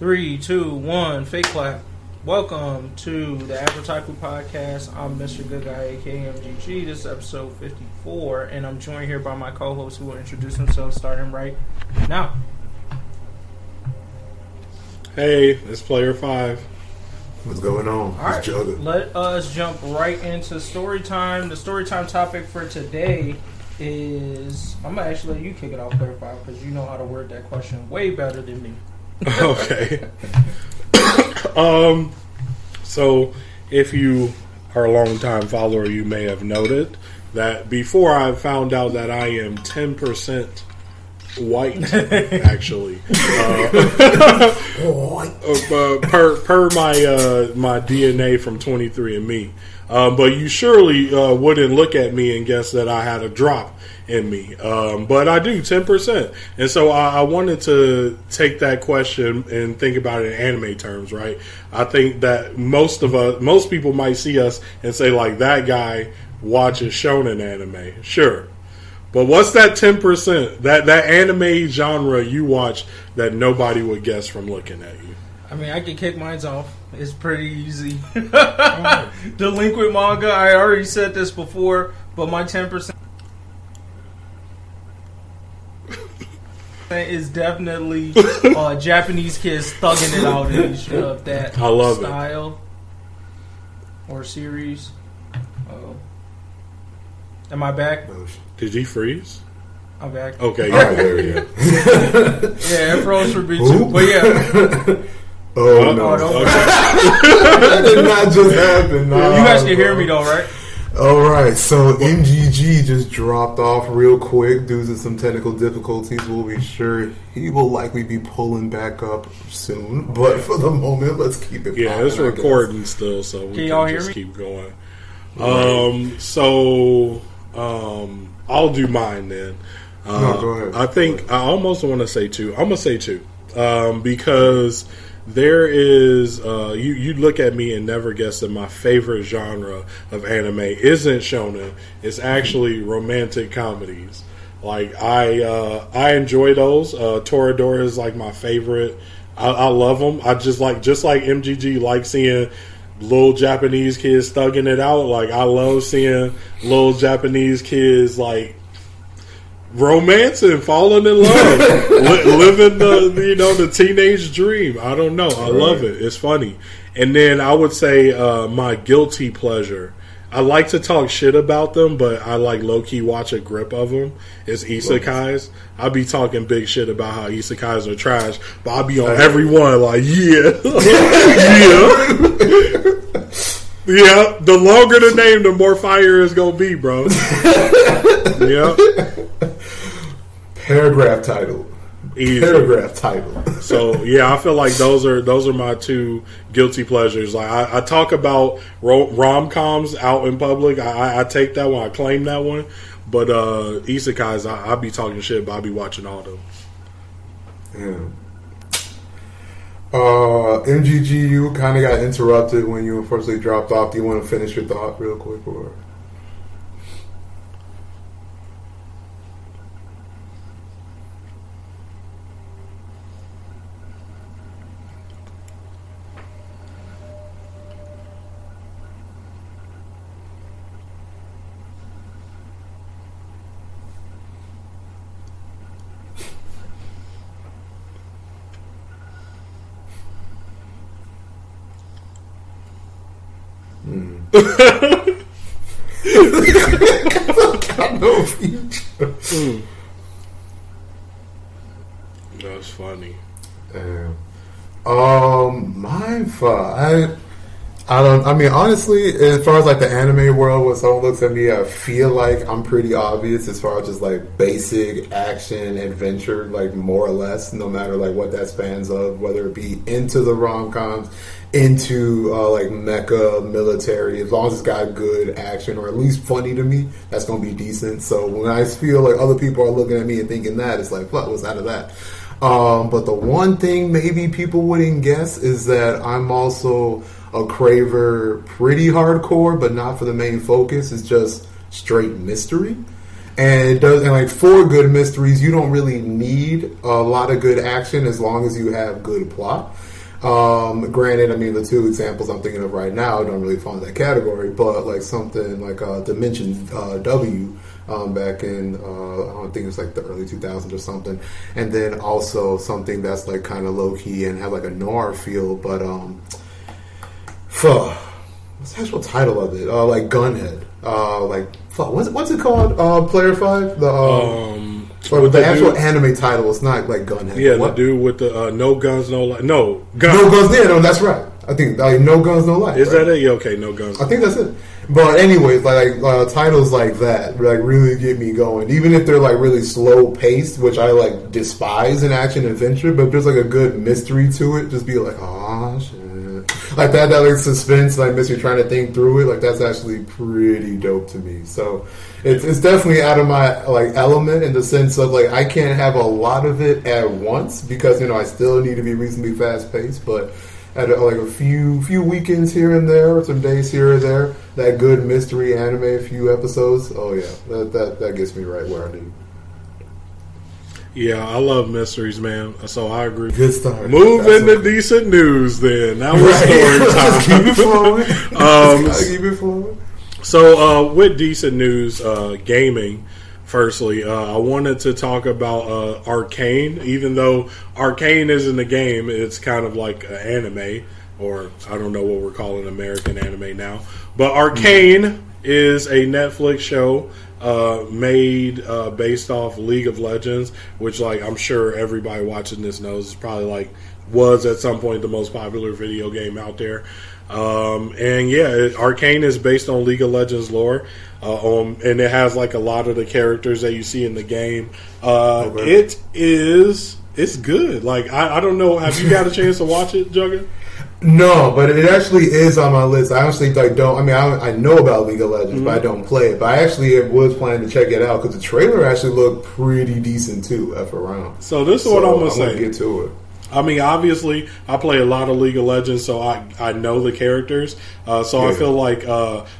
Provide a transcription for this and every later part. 3, 2, 1, fake clap. Welcome to the Average Otaku Podcast. I'm Mr. Good Guy, aka MGG. This is episode 54, and I'm joined here by my co-hosts who will introduce themselves starting right now. Hey, it's Player 5. What's going on? Alright, let us jump right into story time. The story time topic for today is... I'm going to actually let you kick it off, Player 5, because you know how to word that question way better than me. Okay. So, if you are a long-time follower, you may have noted that before I found out that I am 10% white, actually, per my DNA from 23andMe. But you surely wouldn't look at me and guess that I had a drop in me. But I do, 10%. And so I wanted to take that question and think about it in anime terms, right? I think that most people might see us and say, like, that guy watches shonen anime. Sure. But what's that 10%, that anime genre you watch that nobody would guess from looking at you? I mean, I can kick mine off. It's pretty easy. Delinquent manga, I already said this before, but my 10% is definitely Japanese kids thugging it out in each of that style it. Or series. Uh-oh. Am I back? Did he freeze? I'm back. Okay. All right, there we go. Yeah, it froze for me too. But yeah. Oh, no. Okay. That did not just happen. Nah, you guys can hear me, though, right? All right. So, MGG just dropped off real quick due to some technical difficulties. We'll be sure he will likely be pulling back up soon. But for the moment, let's keep it popping, it's recording still, so we can just keep going. I'll do mine then. No, go ahead. I think I almost want to say 2. I'm going to say 2 because... There is, you look at me and never guess that my favorite genre of anime isn't shonen. It's actually romantic comedies. Like, I enjoy those. Toradora is, like, my favorite. I love them. I just like MGG, like seeing little Japanese kids thugging it out. Like, I love seeing little Japanese kids, like, romance and falling in love, living the teenage dream. I don't know. I love it. It's funny. And then I would say my guilty pleasure. I like to talk shit about them, but I like low key watch a grip of them. It's isekais. I be talking big shit about how isekais are trash, but I be on every one like yeah. The longer the name, the more fire it's gonna be, bro. Yeah. Paragraph title. So yeah, I feel like those are my 2 guilty pleasures. Like I talk about rom-coms out in public. I take that one. I claim that one. But isekais, I be talking shit, but I be watching all them. Yeah. MGG, you kind of got interrupted when you unfortunately dropped off. Do you want to finish your thought real quick, or? That's funny. I don't. I mean, honestly, as far as like the anime world, when someone looks at me, I feel like I'm pretty obvious as far as just like basic action adventure, like more or less, no matter like what that spans of, whether it be into the rom-coms, into like mecha military. As long as it's got good action or at least funny to me, that's gonna be decent. So when I feel like other people are looking at me and thinking that, it's like, what was out of that? But the one thing maybe people wouldn't guess is that I'm also a craver pretty hardcore, but not for the main focus. It's just straight mystery. And it does, and like for good mysteries, you don't really need a lot of good action as long as you have good plot. Granted, I mean, the two examples I'm thinking of right now don't really fall in that category, but like something like Dimension W back in, I think it was like the early 2000s or something, and then also something that's like kind of low-key and have like a noir feel, but what's the actual title of it? Like Gunhead. What's it called? Player 5? The actual anime title, it's not like Gunhead. Yeah, the dude with the No Guns No Life. No Guns. No Guns. Yeah, no, that's right. I think like No Guns No Life. Is that it? Yeah, okay, No Guns. I think that's it. But anyways, like titles like that, like really get me going. Even if they're like really slow paced, which I like despise in action adventure, but if there's like a good mystery to it, just be like, ah, shit. Like that like suspense, like mystery, trying to think through it, like that's actually pretty dope to me. So it's definitely out of my like element in the sense of like I can't have a lot of it at once because you know I still need to be reasonably fast paced, but at like a few weekends here and there, or some days here or there, that good mystery anime, a few episodes. Oh yeah, that gets me right where I need. Yeah, I love mysteries, man. So I agree. Good start. Move into decent news then. Now we're story time. Keep it flowing. Keep it flowing. So with decent news, gaming, firstly, I wanted to talk about Arcane. Even though Arcane isn't a game, it's kind of like an anime, or I don't know what we're calling American anime now. But Arcane is a Netflix show made based off League of Legends, which like I'm sure everybody watching this knows is probably like was at some point the most popular video game out there. Arcane is based on League of Legends lore, and it has like a lot of the characters that you see in the game. It's good. Like I don't know. Have you got a chance to watch it, Jugger? No, but it actually is on my list. I honestly like don't. I mean, I know about League of Legends, but I don't play it. But I actually was planning to check it out because the trailer actually looked pretty decent too after a round. So this is what I'm gonna say. Get to it. I mean, obviously, I play a lot of League of Legends, so I know the characters. I feel like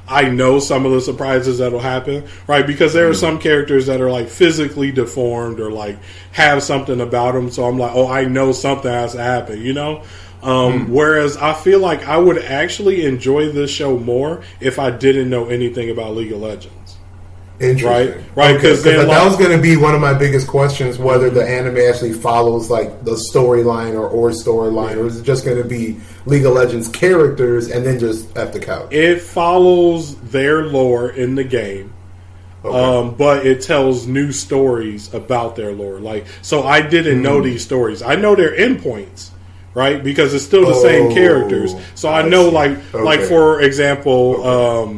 I know some of the surprises that'll happen, right? Because there are some characters that are, like, physically deformed or, like, have something about them. So I'm like, oh, I know something has to happen, you know? Whereas I feel like I would actually enjoy this show more if I didn't know anything about League of Legends. Interesting. Right, because okay, that was going to be one of my biggest questions, whether the anime actually follows like the storyline or storyline, or is it just going to be League of Legends characters and then just at the couch? It follows their lore in the game. Okay. But it tells new stories about their lore. Like, so I didn't know these stories. I know their endpoints. Right, because it's still the same characters. So I know, like for example,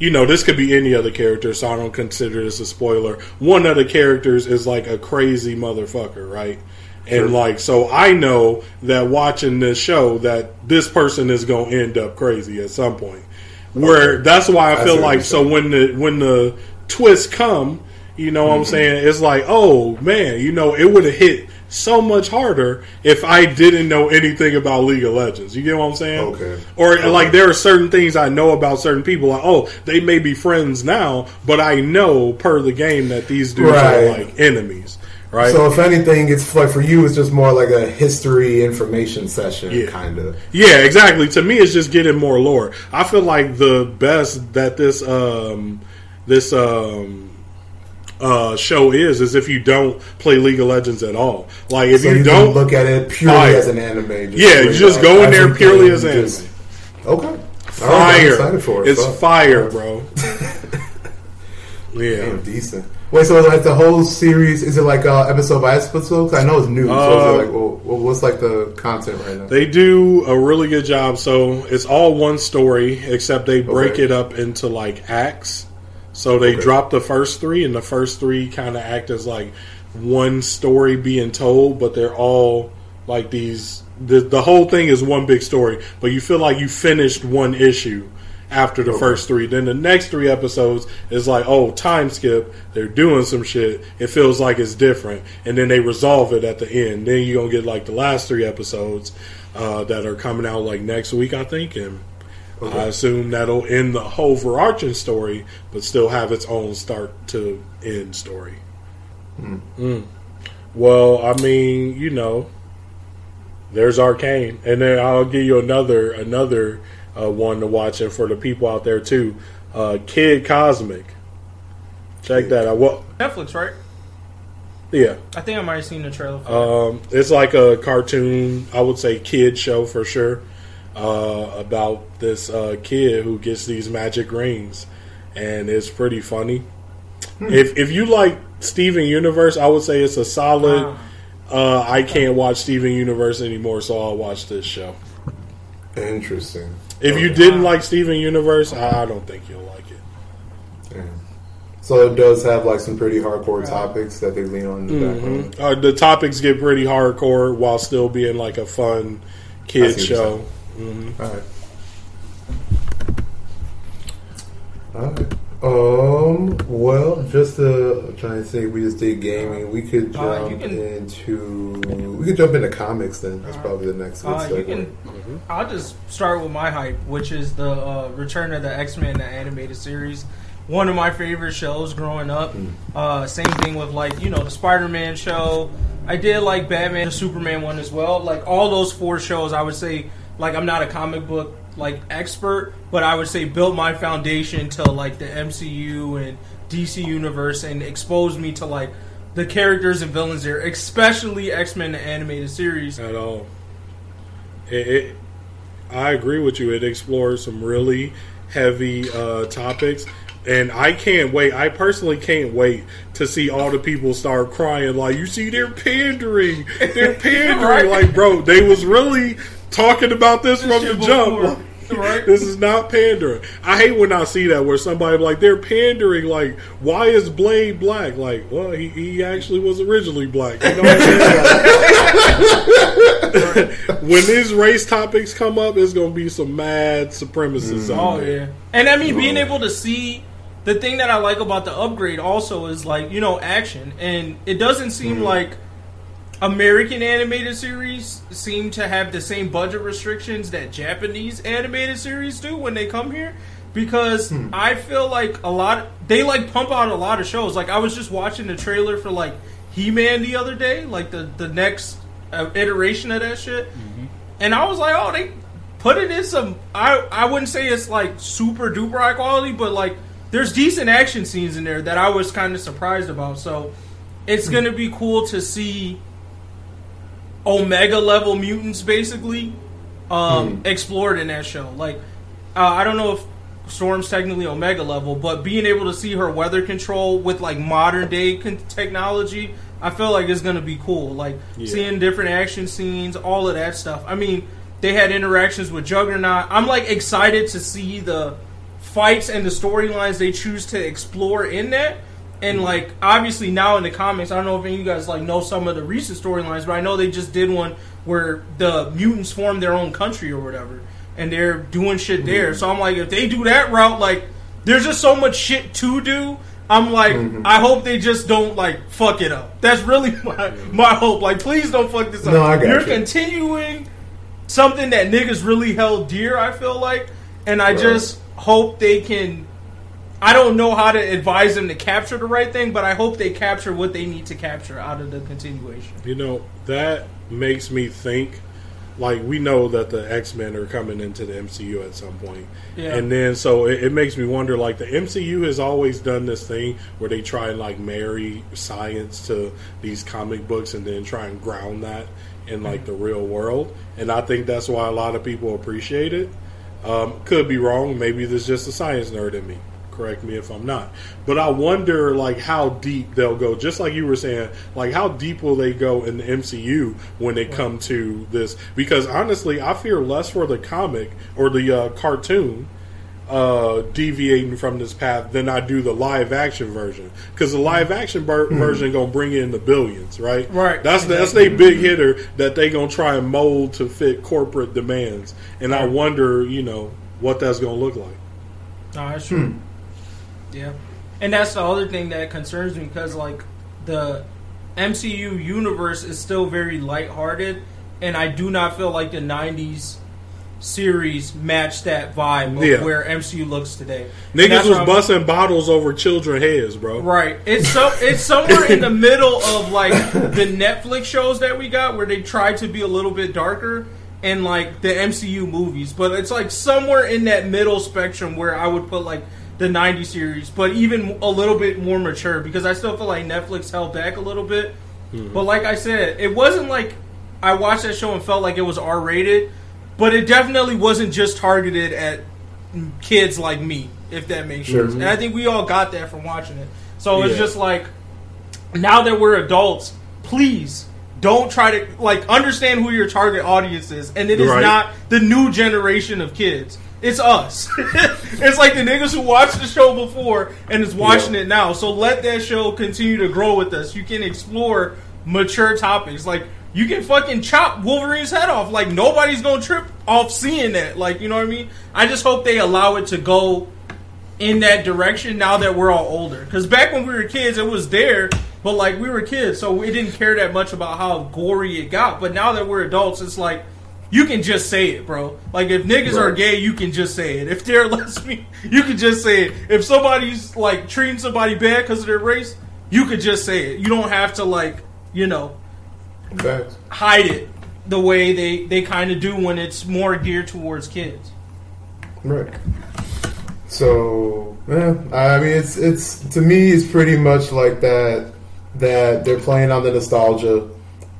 you know, this could be any other character, so I don't consider this a spoiler. One of the characters is like a crazy motherfucker, right? Sure. And like, so I know that watching this show that this person is going to end up crazy at some point. Where that's why I feel like so when the twists come, you know what I'm saying? It's like, oh man, you know, it would have hit so much harder if I didn't know anything about League of Legends. You get what I'm saying? Okay. Or like there are certain things I know about certain people. Like, oh, they may be friends now, but I know per the game that these dudes are like enemies. Right. So if anything, it's like for you, it's just more like a history information session, kind of. Yeah, exactly. To me, it's just getting more lore. I feel like the best that this show is if you don't play League of Legends at all. Like if so you don't look at it purely as an anime. Yeah, you just go in there purely as an anime. Okay. Fire. Right, for it, fire, bro. Yeah. Damn, decent. Wait, so like the whole series, is it like episode by episode? Because I know it's new. So it's like, well, what's like the content right now? They do a really good job. So it's all one story, except they break it up into like acts. So they drop the first three, and the first three kind of act as like one story being told, but they're all like these. The whole thing is one big story, but you feel like you finished one issue after the first three. Then the next three episodes is like, oh, time skip. They're doing some shit. It feels like it's different, and then they resolve it at the end. Then you're gonna get like the last three episodes that are coming out like next week, I think, and Okay. I assume that'll end the overarching story, but still have its own start to end story. Mm. Mm. Well, I mean, you know, there's Arcane, and then I'll give you another one to watch, and for the people out there too, Kid Cosmic. Check that out. Well, Netflix, right? Yeah, I think I might have seen the trailer for it. It's like a cartoon, I would say, kid show for sure, about this kid who gets these magic rings, and it's pretty funny. If you like Steven Universe, I would say it's a solid. I can't watch Steven Universe anymore, so I'll watch this show. Interesting. If you didn't like Steven Universe, I don't think you'll like it. Damn. So it does have like some pretty hardcore topics that they lean on in the background. The topics get pretty hardcore while still being like a fun kid show. Mm-hmm. All right. Well, just trying to say we just did gaming. We could jump into comics then. That's probably the next good segment. I'll just start with my hype, which is the return of the X-Men, the animated series. One of my favorite shows growing up. Same thing with the Spider-Man show. I did like Batman, the Superman one as well. Like all those four shows, I would say, like, I'm not a comic book expert, but I would say built my foundation to the MCU and DC universe and exposed me to the characters and villains there, especially X-Men the animated series. At all, I agree with you. It explores some really heavy topics, and I can't wait. I personally can't wait to see all the people start crying. Like, you see, they're pandering. They're pandering. Right? Like, bro, they was really talking about this from the jump. Right? This is not pandering. I hate when I see that where somebody they're pandering. Like, why is Blade black? Like, well, he actually was originally black. You know what I mean? Right. When these race topics come up, it's gonna be some mad supremacists. And I mean, being able to see the thing that I like about the upgrade also is action, and it doesn't seem like American animated series seem to have the same budget restrictions that Japanese animated series do when they come here, because I feel like they pump out a lot of shows. Like, I was just watching the trailer for He-Man the other day, the next iteration of that shit, and I was like, oh, they put it in some. I wouldn't say it's super duper high quality, but there's decent action scenes in there that I was kind of surprised about. So it's gonna be cool to see Omega level mutants basically explored in that show. I don't know if Storm's technically Omega level, but being able to see her weather control with modern day technology, I feel it's going to be cool. Seeing different action scenes, all of that stuff. I mean, they had interactions with Juggernaut. I'm excited to see the fights and the storylines they choose to explore in that. And, obviously now in the comics, I don't know if any of you guys, know some of the recent storylines, but I know they just did one where the mutants formed their own country or whatever, and they're doing shit there. So I'm if they do that route, there's just so much shit to do. I'm I hope they just don't, fuck it up. That's really my hope. Please don't fuck this up. No, I got You're continuing something that niggas really held dear, I feel like, and I just hope they can. I don't know how to advise them to capture the right thing, but I hope they capture what they need to capture out of the continuation. You know, that makes me think, we know that the X-Men are coming into the MCU at some point. Yeah. And then, so it makes me wonder, the MCU has always done this thing where they try and, marry science to these comic books and then try and ground that in, the real world. And I think that's why a lot of people appreciate it. Could be wrong. Maybe there's just a science nerd in me. Correct me if I'm not, but I wonder how deep they'll go. Just like you were saying, how deep will they go in the MCU when they come to this? Because honestly, I fear less for the comic or the cartoon deviating from this path than I do the live action version. Because the live action version gonna bring in the billions, right? Right. That's they big hitter that they gonna try and mold to fit corporate demands. And I wonder, what that's gonna look like. That's true. Yeah, and that's the other thing that concerns me, because the MCU universe is still very lighthearted, and I do not feel like the '90s series match that vibe of where MCU looks today. Niggas was busting bottles over children's heads, bro. Right. It's somewhere in the middle of like the Netflix shows that we got where they tried to be a little bit darker and like the MCU movies. But it's like somewhere in that middle spectrum where I would put like the 90s series, but even a little bit more mature because I still feel like Netflix held back a little bit. Mm-hmm. But like I said, it wasn't like I watched that show and felt like it was R-rated. But it definitely wasn't just targeted at kids like me, if that makes sense. Mm-hmm. And I think we all got that from watching it. So it's just like, now that we're adults, please don't try to, like, understand who your target audience is. And it is not the new generation of kids. It's us. It's like the niggas who watched the show before and is watching it now. So let that show continue to grow with us. You can explore mature topics. Like, you can fucking chop Wolverine's head off. Like, nobody's gonna trip off seeing that. Like, you know what I mean? I just hope they allow it to go in that direction now that we're all older. Because back when we were kids, it was there, but, like, we were kids, so we didn't care that much about how gory it got. But now that we're adults, it's like, you can just say it, bro. Like, if niggas are gay, you can just say it. If they're lesbian, you can just say it. If somebody's, like, treating somebody bad because of their race, you could just say it. You don't have to, like, you know, hide it the way they kind of do when it's more geared towards kids. Right. So, I mean, it's to me, it's pretty much like that they're playing on the nostalgia.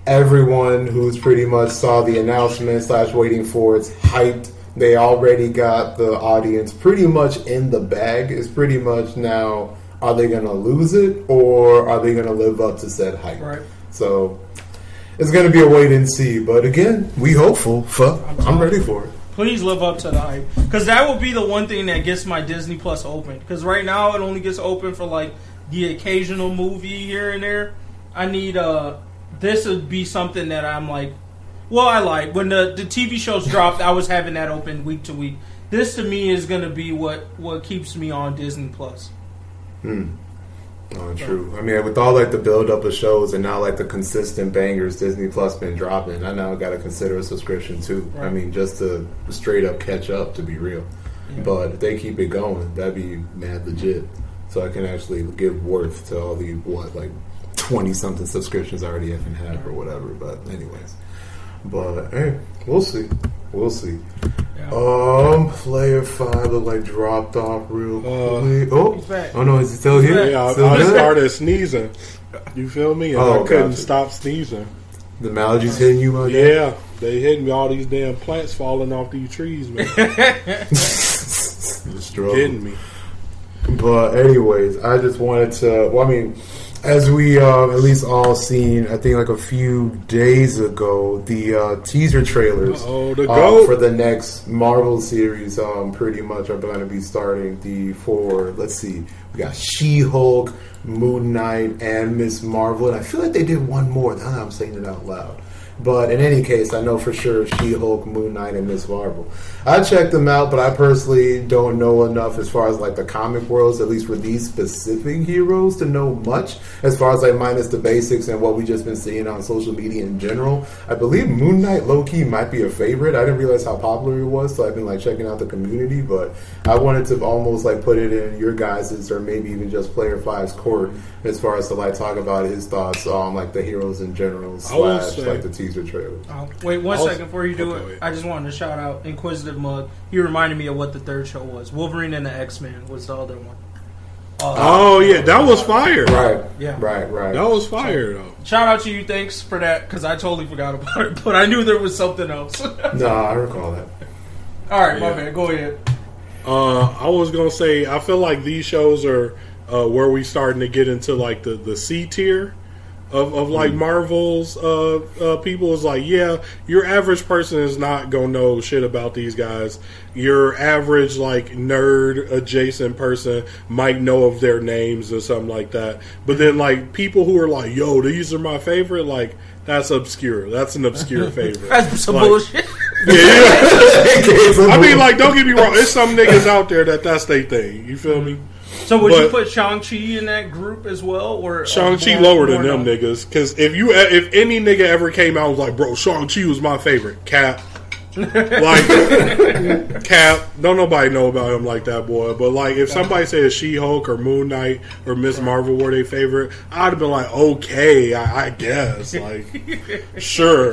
Everyone who's pretty much saw the announcement / waiting for it's hyped. They already got the audience pretty much in the bag. It's pretty much now, are they going to lose it or are they going to live up to said hype? Right. So it's going to be a wait and see, but again, we hopeful. Fuck, I'm ready for it. Please live up to the hype, because that will be the one thing that gets my Disney Plus open. Because right now, it only gets open for like the occasional movie here and there. I need this would be something that I'm like, well, I like when the TV shows dropped. I was having that open week to week. This to me is going to be what keeps me on Disney Plus. Hmm. Oh, true. I mean, with all like the build up of shows and now like the consistent bangers Disney Plus been dropping, I now got to consider a subscription too. Right. I mean, just to straight up catch up, to be real. Yeah. But if they keep it going, that'd be mad legit. So I can actually give worth to all the like 20 something subscriptions I already effing have or whatever. But anyways, but hey, we'll see. We'll see. Yeah. Player 5 look like dropped off real quick. Oh no, is he still here? Yeah, still I started sneezing. You feel me? And I couldn't stop sneezing. The allergies hitting you out there? Yeah, they hitting me. All these damn plants falling off these trees, man. You're hitting me. But anyways, I just wanted to. Well, I mean, as we at least all seen, I think like a few days ago, the teaser trailers for the next Marvel series pretty much are going to be starting let's see, we got She-Hulk, Moon Knight, and Miss Marvel. And I feel like they did one more now that I'm saying it out loud. But in any case, I know for sure She-Hulk, Moon Knight, and Miss Marvel. I checked them out, but I personally don't know enough as far as like the comic worlds, at least for these specific heroes, to know much as far as like minus the basics and what we just been seeing on social media in general. I believe Moon Knight low-key might be a favorite. I didn't realize how popular it was, so I've been like checking out the community, but I wanted to almost like put it in your guys's or maybe even just Player 5's court as far as to like talk about his thoughts on like the heroes in general / like the team. Wait one second before you do it. I just wanted to shout out Inquisitive Mug. He reminded me of what the third show was. Wolverine and the X-Men was the other one. That was fire. Right. That was fire, though. Shout out to you. Thanks for that, because I totally forgot about it, but I knew there was something else. I recall that. All right, my man, go ahead. I was going to say, I feel like these shows are where we starting to get into like the C tier of like Marvel's people. Is like, your average person is not gonna know shit about these guys. Your average like nerd adjacent person might know of their names or something like that, but then like people who are like, yo, these are my favorite, like that's obscure. That's an obscure favorite. That's some bullshit. Yeah. I mean, like, don't get me wrong, it's some niggas out there that's their thing, you feel me? So you put Shang-Chi in that group as well? Or Shang-Chi lower than them niggas. Because if any nigga ever came out and was like, bro, Shang-Chi was my favorite. Cap. Like, Cap, don't nobody know about him like that, boy. But, like, if somebody said She-Hulk or Moon Knight or Miss Marvel were their favorite, I'd have been like, okay, I guess. Like, sure.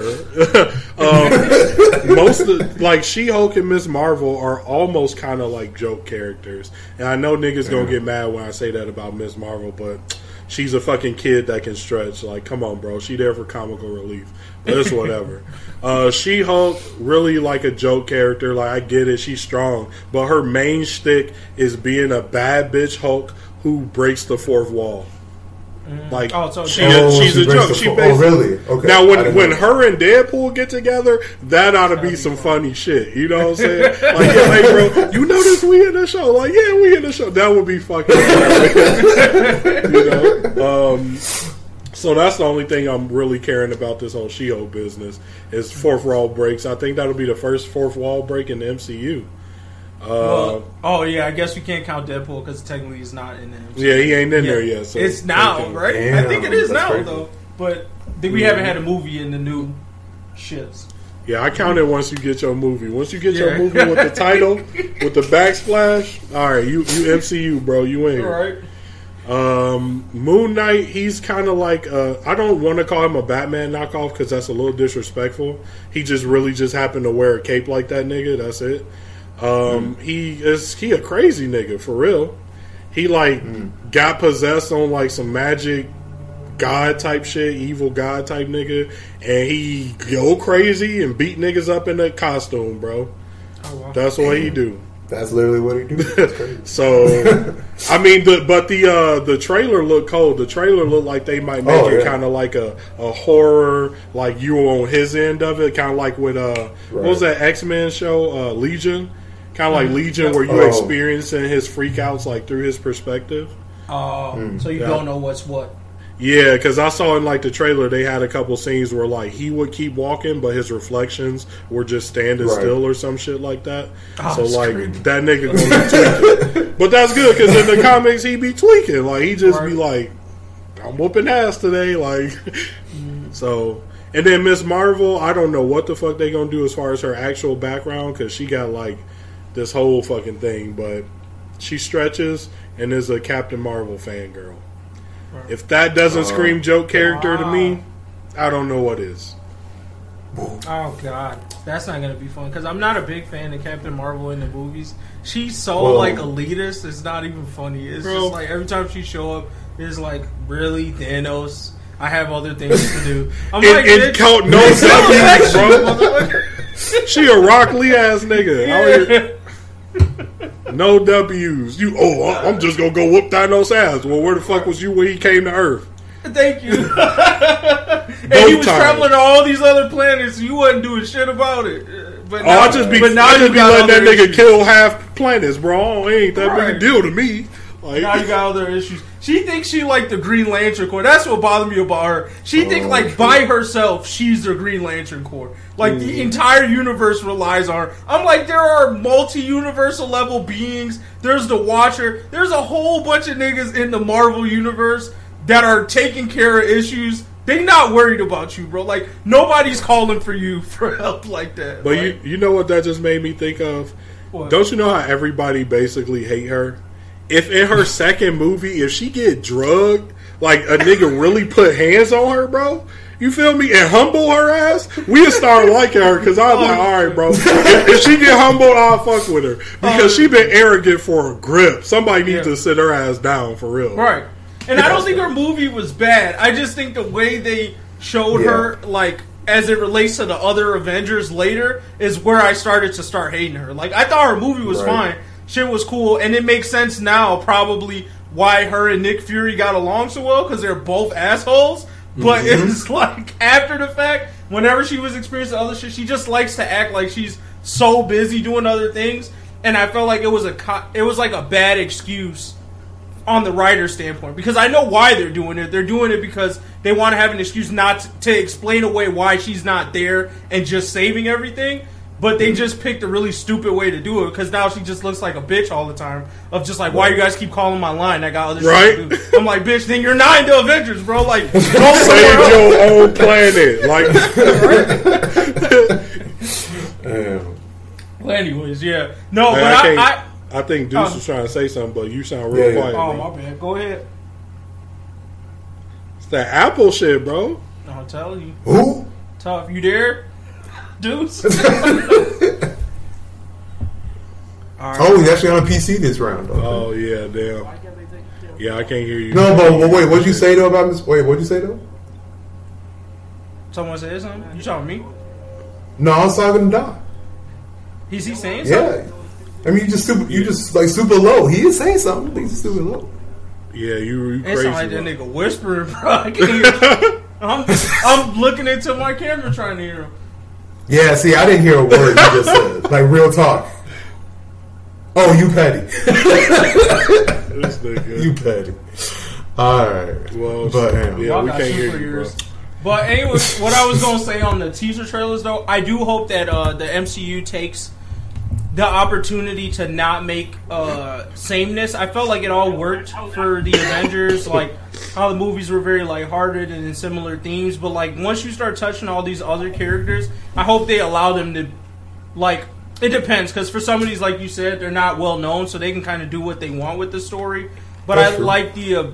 Most of She-Hulk and Miss Marvel are almost kind of like joke characters. And I know niggas gonna get mad when I say that about Miss Marvel, but she's a fucking kid that can stretch. Like, come on, bro. She there for comical relief. But it's whatever. She-Hulk, really like a joke character. Like, I get it. She's strong. But her main shtick is being a bad bitch Hulk who breaks the fourth wall. Like, she's a joke. She really? Okay. Now, when her and Deadpool get together, that ought to be some funny shit. You know what I'm saying? Like, hey, bro, you notice we in the show? Like, yeah, we in the show. That would be fucking hilarious. You know? So that's the only thing I'm really caring about this whole She-Hulk business is fourth wall breaks. I think that'll be the first fourth wall break in the MCU. I guess we can't count Deadpool because technically he's not in the MCU. Yeah, he ain't in there yet. So it's now, right? Damn, I think it is now, crazy. Though. But we haven't had a movie in the new shits. Yeah, I count it once you get your movie. Once you get your movie with the title, with the backsplash, all right, you MCU, bro. You in. All right. Moon Knight, he's kind of like I don't want to call him a Batman knockoff because that's a little disrespectful. He just happened to wear a cape like that nigga. That's it. He a crazy nigga for real. He got possessed on like some magic god type shit, evil god type nigga, and he go crazy and beat niggas up in a costume, bro. Oh, wow. That's what he do. That's literally what he do. So, I mean, the trailer looked cold. The trailer looked like they might make it kind of like a horror, like you were on his end of it, kind of like with what was that X-Men show, Legion? Kind of like Legion, where you're experiencing his freakouts like through his perspective. So you don't know what's what. Yeah, because I saw in like the trailer they had a couple scenes where like he would keep walking, but his reflections were just standing still or some shit like that. So like that nigga gonna be tweaking, but that's good because in the comics he be tweaking. Like he just be like, I'm whooping ass today. Like so, and then Miss Marvel, I don't know what the fuck they gonna do as far as her actual background because she got like this whole fucking thing, but she stretches and is a Captain Marvel fangirl. If that doesn't scream joke character to me, I don't know what is. Oh, God. That's not going to be fun. Because I'm not a big fan of Captain Marvel in the movies. She's so, elitist. It's not even funny. It's just, like, every time she show up, it's like, really, Thanos? I have other things to do. I'm it count no subjects, bro. She a Rock Lee ass nigga. No W's. I'm just gonna go whoop Thanos' ass. Well, where the fuck was you when he came to Earth? Thank you. And he was traveling to all these other planets. You wasn't doing shit about it. But now, I just be letting that nigga kill half planets, bro. It ain't that big a deal to me. Like, now you got other issues. She thinks she like the Green Lantern Corps. That's what bothered me about her. She thinks like by herself she's the Green Lantern Corps. Like the entire universe relies on her. I'm like, there are multi-universal level beings. There's the Watcher. There's a whole bunch of niggas in the Marvel universe that are taking care of issues. They not worried about you, bro. Like nobody's calling for you for help like that. But like, you know what that just made me think of? What? Don't you know how everybody basically hate her? If in her second movie, if she get drugged, like a nigga really put hands on her, bro, you feel me? And humble her ass, we'll start liking her because I'm like, all right, bro. If she get humbled, I'll fuck with her because she been arrogant for a grip. Somebody needs to sit her ass down for real. Right. And I don't think her movie was bad. I just think the way they showed her, like, as it relates to the other Avengers later is where I started hating her. Like, I thought her movie was fine. Shit was cool, and it makes sense now probably why her and Nick Fury got along so well, because they're both assholes. But it's like, after the fact, whenever she was experiencing other shit, she just likes to act like she's so busy doing other things, and I felt like it was like a bad excuse on the writer's standpoint, because I know why they're doing it. They're doing it because they want to have an excuse not to explain away why she's not there and just saving everything. But they just picked a really stupid way to do it because now she just looks like a bitch all the time. Of just like, why you guys keep calling my line? I got other shit to do. I'm like, bitch, then you're not into Avengers, bro. Like, go save your own planet. Like, Well, anyways, yeah. No, man, but I think Deuce was trying to say something, but you sound real quiet. Oh, bro. My bad. Go ahead. It's that Apple shit, bro. I'm telling you. Who? Tough. You there? Deuce? Right. Oh, he's actually on a PC this round. Okay. Oh, yeah, damn. Yeah, I can't hear you. No, but wait, what'd you say, though, about this? Wait, what'd you say, though? Someone said something? You talking to me? No, I was talking to Don. Is he saying something? Yeah. I mean, you just like, super low. He is saying something. Things are super low. Yeah, you crazy. It sounds like that nigga whispering, bro. I can't hear. I'm looking into my camera trying to hear him. Yeah, see, I didn't hear a word you just said. Like, real talk. Oh, you petty. That's not good. You petty. All right. Well, but yeah, we can't hear you, bro. But anyway, what I was going to say on the teaser trailers, though, I do hope that the MCU takes the opportunity to not make sameness. I felt like it all worked for the Avengers, like how the movies were very lighthearted and in similar themes. But like once you start touching all these other characters, I hope they allow them to, like, it depends, because for some of these, like you said, they're not well known, so they can kind of do what they want with the story. But I like the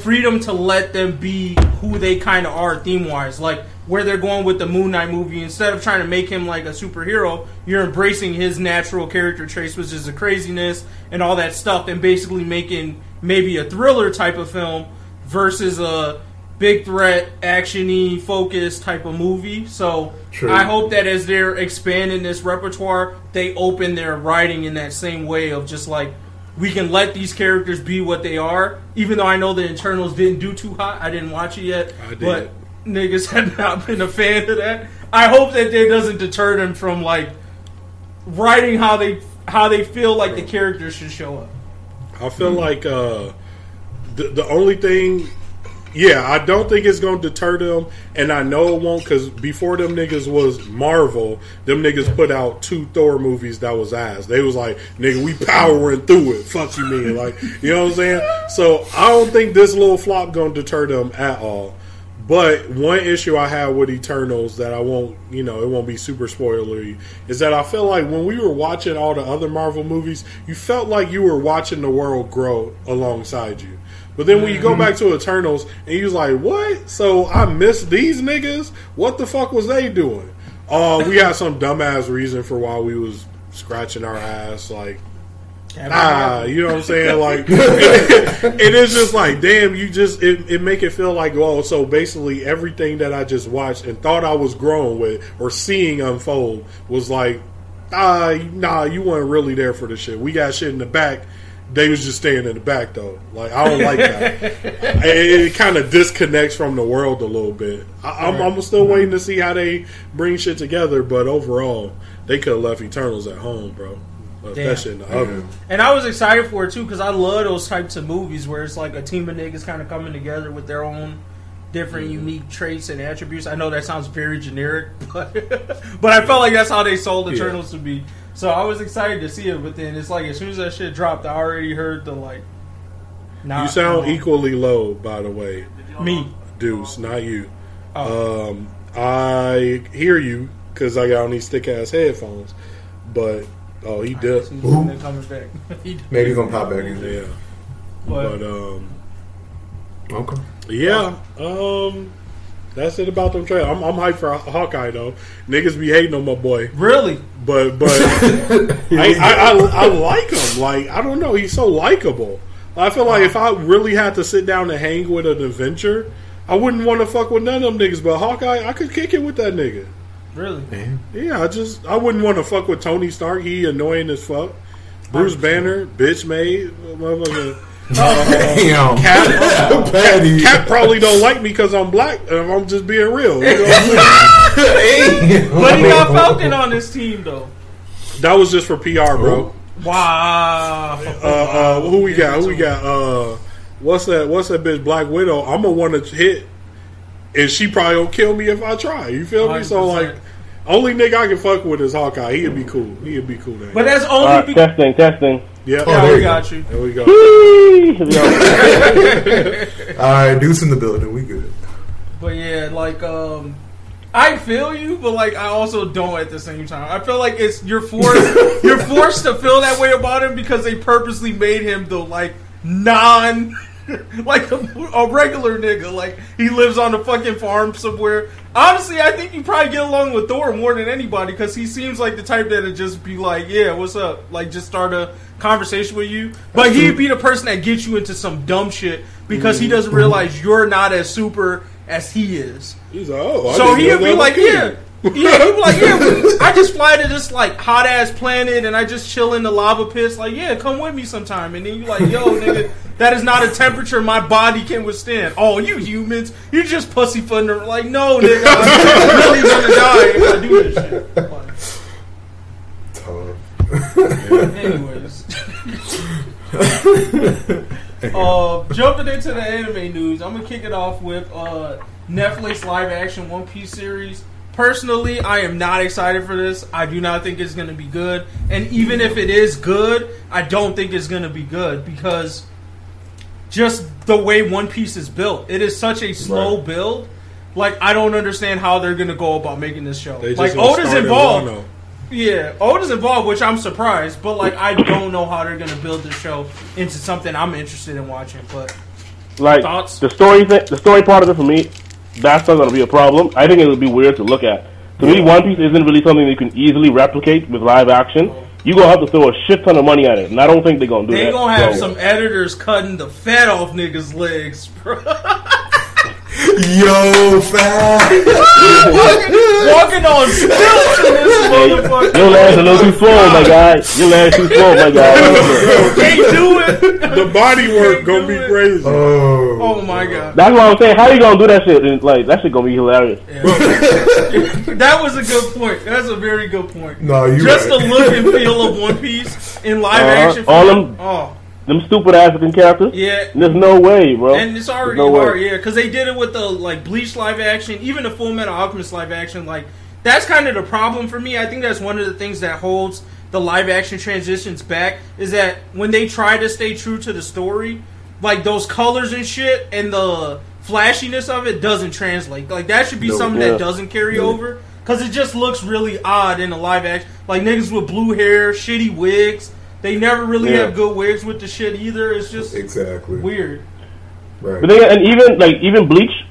freedom to let them be who they kind of are theme-wise. Like, where they're going with the Moon Knight movie, instead of trying to make him like a superhero, you're embracing his natural character traits, which is the craziness and all that stuff, and basically making maybe a thriller type of film versus a big threat, action-y, focused type of movie. So true. I hope that as they're expanding this repertoire, they open their writing in that same way of just like, we can let these characters be what they are, even though I know the internals didn't do too hot. I didn't watch it yet. I did. But niggas have not been a fan of that. I hope that that doesn't deter them from like writing how they feel like the characters should show up. I feel like the only thing, yeah, I don't think it's going to deter them, and I know it won't, because before them niggas was Marvel, them niggas put out 2 Thor movies that was ass. They was like, nigga, we powering through it. Fuck you, man. Like, you know what I'm saying? So I don't think this little flop going to deter them at all. But one issue I have with Eternals that I won't, you know, it won't be super spoilery, is that I feel like when we were watching all the other Marvel movies, you felt like you were watching the world grow alongside you. But then when you go back to Eternals, and you're like, what? So I missed these niggas? What the fuck was they doing? We had some dumbass reason for why we was scratching our ass, like, you know what I'm saying? Like, it is just like, damn, you just, it make it feel like, well, so basically everything that I just watched and thought I was growing with or seeing unfold was like, nah, you weren't really there for this shit. We got shit in the back. They was just staying in the back, though. Like, I don't like that. It kind of disconnects from the world a little bit. I'm still waiting to see how they bring shit together, but overall, they could have left Eternals at home, bro. Left that shit in the oven. And I was excited for it, too, because I love those types of movies where it's like a team of niggas kind of coming together with their own different unique traits and attributes. I know that sounds very generic, but but I felt like that's how they sold Eternals to be. So I was excited to see it, but then it's like as soon as that shit dropped, I already heard the like. You sound equally low, by the way. Me, Deuce, not you. Oh. I hear you because I got on these thick ass headphones, but he does. Maybe he's gonna pop back in. Yeah, okay. Yeah, that's it about them trailers. I'm hyped for Hawkeye, though. Niggas be hating on my boy. Really? But I like him. Like, I don't know. He's so likable. I feel like if I really had to sit down and hang with an adventure, I wouldn't want to fuck with none of them niggas. But Hawkeye, I could kick it with that nigga. Really? Man. Yeah, I wouldn't want to fuck with Tony Stark. He annoying as fuck. Bruce Banner, bitch made. Motherfucker. Damn. Cat probably don't like me because I'm black. I'm just being real. You know what I'm saying? But he got Falcon on his team, though. That was just for PR, bro. Wow. Who we got? What's that bitch? Black Widow. I'm gonna want to hit, and she probably gonna kill me if I try. You feel me? 100%. So like, only nigga I can fuck with is Hawkeye. He'd be cool. Then. But that's only testing. Yep. Oh, yeah, we got you. There we go. All right, Deuce in the building. We good. But yeah, like, I feel you, but like I also don't at the same time. I feel like it's you're forced to feel that way about him because they purposely made him the like non like a regular nigga. Like he lives on a fucking farm somewhere. Honestly, I think you probably get along with Thor more than anybody because he seems like the type that'd just be like, "Yeah, what's up?" Like just start a conversation with you. But he'd be the person that gets you into some dumb shit because he doesn't realize you're not as super as he is. He's like, oh, so he'd be like, yeah. Yeah, he'd be like, yeah, I just fly to this like hot ass planet and I just chill in the lava pits. Like, yeah, come with me sometime. And then you like, yo, nigga, that is not a temperature my body can withstand. Oh, you humans, you just pussyfooting them. Like, no, nigga, I'm really gonna die if I do this shit. Like, anyways. Jumping into the anime news, I'm gonna kick it off with Netflix live action One Piece series. Personally, I am not excited for this. I do not think it's gonna be good, and even if it is good, I don't think it's gonna be good because just the way One Piece is built, it is such a slow build. Like I don't understand how they're gonna go about making this show. Like Oda's involved. Yeah, Oda's involved, which I'm surprised, but like I don't know how they're gonna build this show into something I'm interested in watching. But like thoughts? The story part of it for me, that's not gonna be a problem. I think it would be weird to look at. To me, One Piece isn't really something that you can easily replicate with live action. You gonna have to throw a shit ton of money at it, and I don't think they're gonna do that. They're gonna have some editors cutting the fat off niggas' legs, bro. Yo, fat. walking on stilts in this motherfucker. Your legs a little too slow, my guy. Can't do it. The body work gonna be crazy. Oh my god. That's what I'm saying. How you gonna do that shit? And, like that shit gonna be hilarious. Yeah. That was a good point. That's a very good point. No, you just the look and feel of One Piece in live action. All them. Oh. Them stupid African characters? Yeah. There's no way, bro. And it's already yeah, because they did it with the, like, Bleach live action, even the Full Metal Alchemist live action. Like, that's kind of the problem for me. I think that's one of the things that holds the live action transitions back, is that when they try to stay true to the story, like, those colors and shit and the flashiness of it doesn't translate. Like, that should be something that doesn't carry over, because it just looks really odd in a live action. Like, niggas with blue hair, shitty wigs. They never really have good wigs with the shit either. It's just weird. Right. But they, and even Bleach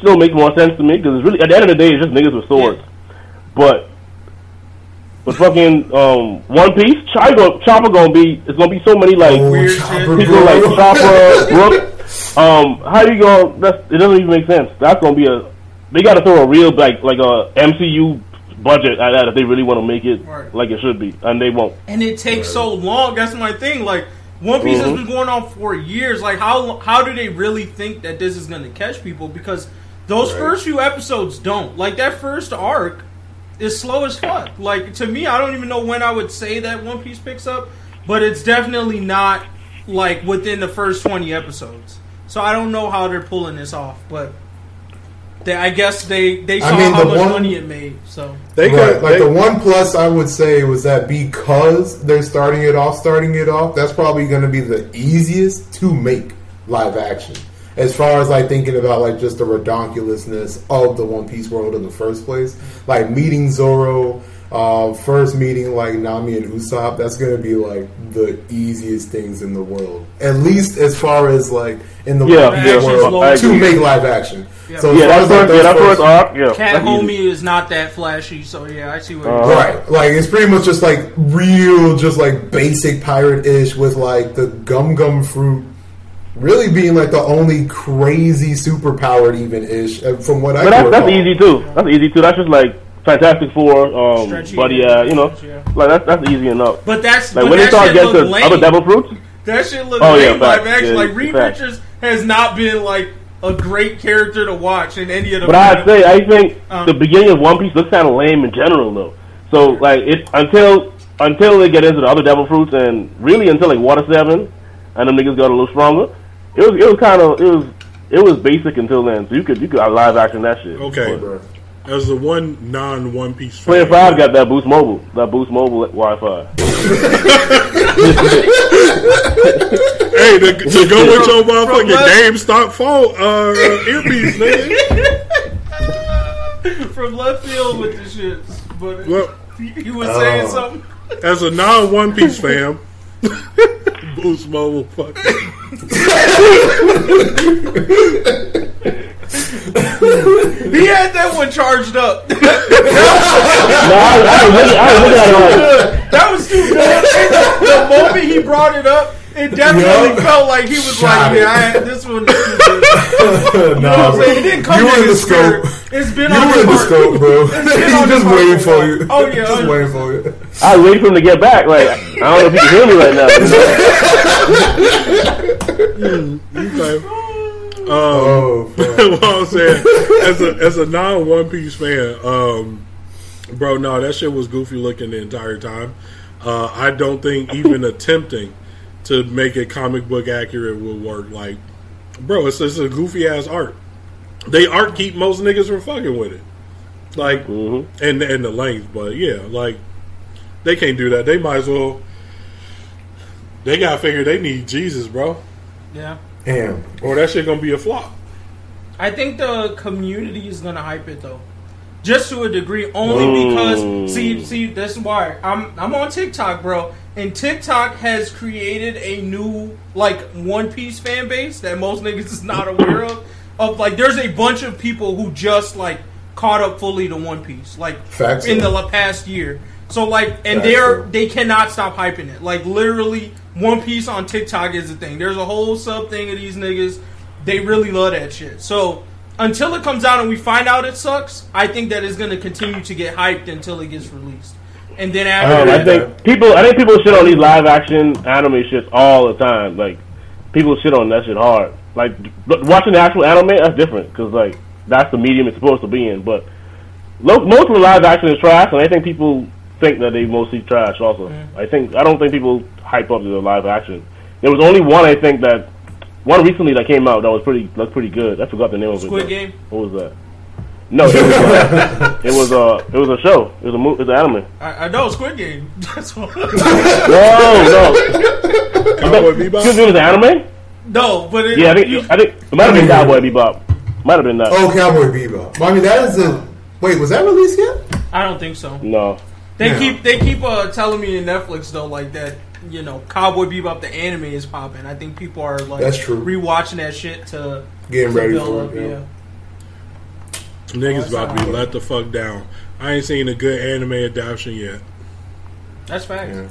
still makes more sense to me because it's really at the end of the day it's just niggas with swords. Yeah. But fucking One Piece, Chopper gonna be it's gonna be so many like weird Chopper, people like Chopper, Brook. How you gonna? It doesn't even make sense. That's gonna be a they gotta throw a real like a MCU. Budget at that if they really want to make it like it should be, and they won't. And it takes so long. That's my thing. Like One Piece has been going on for years. Like how do they really think that this is going to catch people? Because those first few episodes don't. Like that first arc is slow as fuck. Like to me, I don't even know when I would say that One Piece picks up, but it's definitely not like within the first 20 episodes. So I don't know how they're pulling this off, but. I guess they saw how much money it made. So they could, like the one plus I would say was that because they're starting it off, that's probably going to be the easiest to make live action. As far as like thinking about like just the redonkulousness of the One Piece world in the first place, like meeting Zoro, first meeting like Nami and Usopp, that's going to be like the easiest things in the world. At least as far as like in the world to make live action. Yeah, so that's Cat Homie is not that flashy, so yeah, I see what you're saying. Right, like it's pretty much just like real, just like basic pirate-ish with like the gum fruit really being like the only crazy superpowered even-ish from what I recall. That's easy too. That's just like Fantastic Four, Buddy, you know, like that's easy enough. But that's like when they start getting to other devil fruits. That shit looks lame live action. Like Reed Richards has not been like a great character to watch in any of the. But I think the beginning of One Piece looks kind of lame in general, though. So like it until they get into the other devil fruits, and really until like Water 7, and them niggas got a little stronger. It was basic until then. So you could live action that shit. Okay, bro. As the one non-One Piece Player 5 got that Boost Mobile Wi-Fi. Hey, to go with your motherfucking GameStop phone earpiece, nigga. from left field with the shit. But well, you were saying something. As a non-One Piece fan, Boost Mobile fucking... He had that one charged up. I was looking at it. That was too good. The moment he brought it up, it definitely felt like he was like, "Yeah, I had this one." It didn't come to the scope. It's been on the scope, bro. He's just waiting for you. Oh yeah, just waiting for you. I was waiting for him to get back. Like, I don't know if he can hear me right now. What I'm saying, as a non One Piece fan, bro, no, that shit was goofy looking the entire time. I don't think even attempting to make it comic book accurate will work. Like, bro, it's just a goofy ass art. They art keep most niggas from fucking with it, like, and the length. But yeah, like, they can't do that. They might as well. They gotta figure they need Jesus, bro. Yeah. Damn. Or that shit gonna be a flop. I think the community is gonna hype it though, just to a degree. Only because see, that's why I'm on TikTok, bro. And TikTok has created a new like One Piece fan base that most niggas is not aware of. Of like, there's a bunch of people who just like caught up fully to One Piece, like the past year. So like, and they cannot stop hyping it. Like literally. One Piece on TikTok is a thing. There's a whole sub thing of these niggas. They really love that shit. So until it comes out and we find out it sucks, I think that it's going to continue to get hyped until it gets released. And then after I think people shit on these live action anime shits all the time. Like people shit on that shit hard. Like watching the actual anime, that's different because like that's the medium it's supposed to be in. But most of the live action is trash, and I think people think that they mostly trash also. Mm. I don't think people hype up to the live action. There was only one one recently that came out that was pretty good. I forgot the name of it. Squid Game? What was that? No, it was a show. It was an anime. I know Squid Game. That's what. No. Cowboy Bebop? Squid Game was an anime? No, but it... Yeah, I think it might have been Cowboy Bebop. Might have been that. Oh, Cowboy Bebop. Well, I mean, that is a... Wait, was that released yet? I don't think so. No. They keep telling me in Netflix though, like that, you know, Cowboy Bebop the anime is popping. I think people are like rewatching that shit to getting ready for it. Yeah. Niggas about to be let the fuck down. I ain't seen a good anime adaptation yet. That's facts. Yeah.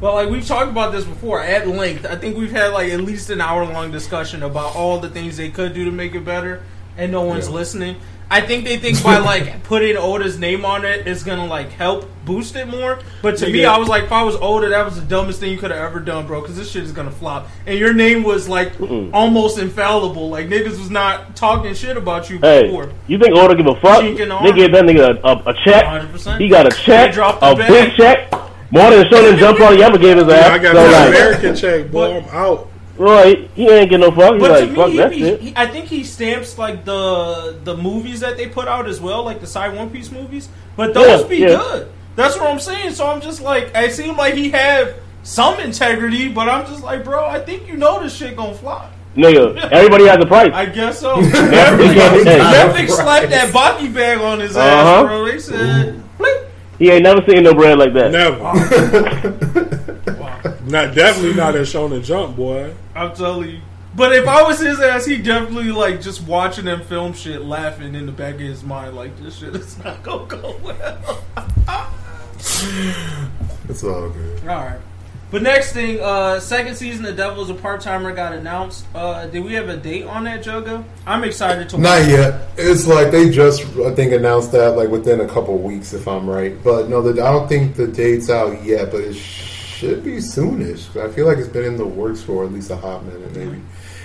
Well, like we've talked about this before at length. I think we've had like at least an hour-long discussion about all the things they could do to make it better, and no one's listening. I think they think by like putting Oda's name on it is gonna like help boost it more. But to me, I was like, if I was Oda, that was the dumbest thing you could have ever done, bro. Because this shit is gonna flop. And your name was like almost infallible. Like niggas was not talking shit about you before. Hey, you think Oda give a fuck? They gave that nigga a check. 100%. He got a check, big check, more than Shonen Jump probably ever gave his ass. Yeah, I got an American check, boy. I'm out. Right, he ain't getting no fuck. He's but like, to me, fuck that shit. I think he stamps like the movies that they put out as well, like the side One Piece movies. But those good. That's what I'm saying. So I'm just like, I seem like he have some integrity, but I'm just like, bro, I think you know this shit gonna fly. Nigga, everybody has a price. I guess so. Netflix slapped that Baki bag on his ass, bro. They said, he ain't never seen no bread like that. Never. Wow. Definitely not at Shonen Jump, boy. I'm telling you. But if I was his ass, he definitely like just watching them film shit, laughing in the back of his mind, like this shit is not gonna go well. It's all good. All right. But next thing, second season of Devil's a Part-Timer got announced. Did we have a date on that, Jogo? I'm excited to watch. Not yet. It's like they just, I think, announced that like within a couple weeks, if I'm right. But no, I don't think the date's out yet, but it should be soonish. I feel like it's been in the works for at least a hot minute, maybe.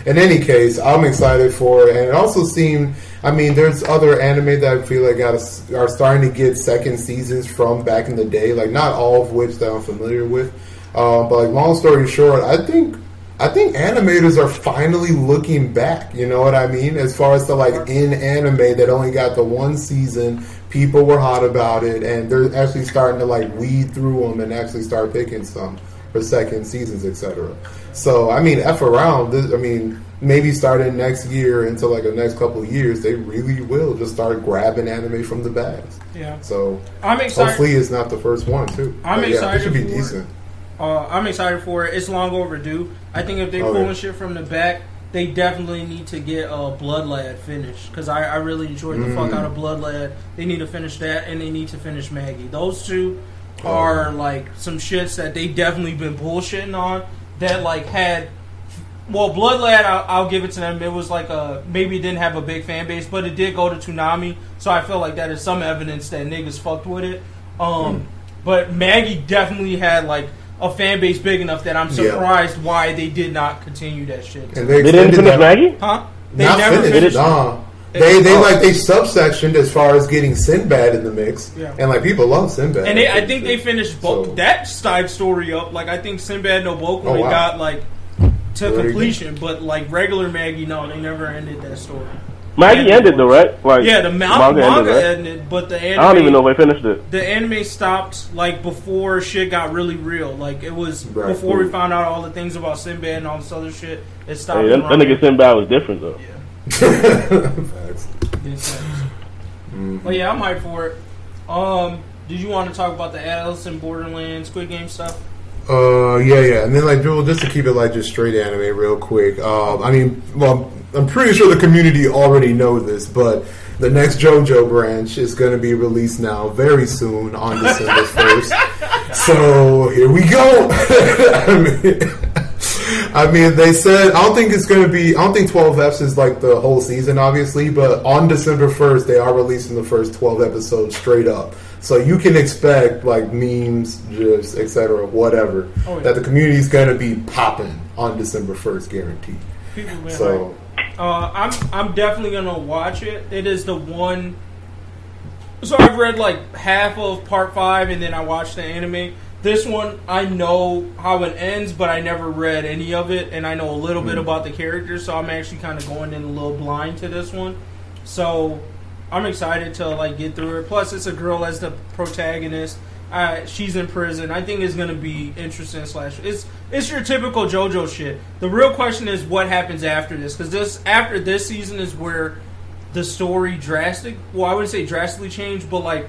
In any case, I'm excited for it, and it also seemed, I mean, there's other anime that I feel like are starting to get second seasons from back in the day, like not all of which that I'm familiar with. But like, long story short, I think animators are finally looking back. You know what I mean? As far as the like in anime that only got the one season, people were hot about it, and they're actually starting to like weed through them and actually start picking some for second seasons, etc. So I mean, maybe starting next year into like the next couple of years, they really will just start grabbing anime from the bags. Yeah. So I'm excited. Hopefully it's not the first one too. I'm excited. It should be decent. I'm excited for it. It's long overdue. I think if they're pulling shit from the back, they definitely need to get Blood Lad finished, because I really enjoyed the fuck out of Blood Lad. They need to finish that, and they need to finish Maggie. Those two are like some shits that they definitely been bullshitting on. That like had, well, Blood Lad, I'll give it to them. It was like a, maybe it didn't have a big fan base, but it did go to Toonami, so I feel like that is some evidence that niggas fucked with it. But Maggie definitely had like a fan base big enough that I'm surprised why they did not continue that shit. And they didn't finish Maggie? Huh? They never finished. They like they subsectioned as far as getting Sinbad in the mix, and like people love Sinbad. And I think they finished that side story up. Like I think Sinbad no Boku got like to completion, but like regular Maggie, no, they never ended that story. Maggie ended though, right? Like, yeah, the manga ended, but the anime, I don't even know if they finished it. The anime stopped like before shit got really real. Like it was before we found out all the things about Sinbad and all this other shit. It stopped. Hey, that nigga Sinbad was different though. Yeah. Facts. But yeah, I'm hyped for it. Did you want to talk about the Alice in Borderland, Squid Game stuff? Yeah. And then like, just to keep it like just straight anime, real quick. I mean, well, I'm pretty sure the community already know this, but the next JoJo branch is going to be released now very soon on December 1st. So here we go. I mean, they said, I don't think 12 eps is like the whole season, obviously, but on December 1st, they are releasing the first 12 episodes straight up. So you can expect like memes, gifs, etc., whatever, that the community is going to be popping on December 1st, guaranteed. So I'm definitely going to watch it. It is the one. So I've read like half of part 5 and then I watched the anime. This one, I know how it ends, but I never read any of it, and I know a little bit about the characters, so I'm actually kind of going in a little blind to this one. So I'm excited to like get through it. Plus, it's a girl as the protagonist. She's in prison. I think it's going to be interesting. It's your typical JoJo shit. The real question is what happens after this, because after this season is where the story I wouldn't say drastically changed, but like,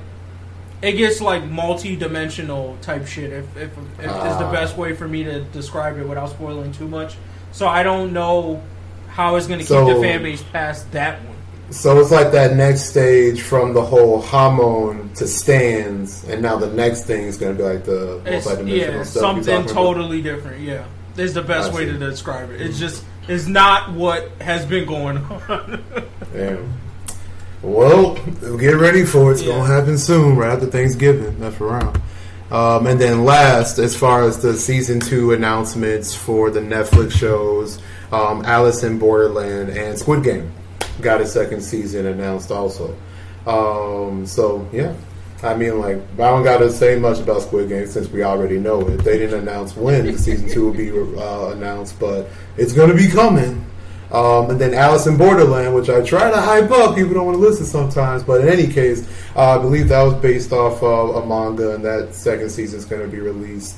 it gets like multi-dimensional type shit, if is the best way for me to describe it without spoiling too much. So I don't know how it's going to keep the fan base past that one. So it's like that next stage from the whole Hamon to stands, and now the next thing is going to be like the multi-dimensional stuff. Something totally different, yeah. Is the best way to describe it. It's just, it's not what has been going on. Damn. Well, get ready for it. It's going to happen soon, right after Thanksgiving. That's around. And then last, as far as the Season 2 announcements for the Netflix shows, Alice in Borderland and Squid Game got a second season announced also. So, yeah. I mean, like, I don't got to say much about Squid Game since we already know it. They didn't announce when the Season 2 will be announced, but it's going to be coming. And then Alice in Borderland, which I try to hype up. People don't want to listen sometimes. But in any case, I believe that was based off of a manga, and that second season is going to be released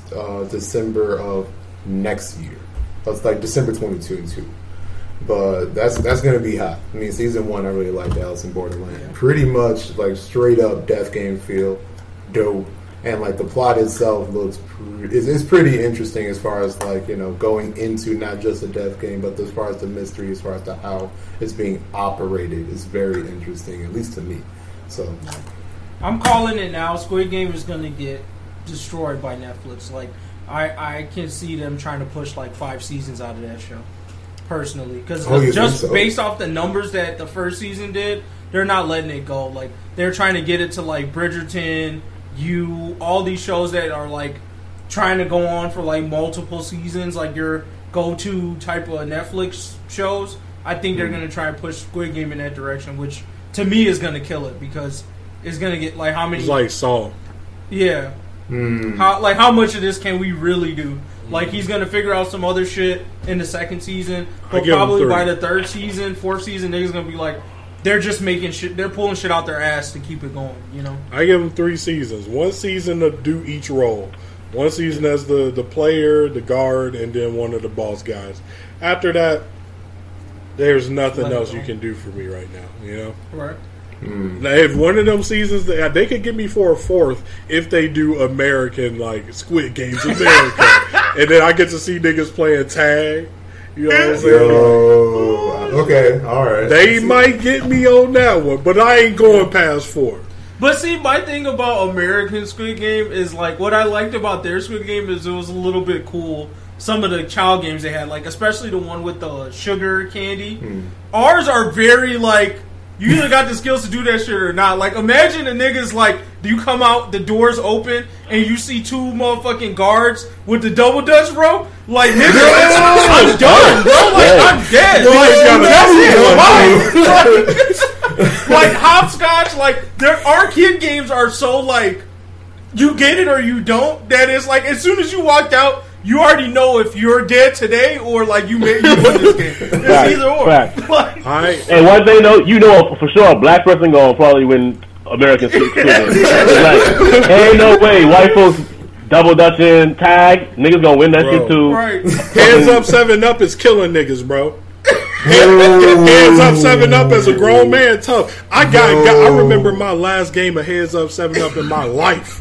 December of next year. That's like December 22. But that's going to be hot. I mean, Season 1, I really liked Alice in Borderland. Yeah. Pretty much like straight up death game feel. Dope. And like the plot itself looks it's pretty interesting as far as like, you know, going into not just a death game, but as far as the mystery, as far as the how it's being operated, is very interesting, at least to me. So I'm calling it now. Squid Game is going to get destroyed by Netflix. Like I can see them trying to push like 5 seasons out of that show, personally, because based off the numbers that the first season did, they're not letting it go. Like they're trying to get it to like Bridgerton. All these shows that are like trying to go on for like multiple seasons, like your go-to type of Netflix shows. I think they're going to try and push Squid Game in that direction, which to me is going to kill it, because it's going to get like how many? It's like Saul. Yeah. How much of this can we really do? Like he's going to figure out some other shit in the second season, but probably by the third season, fourth season, niggas going to be like, they're just making shit. They're pulling shit out their ass to keep it going, you know? I give them 3 seasons. One season to do each role. One season as the player, the guard, and then one of the boss guys. After that, There's nothing else you can do for me right now, you know? Right. Mm. Now, if one of them seasons, they could give me for a fourth if they do American, like, Squid Games America. And then I get to see niggas playing tag. You know what I'm saying? Oh, okay, alright. They might get me on that one, but I ain't going past four. But see, my thing about American Squid Game is, like, what I liked about their Squid Game is it was a little bit cool. Some of the child games they had, like, especially the one with the sugar candy. Ours are very, like, you either got the skills to do that shit or not. Like, imagine a nigga's, like, you come out, the door's open, and you see two motherfucking guards with the double dutch, bro. Like, nigga, I'm done, bro. Like, I'm dead. That's it. Like, hopscotch, like, our kid games are so, like, you get it or you don't. That is, like, as soon as you walked out, you already know if you're dead today or, like, you made it win this game. It's right, either or. Right. Like, right. And one thing, though, you know for sure a black person going to probably win American Squid Game. Like, ain't no way. White folks double dutching, tag, niggas going to win that shit, too. Right. Hands up, 7-Up is killing niggas, bro. Hands up, 7-Up as a grown man, tough. I remember my last game of Hands Up, 7-Up in my life.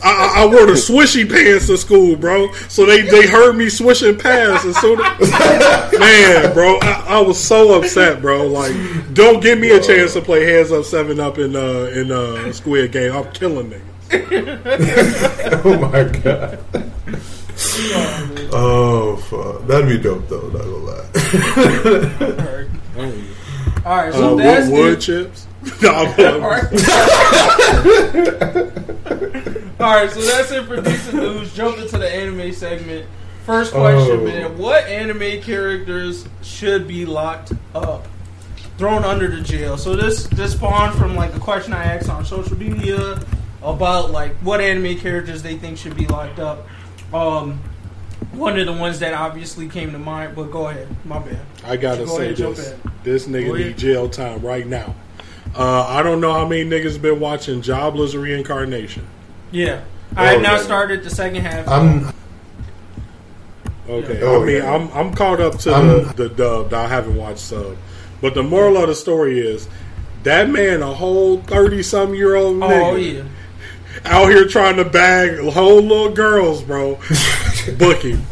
I wore the swishy pants to school, bro. So they heard me swishing pants, and so man, bro, I was so upset, bro. Like, don't give me a chance to play Hands Up, 7-Up in Squid Game. I'm killing niggas. Oh my god. Oh fuck, that'd be dope though. Not gonna lie. All right, so that's wood chips. All right, so that's it for decent news. Jump into the anime segment. First question, man: what anime characters should be locked up, thrown under the jail? So this spawned from like a question I asked on social media about like what anime characters they think should be locked up. One of the ones that obviously came to mind, but go ahead, my bad. I gotta say this. This nigga need jail time right now. I don't know how many niggas been watching Jobless Reincarnation. Yeah, I have not started the second half. Okay, I mean, I'm caught up to the dub that I haven't watched sub. But the moral of the story is that man, a whole 30-something-year-old nigga. Oh yeah. Out here trying to bag whole little girls, bro. Book him.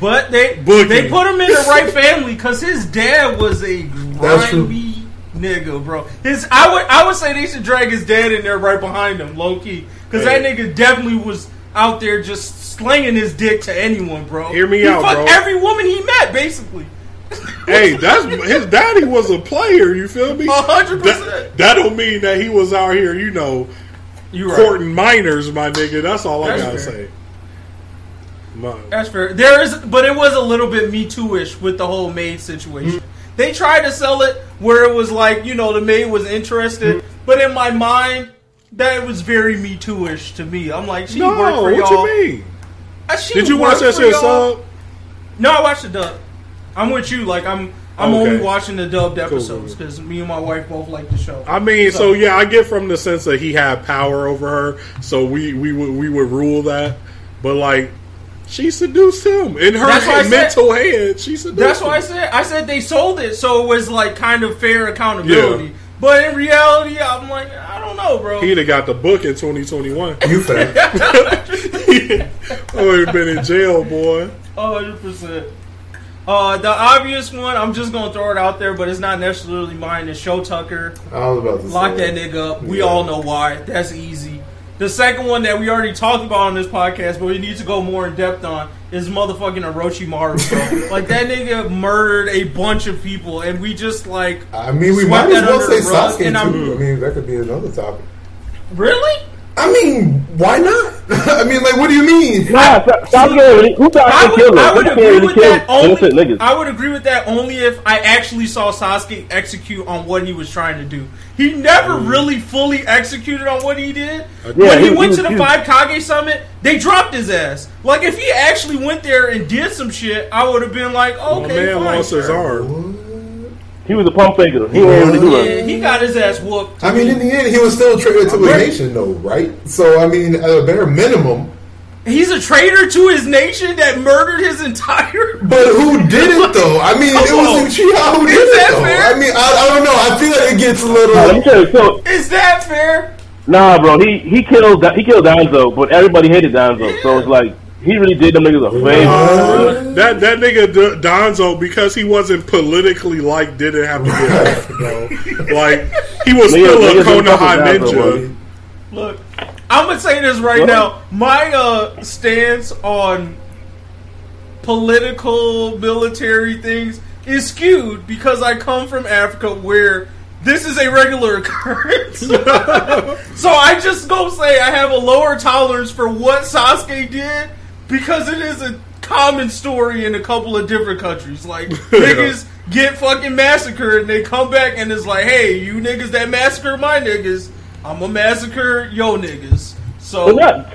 But they put him in the right family because his dad was a grimy nigga, bro. I would say they should drag his dad in there right behind him, low key, because that nigga definitely was out there just slinging his dick to anyone, bro. Hear me out, bro. He fucked every woman he met, basically. Hey, his daddy was a player. You feel me? 100%. That don't mean that he was out here, you know. You're courting minors, my nigga. That's all I gotta say. That's fair. But it was a little bit Me Too-ish with the whole maid situation. Mm-hmm. They tried to sell it where it was like, you know, the maid was interested, but in my mind, that was very Me Too-ish to me. I'm like, she worked for y'all. What you mean? Did you watch that shit sub? No, I watched the dub. I'm with you. Like, I'm only watching the dubbed episodes because me and my wife both like the show. I mean, so yeah, I get from the sense that he had power over her, so we would rule that. But like, she seduced him in her mental head. She seduced. That's why I said they sold it, so it was like kind of fair accountability. Yeah. But in reality, I'm like, I don't know, bro. He'd have got the book in 2021. You think? Oh, he'd been in jail, boy. 100%. The obvious one, I'm just going to throw it out there, but it's not necessarily mine, is Show Tucker. I was about to lock that nigga up. We all know why. That's easy. The second one that we already talked about on this podcast, but we need to go more in depth on, is motherfucking Orochimaru, bro. Like, that nigga murdered a bunch of people, and we just, like, I mean, we might as well say Sasuke, too. I mean, that could be another topic. Really? I mean, why not? I mean, like, what do you mean? Nah, I would agree with that only if I actually saw Sasuke execute on what he was trying to do. He never really fully executed on what he did. Yeah, when he went to the Five Kage Summit, they dropped his ass. Like, if he actually went there and did some shit, I would have been like, okay, fine. My man lost his arm. He was a pump faker. He wasn't able to do that. He got his ass whooped. I mean, in the end, he was still a traitor to the nation, though, right? So, I mean, at a bare minimum, He's a traitor to his nation that murdered his entire... But who did it, though? I mean, it was Uchiha who did it, though. Fair? I mean, I don't know. I feel like it gets a little... Is that fair? Nah, bro. He killed Danzo, but everybody hated Danzo. Yeah. So it's like, he really did them niggas a favor. That nigga Danzo, because he wasn't politically liked, didn't have to get off, bro. Like, he was still a Konoha ninja. Look. I'm going to say this right now. My stance on political, military things is skewed because I come from Africa where this is a regular occurrence. So I just go say I have a lower tolerance for what Sasuke did because it is a common story in a couple of different countries. Like, niggas get fucking massacred and they come back and it's like, hey, you niggas that massacred my niggas, I'm a massacre yo niggas. So he ain't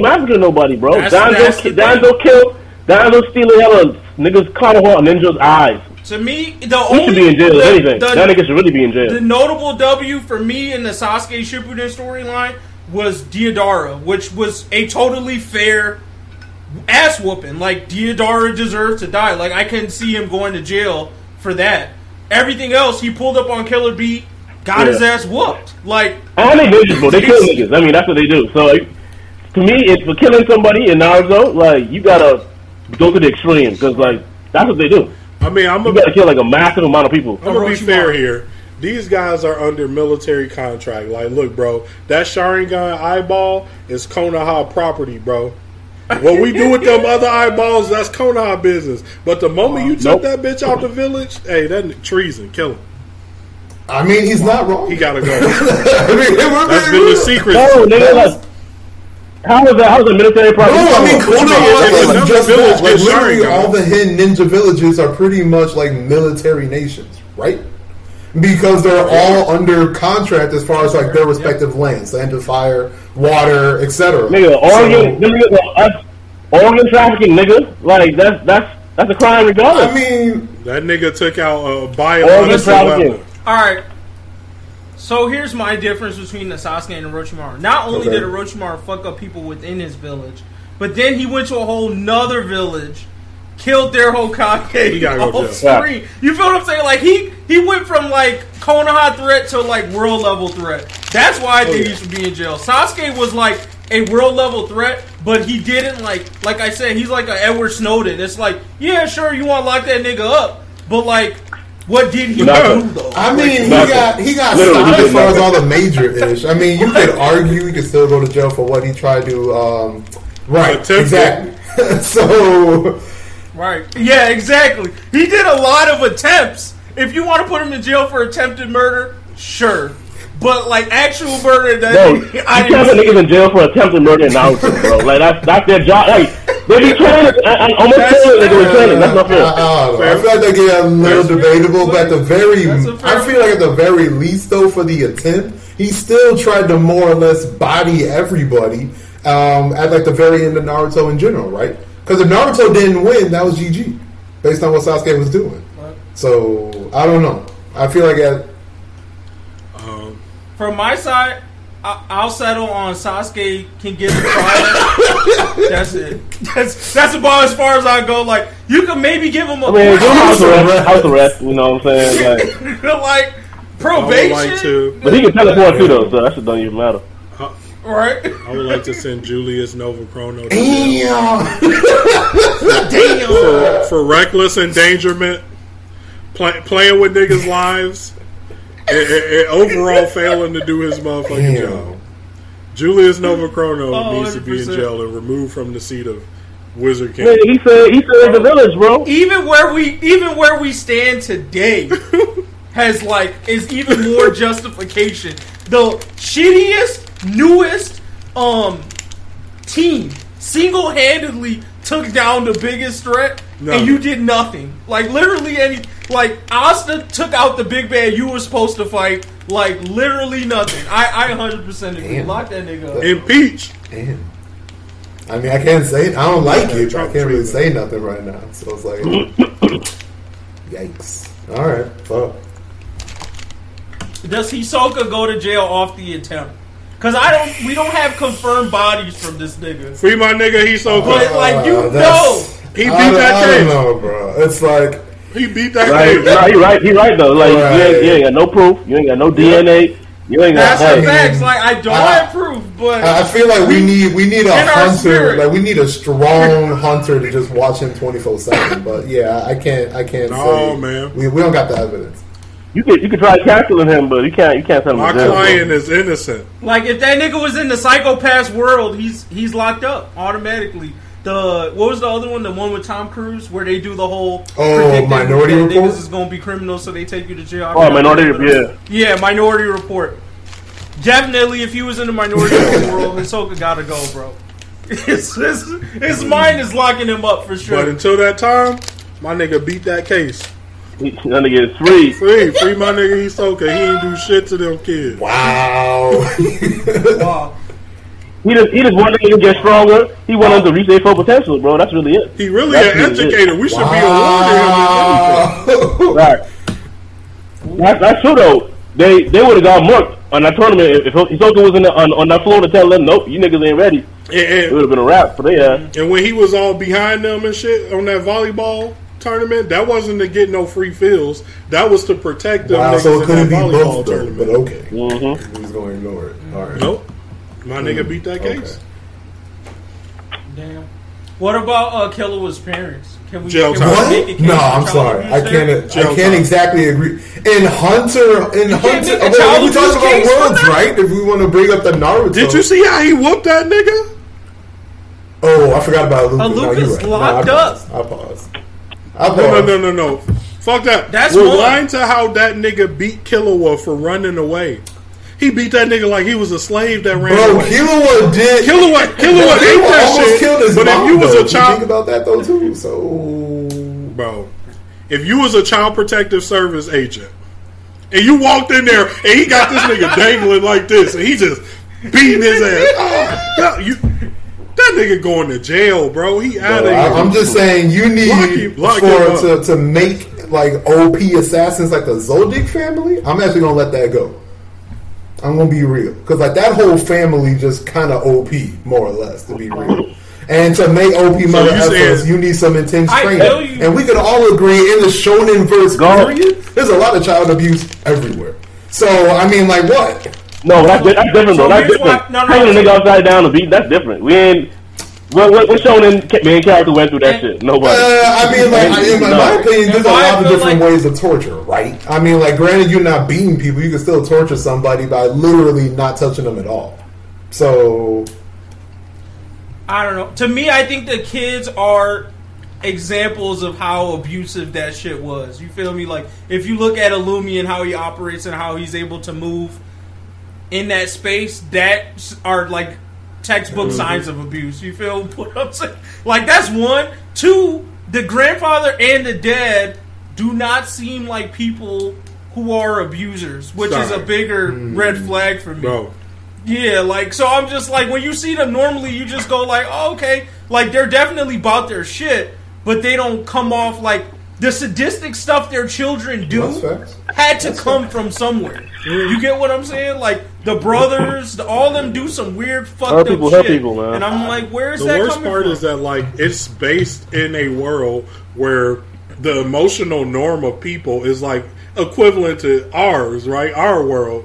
massacring nobody, bro. Danzo stealing hella niggas Konoha ninja's eyes. To me, that nigga should really be in jail. The notable W for me in the Sasuke Shippuden storyline was Deidara, which was a totally fair ass whooping. Like, Deidara deserved to die. Like, I couldn't see him going to jail for that. Everything else, he pulled up on Killer B. Got his ass whooped. Like, all they do is, bro, they kill niggas. I mean, that's what they do. So, like, to me, it's for killing somebody in Naruto. Like, you gotta go to the extreme because, like, that's what they do. I mean, you gotta kill like a massive amount of people. I'm gonna be fair here. These guys are under military contract. Like, look, bro, that Sharingan eyeball is Konoha property, bro. What we do with them other eyeballs, that's Konoha business. But the moment you took that bitch out the village, hey, that treason, kill him. I mean, he's not wrong. He gotta go. I mean, that's been the secret. No, nigga, like, how is the military property? No, I mean, Konoha is just that. Like, literally, all the hidden ninja villages are pretty much like military nations, right? Because they're all under contract as far as like their respective lands, land of fire, water, etc. Nigga, organ trafficking, nigga. Like, that's a crime regardless. I mean, that nigga took out a biological weapon. Alright, so here's my difference between the Sasuke and Orochimaru. Not only did Orochimaru fuck up people within his village, but then he went to a whole nother village, killed their Hokage, all three. You feel what I'm saying? Like, he went from, like, Konoha threat to, like, world-level threat. That's why I think he should be in jail. Sasuke was, like, a world-level threat, but he didn't, like I said, he's like an Edward Snowden. It's like, yeah, sure, you want to lock that nigga up, but, like... What did he do, though? I mean, he got stopped as far as all the major-ish. I mean, you could argue he could still go to jail for what he tried to, exactly. So... Right. Yeah, exactly. He did a lot of attempts. If you want to put him in jail for attempted murder, sure. But, like, actual murder... you can't put niggas in jail for attempted murder in Naruto, bro. Like, that's their job. Like... They be training. I'm almost killing it. They were training. That's not fair. I feel like they get a little debatable, but at the very least, though, for the attempt, he still tried to more or less body everybody at like the very end of Naruto in general, right? Because if Naruto didn't win, that was GG, based on what Sasuke was doing. Right. So I don't know. I feel like from my side. I'll settle on Sasuke can get the trial. That's it. That's about as far as I go. Like, you can maybe give him house arrest. You know what I'm saying? Like, like probation. But he can teleport too, though. So that don't even matter. Right? I would like to send Julius Nova Chrono. Damn. For reckless endangerment, playing with niggas' lives. And overall failing to do his motherfucking job. Julius Nova Chrono needs to be in jail and removed from the seat of Wizard King. Man, he said the village, bro. Even where we stand today has like is even more justification. The shittiest, newest team single-handedly took down the biggest threat. No. And you did nothing. Like, literally any... Like, Asta took out the big bad you were supposed to fight. Like, literally nothing. I 100% agree. Damn. Lock that nigga up. Impeach. Damn. I mean, I can't say... I don't like it, but I can't really say nothing right now. So it's like... Yikes. Alright, fuck. Does Hisoka go to jail off the attempt? Cause we don't have confirmed bodies from this nigga. Free my nigga, he's so close. But like you know, he beat that case. I don't know, bro. It's like he beat that case. Like, he right though. Like right. You ain't got no proof. You ain't got no DNA. You ain't got that's the facts. Like I don't have proof, but I feel like we need a hunter. Like we need a strong hunter to just watch him 24/7. But yeah, I can't. Oh man, we don't got the evidence. You could try calculating him, but you can't tell him. My client is innocent. Like if that nigga was in the psychopath world, he's locked up automatically. What was the other one? The one with Tom Cruise where they do the whole Minority Report. Niggas is gonna be criminals, so they take you to jail. Oh, Minority Report. Yeah, Minority Report. Definitely, if he was in the Minority Report world, Hisoka gotta go, bro. His mind is locking him up for sure. But until that time, my nigga beat that case. That nigga is free. Free my nigga Hisoka. He ain't do shit to them kids. Wow. He just wanted to get stronger. He wanted to reach their full potential, bro. That's really it. He really an educator. We should be awarded him. That's true though. They would have got murked on that tournament if Hisoka was in on that floor to tell them, nope, you niggas ain't ready. It would have been a wrap for them. And when he was all behind them and shit on that volleyball tournament, that wasn't to get no free fields. That was to protect them. Wow, so it couldn't be both, but okay. Mm-hmm. He was going to ignore it. All right. Nope. My nigga beat that case. Okay. Damn. What about Killua's parents? Can we? Jail time. Make a case? No, I'm sorry. I can't exactly agree. In Hunter, we talked about worlds, right? If we want to bring up the Naruto, did you see how he whooped that nigga? Oh, I forgot about Luffy. Luffy's right. Locked up. I paused. No. Fuck that. We're lying to how that nigga beat Killua for running away. He beat that nigga like he was a slave that ran away. Bro, Killua did. Killua ate that shit. But if you was a child, think about that though too. So, bro, if you was a child protective service agent and you walked in there and he got this nigga dangling like this and he just beating his ass, that nigga going to jail, bro. He out of here. I'm just saying, you need to make like OP assassins like the Zoldyck family. I'm actually gonna let that go. I'm gonna be real, because like that whole family just kind of OP more or less, to be real. And to make OP mother efforts, you need some intense training. And we could all agree in the Shonenverse period, there's a lot of child abuse everywhere. So I mean, like what? No, that's different though. That's different. Hanging a nigga upside down to beat, that's different. We ain't. What shonen main character went through that shit? Nobody. I mean, like in my opinion, there's a lot of different ways of torture, right? I mean, like granted, you're not beating people, you can still torture somebody by literally not touching them at all. So, I don't know. To me, I think the kids are examples of how abusive that shit was. You feel me? Like if you look at Illumi and how he operates and how he's able to move in that space, that are like textbook signs of abuse. You feel what I'm saying? Like that's one. Two, the grandfather and the dad do not seem like people who are abusers, which is a bigger red flag for me. Bro. Yeah, like so I'm just like when you see them normally you just go like, oh, okay. Like they're definitely about their shit, but they don't come off like the sadistic stuff their children do had to come from somewhere. You get what I'm saying? Like the brothers, all them do some weird fucked up shit, man. And I'm like, where is that coming from? The worst part is that like it's based in a world where the emotional norm of people is like equivalent to ours, right? Our world.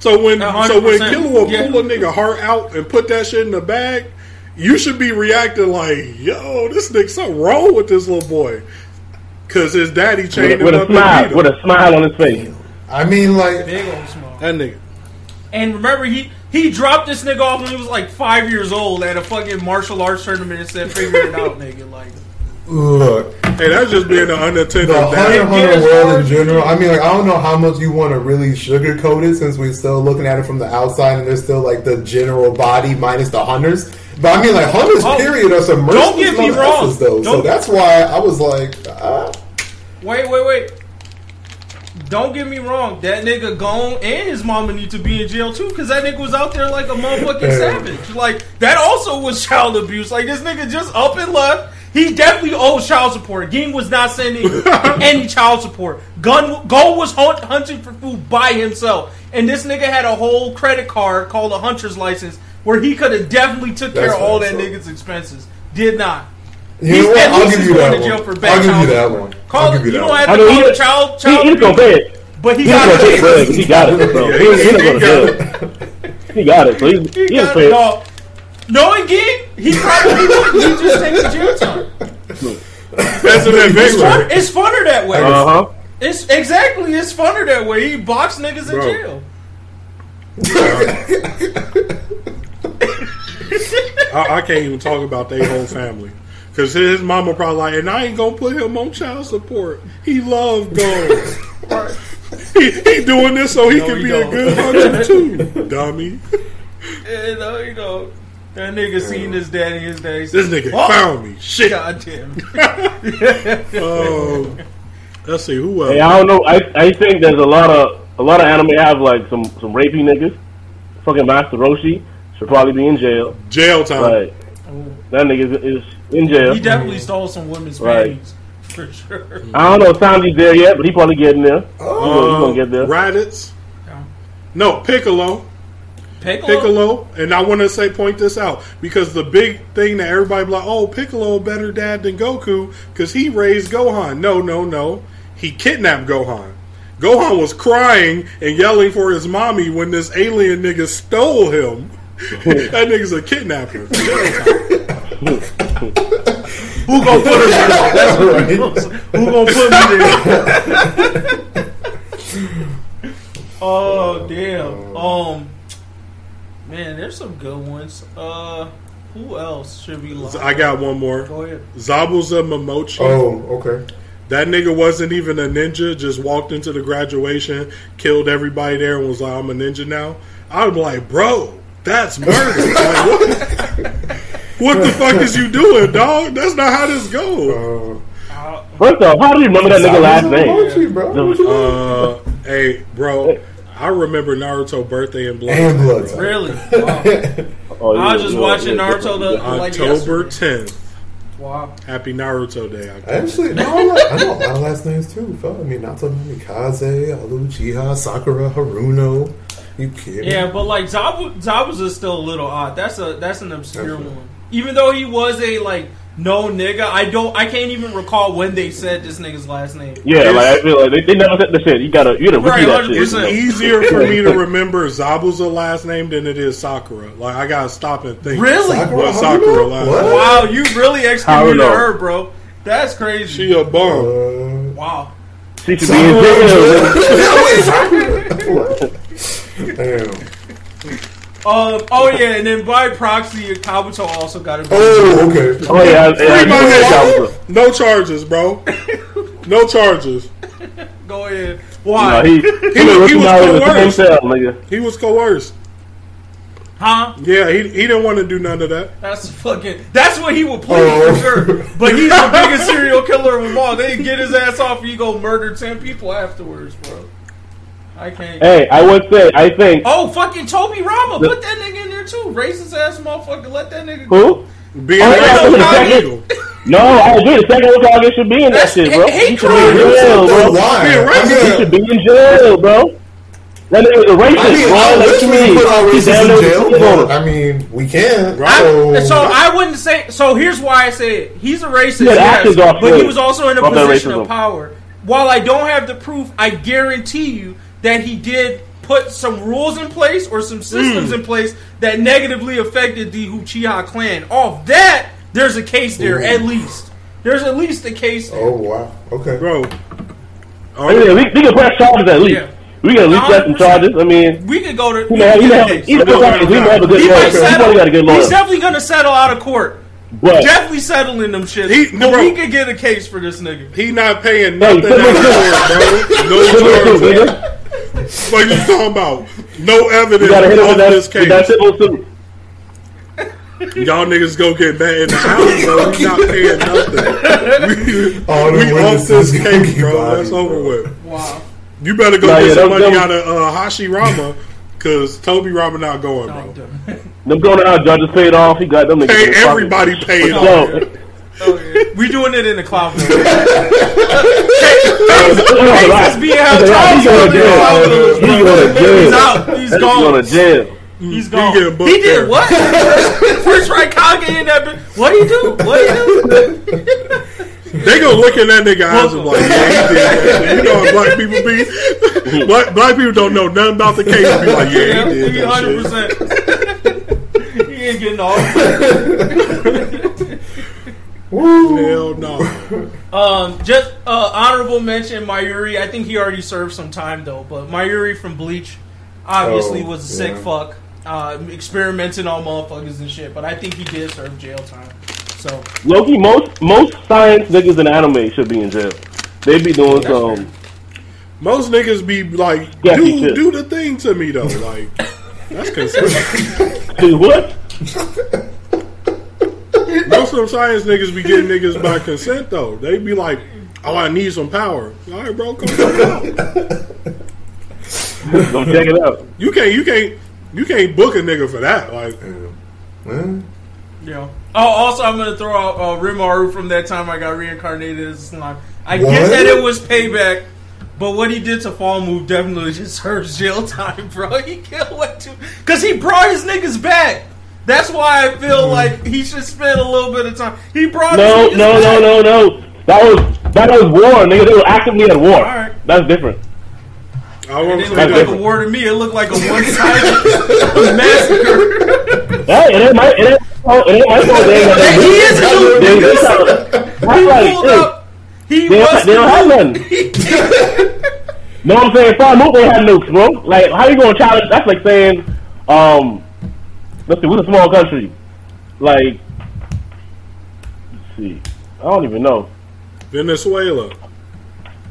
So when Killua pull a nigga heart out and put that shit in the bag, you should be reacting like, yo, this nigga, something wrong with this little boy. Cause his daddy chained him up with a smile on his face. I mean, like big old smile. That nigga. And remember, he dropped this nigga off when he was like 5 years old at a fucking martial arts tournament and said, "Figure it out, nigga." Like, look, hey, that's just being an unattended. The Hunter world in general. I mean, like, I don't know how much you want to really sugarcoat it, since we're still looking at it from the outside, and there's still like the general body minus the hunters. But I mean, like hunters period are some merciless. Don't get me wrong, though. So that's why I was like, Wait. Don't get me wrong. That nigga gone and his mama need to be in jail too, because that nigga was out there like a motherfucking savage. Like, that also was child abuse. Like, this nigga just up and left. He definitely owes child support. Ging was not sending any child support. Go was hunting for food by himself. And this nigga had a whole credit card called a hunter's license where he could have definitely took care of all that nigga's expenses. Did not. You know what? I'll give you that one. You don't have to be a child. He'll go bad. But he got it. He got it, bro. He got it, so he got it, dog. Knowing Ging, he probably would. He just takes the jail time. That's an adventure. It's funner that way. Uh huh. It's funner that way. He box niggas in jail. I can't even talk about their whole family because his mama probably like, and I ain't gonna put him on child support. He loved gold. Right. He doing this so he can be a good hunter too, dummy. Yeah, no, you know. That nigga seen his daddy, his daddy. This nigga found me. Shit. Goddamn. Let's see who else. Hey, I don't know. I think there's a lot of anime have like some rapey niggas. Fucking Master Roshi should probably be in jail. Jail time. Like, that nigga is in jail. He definitely stole some women's panties. For sure. I don't know if Sanji's there yet, but he probably getting there. He's gonna get there. Raditz. Yeah. No, Piccolo, and I want to point this out because the big thing that everybody like, oh, Piccolo better dad than Goku because he raised Gohan. No, he kidnapped Gohan. Gohan was crying and yelling for his mommy when this alien nigga stole him. That nigga's a kidnapper. Who gonna put him there? That's right. Who gonna put him there? Oh damn. Man, there's some good ones. Who else should be live? I got one more. Go ahead. Zabuza Momochi. Oh, okay. That nigga wasn't even a ninja. Just walked into the graduation, killed everybody there, and was like, "I'm a ninja now." I'm like, bro, that's murder. What the fuck is you doing, dog? That's not how this goes. First off, how do you remember that nigga last name? Momochi, bro. Hey, bro. I remember Naruto's birthday in Blood. Really? Wow. I was just watching Naruto October 10th. Wow. Happy Naruto Day. Actually, I know our last names too. Bro. I mean, Naruto, Mikaze, Uchiha, Sakura, Haruno. You kidding? Yeah, but like Zabuza is still a little odd. That's an obscure one. Even though he was a I can't even recall when they said this nigga's last name. Yeah, I feel like they never said the shit. You gotta repeat that shit. It's easier for me to remember Zabuza's last name than it is Sakura. Like I gotta stop and think. Really? Sakura last name. Wow, you really excommunicated her, bro. That's crazy. She a bum. Wow. She should be in jail. Damn. And then by proxy, Kabuto also got it. Oh, okay. Oh, yeah. No charges, bro. No charges. Go ahead. Why? No, he was coerced. He was coerced. Huh? Yeah, he didn't want to do none of that. That's what he would plead for sure. But he's the biggest serial killer of them all. They get his ass off and he go murder 10 people afterwards, bro. I can't. Hey, I would say, I think. Oh, fucking Toby Rama. Put that nigga in there, too. Racist ass motherfucker. Let that nigga go. Who? No, I agree. The second one guy should be in that shit, bro. He should be in jail, bro. He should be in jail, bro. That nigga was a racist, literally put all racists in jail. I mean, we can. So I wouldn't say. So here's why I say it. He's a racist, yes, but he was also in a position of power. While I don't have the proof, I guarantee you that he did put some rules in place or some systems in place that negatively affected the Uchiha clan. Off that, there's a case there, at least. There's at least a case there. Oh, wow. Okay. Bro. We can press charges at least. Yeah. We can at least press some charges. I mean, we can go to... He's definitely going to settle out of court. But definitely settling them shit. He could get a case for this nigga. He not paying nothing. No charges. What you talking about? No evidence of this case. Y'all niggas go get mad in the house, bro. We not paying nothing. We off this case, bro. That's over with. Wow. You better go get some money out of Hashirama because Toby Rama not going, bro. Them going out, judges paid off. He got them niggas. Everybody paid off. We doing it in the cloud. He's out. He's gone. He's gone. He did what? First right Kage in that bitch. What do you do? They gonna look in that nigga eyes and like, yeah, he did. You know what black people be? Black people don't know nothing about the case. Be like, yeah, he did. 100%. He ain't getting all. Hell no. Just honorable mention, Mayuri. I think he already served some time though, but Mayuri from Bleach obviously was a sick fuck, experimenting on motherfuckers and shit. But I think he did serve jail time. So. Loki, most science niggas in anime should be in jail. They be doing some. Most niggas be like, do the thing to me though. Like, that's consistent. Do what? Most of them science niggas be getting niggas by consent though. They be like, oh, I need some power. All right, bro, come check it out. Go check it out. You can't book a nigga for that. Like, man. Yeah. Oh, also, I'm going to throw out Rimuru from that time I got reincarnated as a slime. I guess that it was payback, but what he did to Fall Move definitely just serves jail time, bro. He killed way too... Because he brought his niggas back. That's why I feel like he should spend a little bit of time. He brought his niggas back. No. That was war, nigga. They were actively at war. All right. That's different. It didn't look like a war to me. It looked like a one-sided massacre. Hey, it ain't my fault. They don't have nothing. No, I'm saying Far Move. They had nukes, bro. Like, how you gonna challenge? That's like saying, let's see, we're a small country. Like, let's see, I don't even know. Venezuela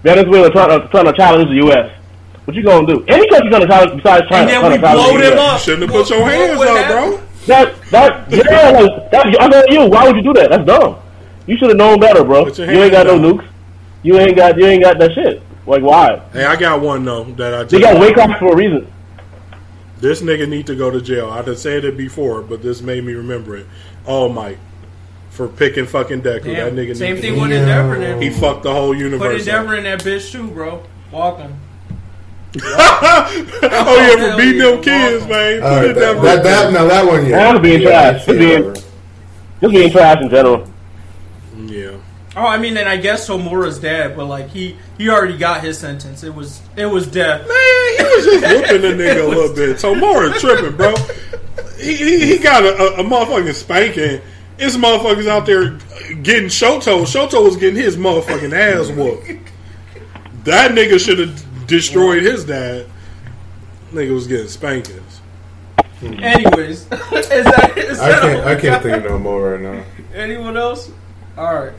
trying to challenge the U.S. What you gonna do? Any country gonna challenge besides China? And then we blow them up. Shouldn't have put your hands up, bro. I know you. Why would you do that? That's dumb. You should have known better, bro. You ain't got no nukes. You ain't got that shit. Like, why? Hey, I got one though that I. They got wake up for a reason. This nigga need to go to jail. I done said it before, but this made me remember it. All Might for picking fucking Deku. Damn, that nigga. Same thing with Endeavor. He fucked the whole universe. Put Endeavor in that bitch too, bro. Walking. For beating them kids, man. That was being trash. Just being trash in general. Yeah. Oh, I mean, and I guess Homura's dad, but like he already got his sentence. It was death. Man, he was just whooping the nigga a little bit. Homura tripping, bro. He got a motherfucking spanking. It's motherfuckers out there getting Shoto. Shoto was getting his motherfucking ass whooped. That nigga should have destroyed his dad. Nigga was getting spankings. Anyways, I can't think of no more right now. Anyone else? All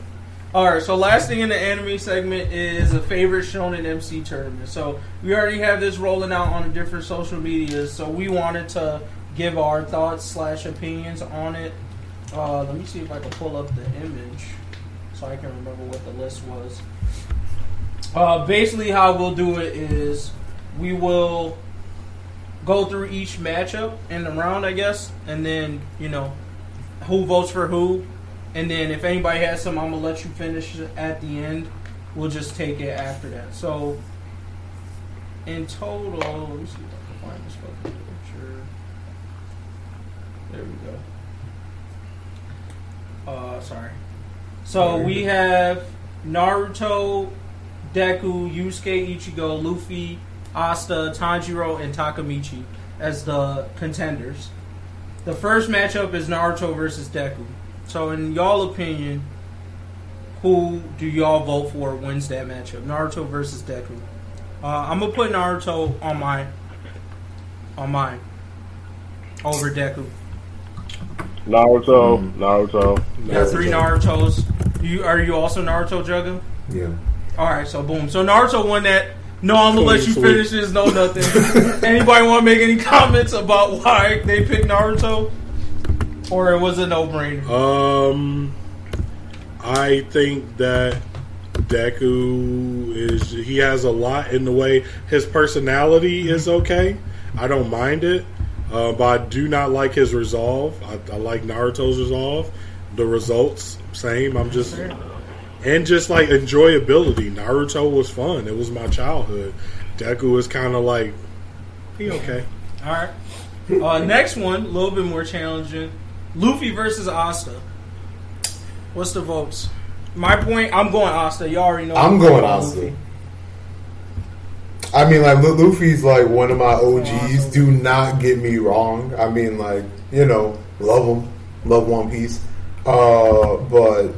right. So last thing in the anime segment is a favorite shonen MC tournament. So we already have this rolling out on different social medias. So we wanted to give our thoughts / opinions on it. Let me see if I can pull up the image so I can remember what the list was. Basically how we'll do it is we will go through each matchup in the round, I guess, and then, you know, who votes for who, and then if anybody has some, I'm going to let you finish at the end. We'll just take it after that. So, in total, let me see if I can find this fucking picture. There we go. Sorry. So, we have Naruto, Deku, Yusuke, Ichigo, Luffy, Asta, Tanjiro, and Takemichi as the contenders. The first matchup is Naruto versus Deku. So, in y'all opinion, who do y'all vote for wins that matchup? Naruto versus Deku. I'm gonna put Naruto on mine over Deku. Naruto. There are three Narutos. Are you also Naruto Jugga? Yeah. Alright, so boom. So Naruto won that. No, I'm going to let you finish this. No, nothing. Anybody want to make any comments about why they picked Naruto? Or it was a no-brainer? I think that Deku is... He has a lot in the way. His personality is okay. I don't mind it. But I do not like his resolve. I like Naruto's resolve. the results same. I'm just and just like enjoyability. Naruto was fun. It was my childhood. Deku was kind of like he okay. All right. Next one, a little bit more challenging. Luffy versus Asta. What's the votes? My point, I'm going Asta. You already know. I'm going Asta. Luffy. I mean, like, Luffy's, like, one of my OGs. Do not get me wrong. I mean, like, you know, love him. Love One Piece. But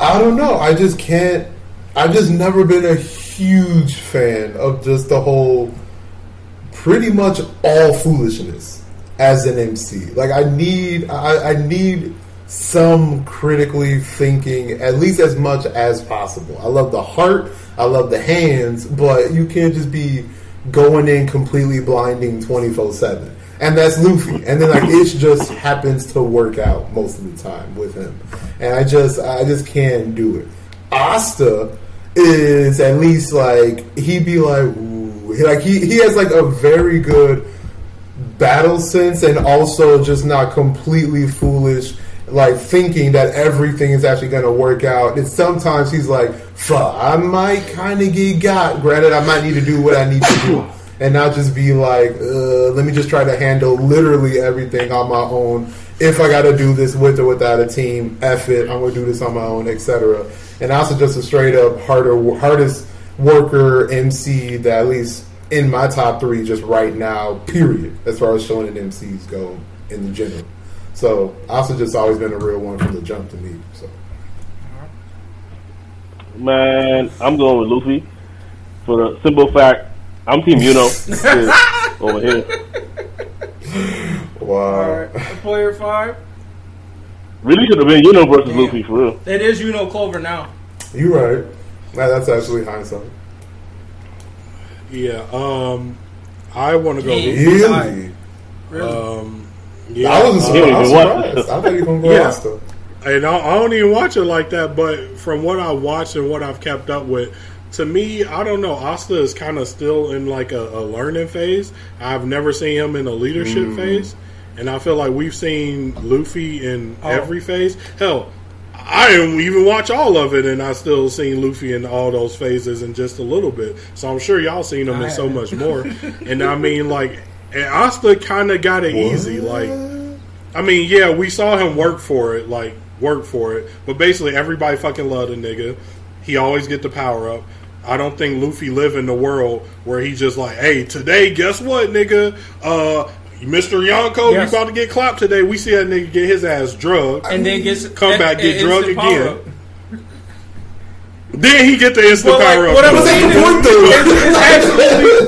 I don't know. I just can't. I've just never been a huge fan of just the whole pretty much all foolishness as an MC. Like, I need some critically thinking, at least as much as possible. I love the heart, I love the hands, but you can't just be going in completely blinding 24/7. And that's Luffy. And then like it just happens to work out most of the time with him. And I just can't do it. Asta is at least like he'd be like, ooh. Like he has like a very good battle sense and also just not completely foolish. Like thinking that everything is actually going to work out, and sometimes he's like, "Fuck, I might kind of get got." Granted, I might need to do what I need to do, and not just be like, "Let me just try to handle literally everything on my own." If I got to do this with or without a team, F it, I'm going to do this on my own, etc. And also just a straight up hardest worker MC that at least in my top three just right now. Period. As far as shonen MCs go in the general. So, Asta just always been a real one from the jump to me. So, man, I'm going with Luffy for the simple fact I'm Team Uno over here. Wow. All right. Player 5. Really should have been Uno versus Luffy for real. It is Uno Clover now. You're right. Nah, that's actually hindsight. Yeah. I want to go Luffy. Really? Yeah, I wasn't surprised. I thought you were going to go Asta. And I don't even watch it like that, but from what I watched and what I've kept up with, to me, I don't know, Asta is kind of still in like a learning phase. I've never seen him in a leadership phase, and I feel like we've seen Luffy in every phase. Hell, I didn't even watch all of it, and I still seen Luffy in all those phases in just a little bit. So I'm sure y'all seen him in so much more. And I mean, like... And Asta kind of got it easy. Like, I mean, yeah, we saw him work for it. But basically, everybody fucking loved the nigga. He always get the power up. I don't think Luffy live in the world where he's just like, hey, today, guess what, nigga? Mr. Yonko, you about to get clapped today. We see that nigga get his ass drugged. And then get drugged again. Then he get the instant power up. What I'm saying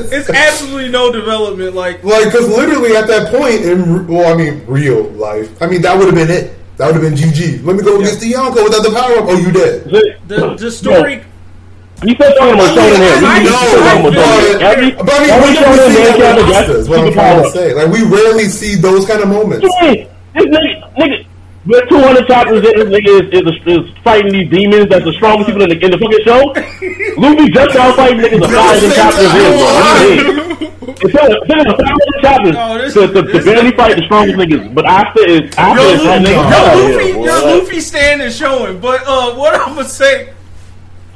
it's absolutely no development. Like, because literally at that point in, real life. I mean, that would have been it. That would have been GG. Let me go against the Yonko without the power up. Oh, you dead. The story. You said something about showing him. But I mean, we don't see that. That's what I'm trying to say. Like, we rarely see those kind of moments. This nigga. We're 200 chapters in, this nigga is fighting these demons that's the strongest people in the fucking show. Luffy just out fighting niggas a 1,000 chapters in, bro. It's been 1,000 chapters to barely fight the strongest niggas. But after that nigga. Luffy standing showing. But what I'm going to say.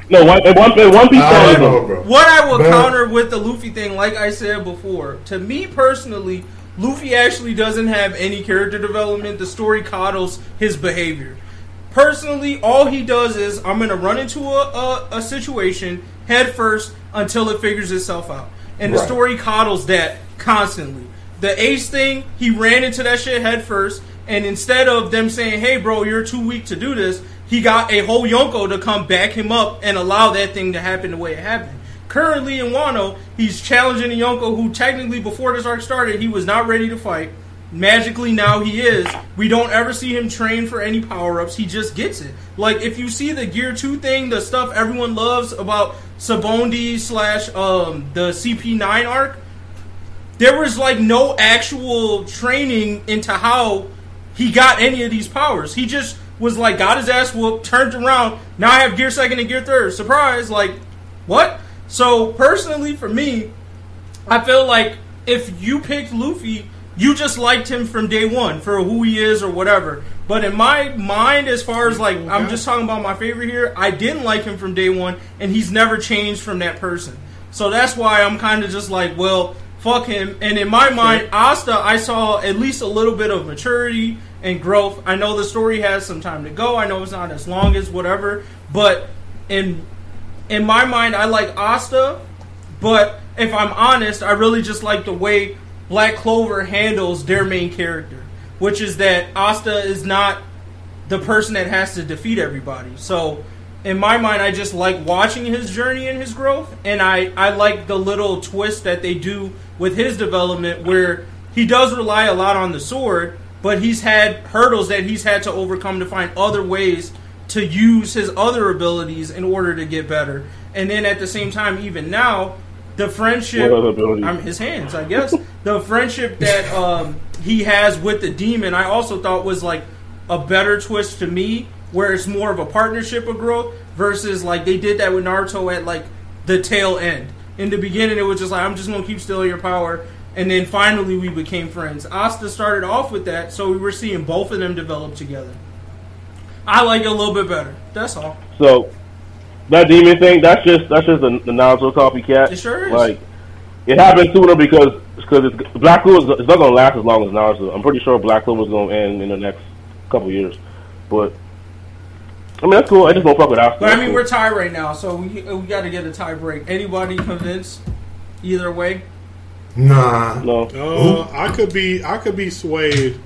No, one piece standing. What I will counter with the Luffy thing, like I said before, to me personally, Luffy actually doesn't have any character development. The story coddles his behavior. Personally, all he does is, I'm going to run into a situation head first until it figures itself out. And the story coddles that constantly. The Ace thing, he ran into that shit head first, and instead of them saying, hey bro, you're too weak to do this, he got a whole Yonko to come back him up and allow that thing to happen the way it happened. Currently in Wano, he's challenging a Yonko who technically, before this arc started, he was not ready to fight. Magically, now he is. We don't ever see him train for any power-ups. He just gets it. Like, if you see the Gear 2 thing, the stuff everyone loves about Sabondi / the CP9 arc, there was, like, no actual training into how he got any of these powers. He just was, like, got his ass whooped, turned around, now I have Gear 2nd and Gear 3rd. Surprise! Like, what? So, personally, for me, I feel like if you picked Luffy, You just liked him from day one for who he is or whatever. But in my mind, as far as like, I'm just talking about my favorite here, I didn't like him from day one, and he's never changed from that person. So that's why I'm kind of just like, well, fuck him. And in my mind, Asta, I saw at least a little bit of maturity and growth. I know the story has some time to go. I know it's not as long as whatever. But in my mind, I like Asta. But if I'm honest, I really just like the way Black Clover handles their main character, which is that Asta is not the person that has to defeat everybody. So, in my mind, I just like watching his journey and his growth, and I like the little twist that they do with his development where he does rely a lot on the sword, but he's had hurdles that he's had to overcome to find other ways to use his other abilities in order to get better. And then at the same time, even now, the friendship... What other abilities? His hands, I guess. The friendship that he has with the demon, I also thought was like a better twist to me, where it's more of a partnership of growth versus like they did that with Naruto at like the tail end. In the beginning, it was just like, I'm just going to keep stealing your power, and then finally we became friends. Asta started off with that, so we were seeing both of them develop together. I like it a little bit better. That's all. So, that demon thing, that's just the Naruto copycat. It sure is. Like, it happened sooner because Black Clover is not going to last as long as Naruto. I'm pretty sure Black Clover is going to end in the next couple years. But, I mean, that's cool. I just won't fuck with Asta. But, I mean, we're tied right now, so we got to get a tie break. Anybody convinced either way? Nah. No. I could be swayed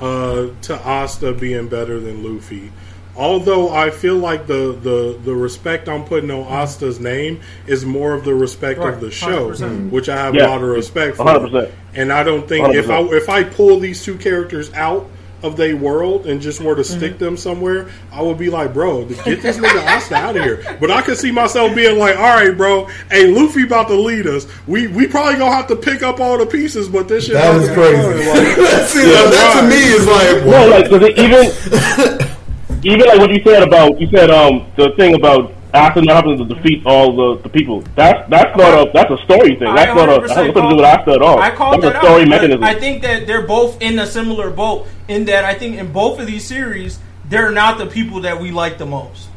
to Asta being better than Luffy. Although I feel like the respect I'm putting on Asta's name is more of the respect of the show, 100%. Which I have a lot of respect for. 100%. And I don't think 100%. if I pull these two characters out of their world and just were to stick them somewhere, I would be like, bro, get this nigga Asta out of here. But I could see myself being like, all right, bro, hey, Luffy about to lead us. We probably gonna have to pick up all the pieces, but this shit... That was crazy. Like, that to me is like... Well, like, does it even... Even like what you said the thing about Asta not having to defeat all the people. That's not a story thing. That's not nothing to do with Asta at all. I call that a story mechanism. I think that they're both in a similar boat in that I think in both of these series they're not the people that we like the most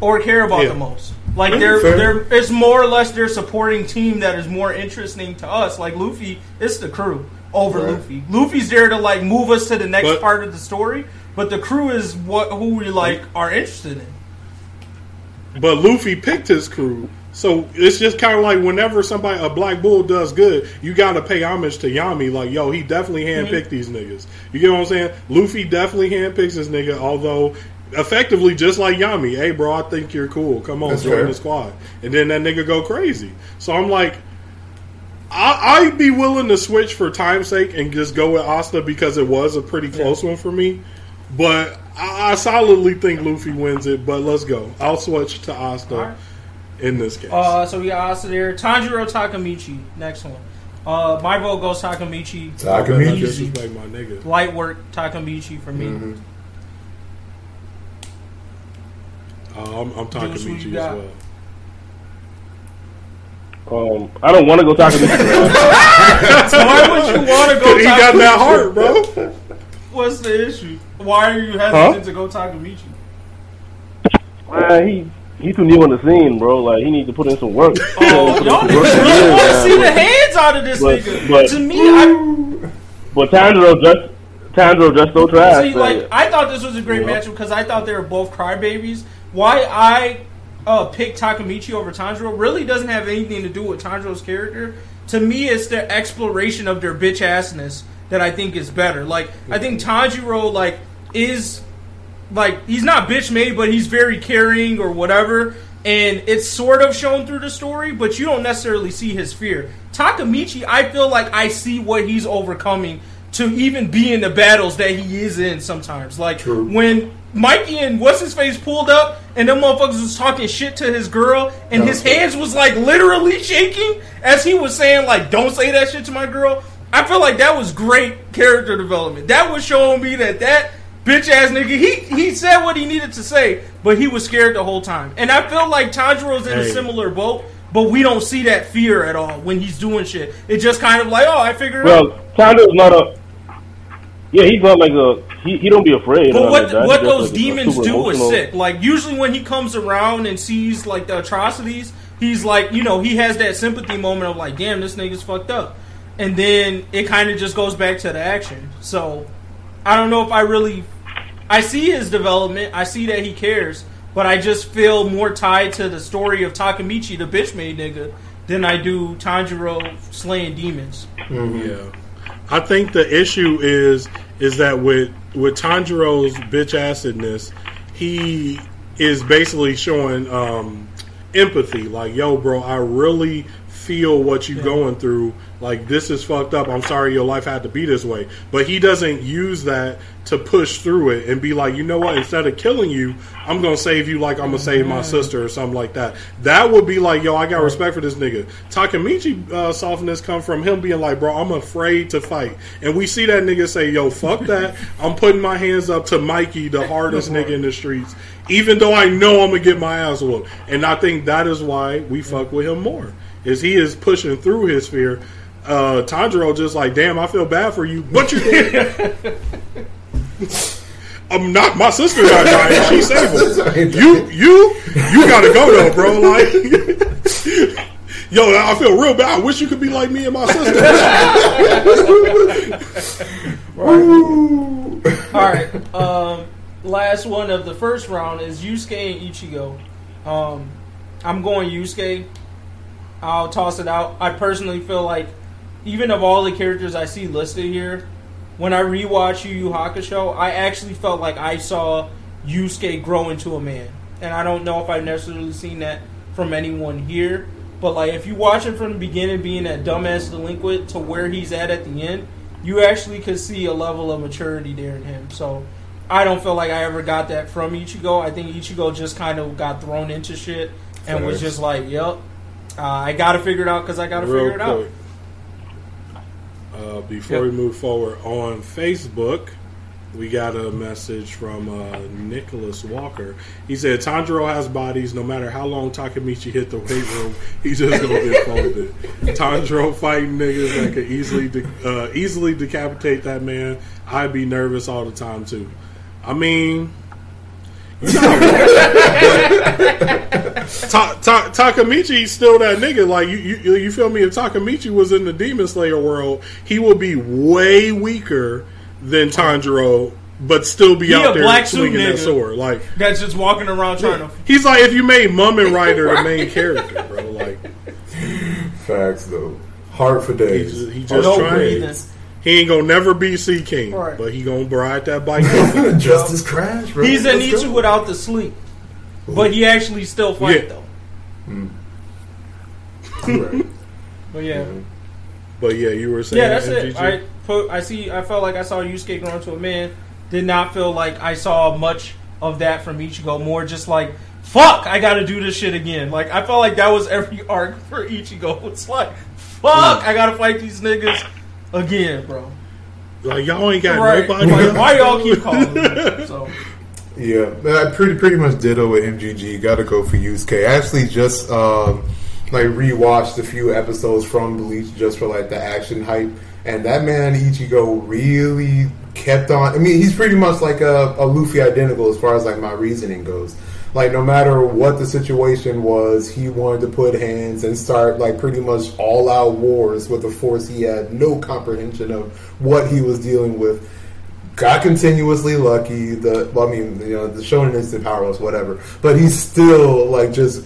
or care about the most. Like they're it's more or less their supporting team that is more interesting to us. Like Luffy, it's the crew over Luffy. Luffy's there to like move us to the next part of the story. But the crew is who we like are interested in. But Luffy picked his crew, so it's just kind of like whenever a Black Bull does good, you got to pay homage to Yami. Like, yo, he definitely handpicked these niggas. You get what I'm saying? Luffy definitely handpicks his nigga, although effectively just like Yami. Hey, bro, I think you're cool. Come on, join the squad. And then that nigga go crazy. So I'm like, I'd be willing to switch for time's sake and just go with Asta because it was a pretty close one for me. But I solidly think Luffy wins it, but let's go. I'll switch to Asta in this case. So we got Asta there. Tanjiro Takemichi, next one. My vote goes Takemichi. Takemichi. Easy. Like my nigga. Light work Takemichi for me. Mm-hmm. I'm Takemichi as well. I don't want to go Takemichi. So why would you want to go Takemichi? He got that heart, bro. What's the issue? Why are you hesitant to go Takemichi? He's too new on the scene, bro. Like, he needs to put in some work. Oh, y'all really want to see the hands out of this nigga. But, to me, but Tanjiro just so trash. See, like, I thought this was a great matchup because I thought they were both crybabies. Why I picked Takemichi over Tanjiro really doesn't have anything to do with Tanjiro's character. To me, it's their exploration of their bitch-assness that I think is better. Like, I think Tanjiro, like, is, like, he's not bitch-made, but he's very caring or whatever, and it's sort of shown through the story, but you don't necessarily see his fear. Takemichi, I feel like I see what he's overcoming to even be in the battles that he is in sometimes. Like, when Mikey and What's-His-Face pulled up, and them motherfuckers was talking shit to his girl, and his hands was, like, literally shaking as he was saying, like, don't say that shit to my girl. I feel like that was great character development. That was showing me that bitch-ass nigga, he said what he needed to say, but he was scared the whole time. And I feel like Tanjiro's in a similar boat, But we don't see that fear at all when he's doing shit. It's just kind of like, oh, I figured it out. Well, Tanjiro's not a... Yeah, he's not like a... He don't be afraid. But what those like demons do is sick. Like, usually when he comes around and sees, like, the atrocities, he's like, you know, he has that sympathy moment of like, damn, this nigga's fucked up. And then it kind of just goes back to the action. So, I don't know if I really... I see his development. I see that he cares. But I just feel more tied to the story of Takemichi, the bitch-made nigga, than I do Tanjiro slaying demons. Mm-hmm. Yeah. I think the issue is that with Tanjiro's bitch-acidness, he is basically showing empathy. Like, yo, bro, I really feel what you're going through. Like, this is fucked up. I'm sorry your life had to be this way. But he doesn't use that to push through it and be like, you know what? Instead of killing you, I'm going to save you like I'm going to save my sister or something like that. That would be like, yo, I got respect for this nigga. Takemichi softness come from him being like, bro, I'm afraid to fight. And we see that nigga say, yo, fuck that. I'm putting my hands up to Mikey, the hardest nigga in the streets, even though I know I'm going to get my ass whooped. And I think that is why we fuck with him more, is he is pushing through his fear. Tanjiro just like, damn, I feel bad for you, but you did. I'm not. My sister got dying. She saved her. You gotta go though, bro. Like, yo, I feel real bad. I wish you could be like me and my sister. All right. Last one of the first round is Yusuke and Ichigo. I'm going Yusuke. I'll toss it out. I personally feel like, even of all the characters I see listed here, when I rewatch Yu Yu Hakusho, I actually felt like I saw Yusuke grow into a man. And I don't know if I've necessarily seen that from anyone here. But like, if you watch it from the beginning, being that dumbass delinquent to where he's at the end, you actually could see a level of maturity there in him. So I don't feel like I ever got that from Ichigo. I think Ichigo just kind of got thrown into shit and was just like, yep, I got to figure it out because I got to figure it out. Before we move forward, on Facebook, we got a message from Nicholas Walker. He said, Tanjiro has bodies. No matter how long Takemichi hit the weight room, he's just going to get folded. Tanjiro fighting niggas that could easily decapitate that man. I'd be nervous all the time, too. I mean... Takemichi's still that nigga. Like you feel me? If Takemichi was in the Demon Slayer world, he would be way weaker than Tanjiro, but still be out there swinging that sword. Like that's just walking around trying to. He's like if you made Mumen Rider the main character, bro. Like facts though, hard for days. He just trying. He ain't gonna never be Sea King, right, but he gonna ride that bike. Just as crash, bro. He's an Ichigo without the sleep, but he actually still fight though. Right. But yeah, you were saying. Yeah, that's MGG. It. I felt like I saw Yusuke growing to a man. Did not feel like I saw much of that from Ichigo. More just like, fuck, I gotta do this shit again. Like I felt like that was every arc for Ichigo. It's like, fuck, I gotta fight these niggas again, bro. Like y'all ain't got nobody. Like, why y'all keep calling me? So yeah, I pretty much ditto with MGG. Gotta go for Yusuke. I actually just like rewatched a few episodes from Bleach just for like the action hype, and that man Ichigo really kept on. I mean, he's pretty much like a Luffy identical as far as like my reasoning goes. Like no matter what the situation was, he wanted to put hands and start like pretty much all out wars with a force he had no comprehension of what he was dealing with. Got continuously lucky. The Shonen Instant Power was whatever, but he still like just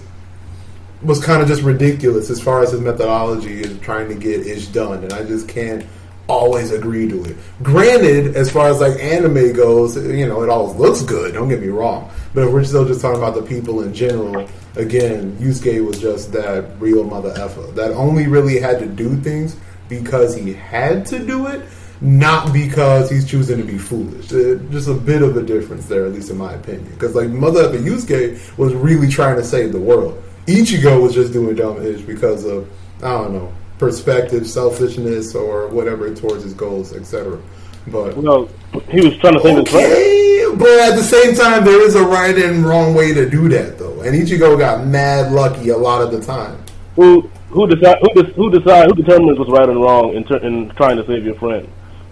was kind of just ridiculous as far as his methodology is trying to get ish done, and I just can't always agree to it. Granted, as far as like anime goes, you know, it always looks good, don't get me wrong, but if we're still just talking about the people in general, again, Yusuke was just that real mother effer that only really had to do things because he had to do it, not because he's choosing to be foolish. Just a bit of a difference there, at least in my opinion, because like mother effer Yusuke was really trying to save the world. Ichigo was just doing dumb ish because of, I don't know, perspective, selfishness, or whatever towards his goals, etc. But no, he was trying to think his way. But at the same time, there is a right and wrong way to do that, though. And Ichigo got mad lucky a lot of the time. Who determines what's right and wrong in trying to save your friend?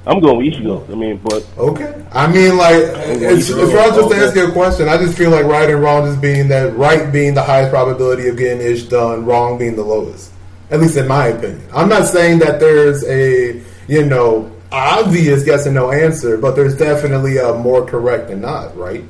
I'm going with Ichigo. If I was just to ask you a question, I just feel like right and wrong just being that right being the highest probability of getting ish done, wrong being the lowest. At least in my opinion. I'm not saying that there's a, obvious yes and no answer, but there's definitely a more correct than not, right?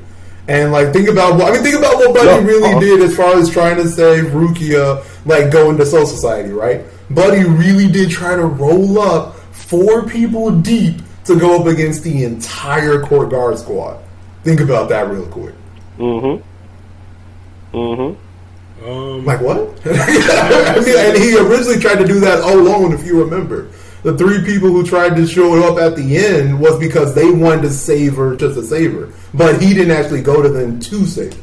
And think about what Buddy really did as far as trying to save Rukia, going to Soul Society, right? Buddy really did try to roll up 4 people deep to go up against the entire court guard squad. Think about that real quick. Mm-hmm. Mm-hmm. What? And he originally tried to do that alone, if you remember. The 3 people who tried to show up at the end was because they wanted to save her just to save her. But he didn't actually go to them to save her.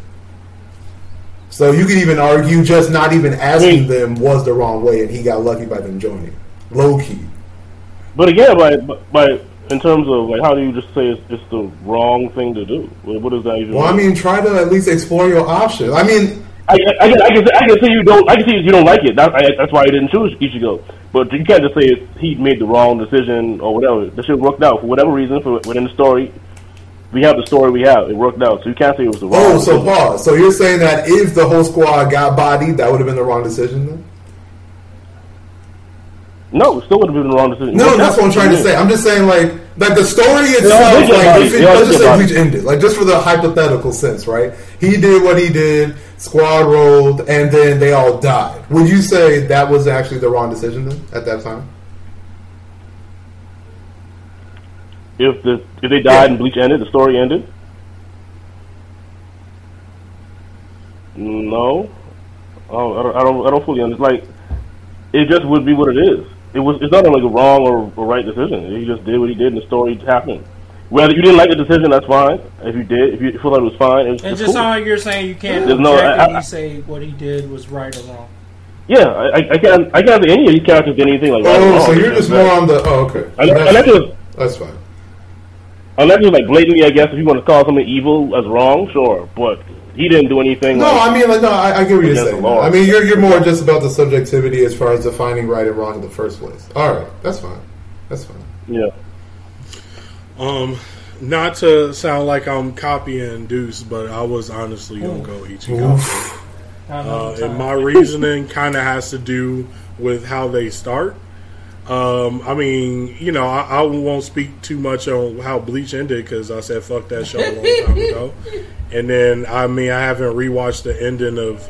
So you could even argue just not even asking them was the wrong way, and he got lucky by them joining. Low key. But again, in terms of how do you just say it's the wrong thing to do? What does that even mean? Well, try to at least explore your options. I can see you don't like it. That's why you didn't choose Ichigo. But you can't just say he made the wrong decision or whatever. That shit worked out for whatever reason. Within the story, we have the story we have. It worked out, so you can't say it was the wrong decision. So pause. So you're saying that if the whole squad got bodied, that would have been the wrong decision then? No, it still would have been the wrong decision. No, that's what I'm trying to say. I'm just saying, the story itself, let's just say Bleach ended. Just for the hypothetical sense, right? He did what he did, squad rolled, and then they all died. Would you say that was actually the wrong decision then, at that time? If they died and Bleach ended, the story ended? No. I don't fully understand. It just would be what it is. It's not a wrong or right decision. He just did what he did, and the story happened. Whether you didn't like the decision, that's fine. If you did, if you feel like it was fine, it's just cool. Like you're saying, you can't objectively say what he did was right or wrong. Yeah, I can't have any of these characters did anything like that. So you're just more on the okay. That's fine. Unless it's blatantly, I guess, if you want to call something evil as wrong, sure, but. He didn't do anything. I get what you're saying. You're more just about the subjectivity as far as defining right and wrong in the first place. All right, that's fine. Yeah. Not to sound like I'm copying Deuce, but I was honestly gonna go Ichigo. And my reasoning kind of has to do with how they start. I won't speak too much on how Bleach ended because I said fuck that show a long time ago. And then, I haven't rewatched the ending of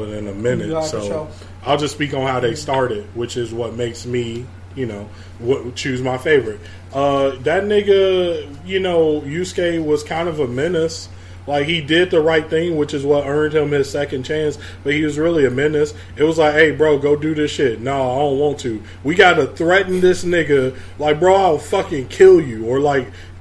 in a minute. So I'll just speak on how they started, which is what makes me, choose my favorite. That nigga, Yusuke was kind of a menace. He did the right thing, which is what earned him his second chance, but he was really a menace. It was hey, bro, go do this shit. No, I don't want to. We gotta threaten this nigga. Bro, I'll fucking kill you. Or,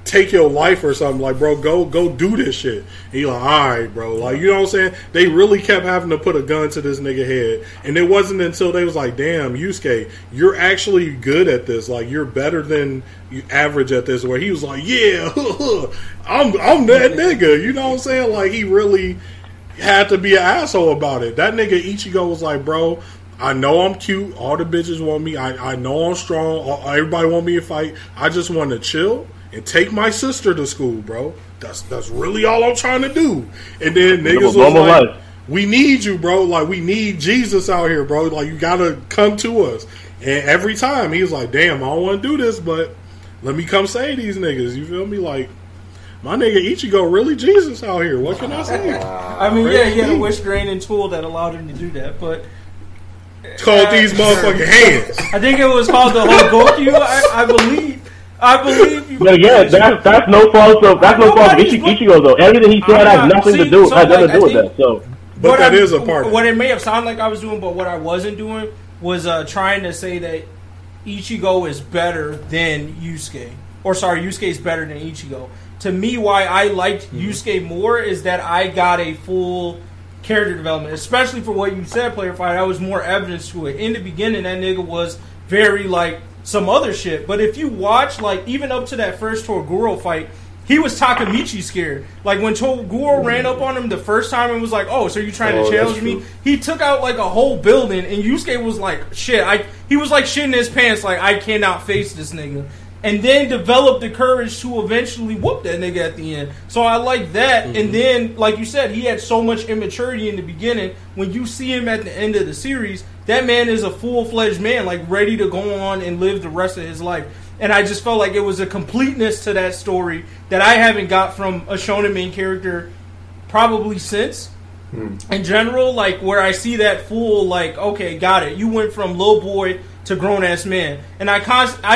take your life or something. Bro, go do this shit. And he alright, bro. You know what I'm saying? They really kept having to put a gun to this nigga head. And it wasn't until they was damn, Yusuke, you're actually good at this. You're better than average at this. Where he was yeah, I'm that nigga. You know what I'm saying? He really had to be an asshole about it. That nigga Ichigo was bro, I know I'm cute. All the bitches want me. I know I'm strong. Everybody want me to fight. I just want to chill. And take my sister to school, bro. That's really all I'm trying to do. And then niggas was we need you, bro. We need Jesus out here, bro. You gotta come to us. And every time, he was damn, I don't want to do this, but let me come save these niggas. You feel me? My nigga Ichigo really Jesus out here. What can I say? He had a wish draining tool that allowed him to do that, but... It's called these motherfucking hands. I think it was called the Hogoku, I believe. That's no fault of Ichigo though. Everything he said has nothing to do. Has nothing to do with that. So, but that is a part. What it may have sounded like I was doing, but what I wasn't doing was trying to say that Ichigo is better than Yusuke, Yusuke is better than Ichigo. To me, why I liked Yusuke more is that I got a full character development, especially for what you said, Player 5. That was more evidence to it. In the beginning, that nigga was very some other shit, but if you watch even up to that first Toguro fight, He was Takemichi scared. Like, when Toguro ran up on him the first time and was like, oh, so you trying to challenge me? He took out, like, a whole building, and Yusuke was like, shit. He was, like, shit in his pants, like, I cannot face this nigga. And then developed the courage to eventually whoop that nigga at the end. So I like that. Mm-hmm. And then, like you said, he had so much immaturity in the beginning. When you see him at the end of the series, that man is a full-fledged man, like, ready to go on and live the rest of his life. And I just felt like it was a completeness to that story that I haven't got from a shonen main character probably since. In general, like, where I see that full, like, okay, got it. You went from little boy to grown-ass man. And I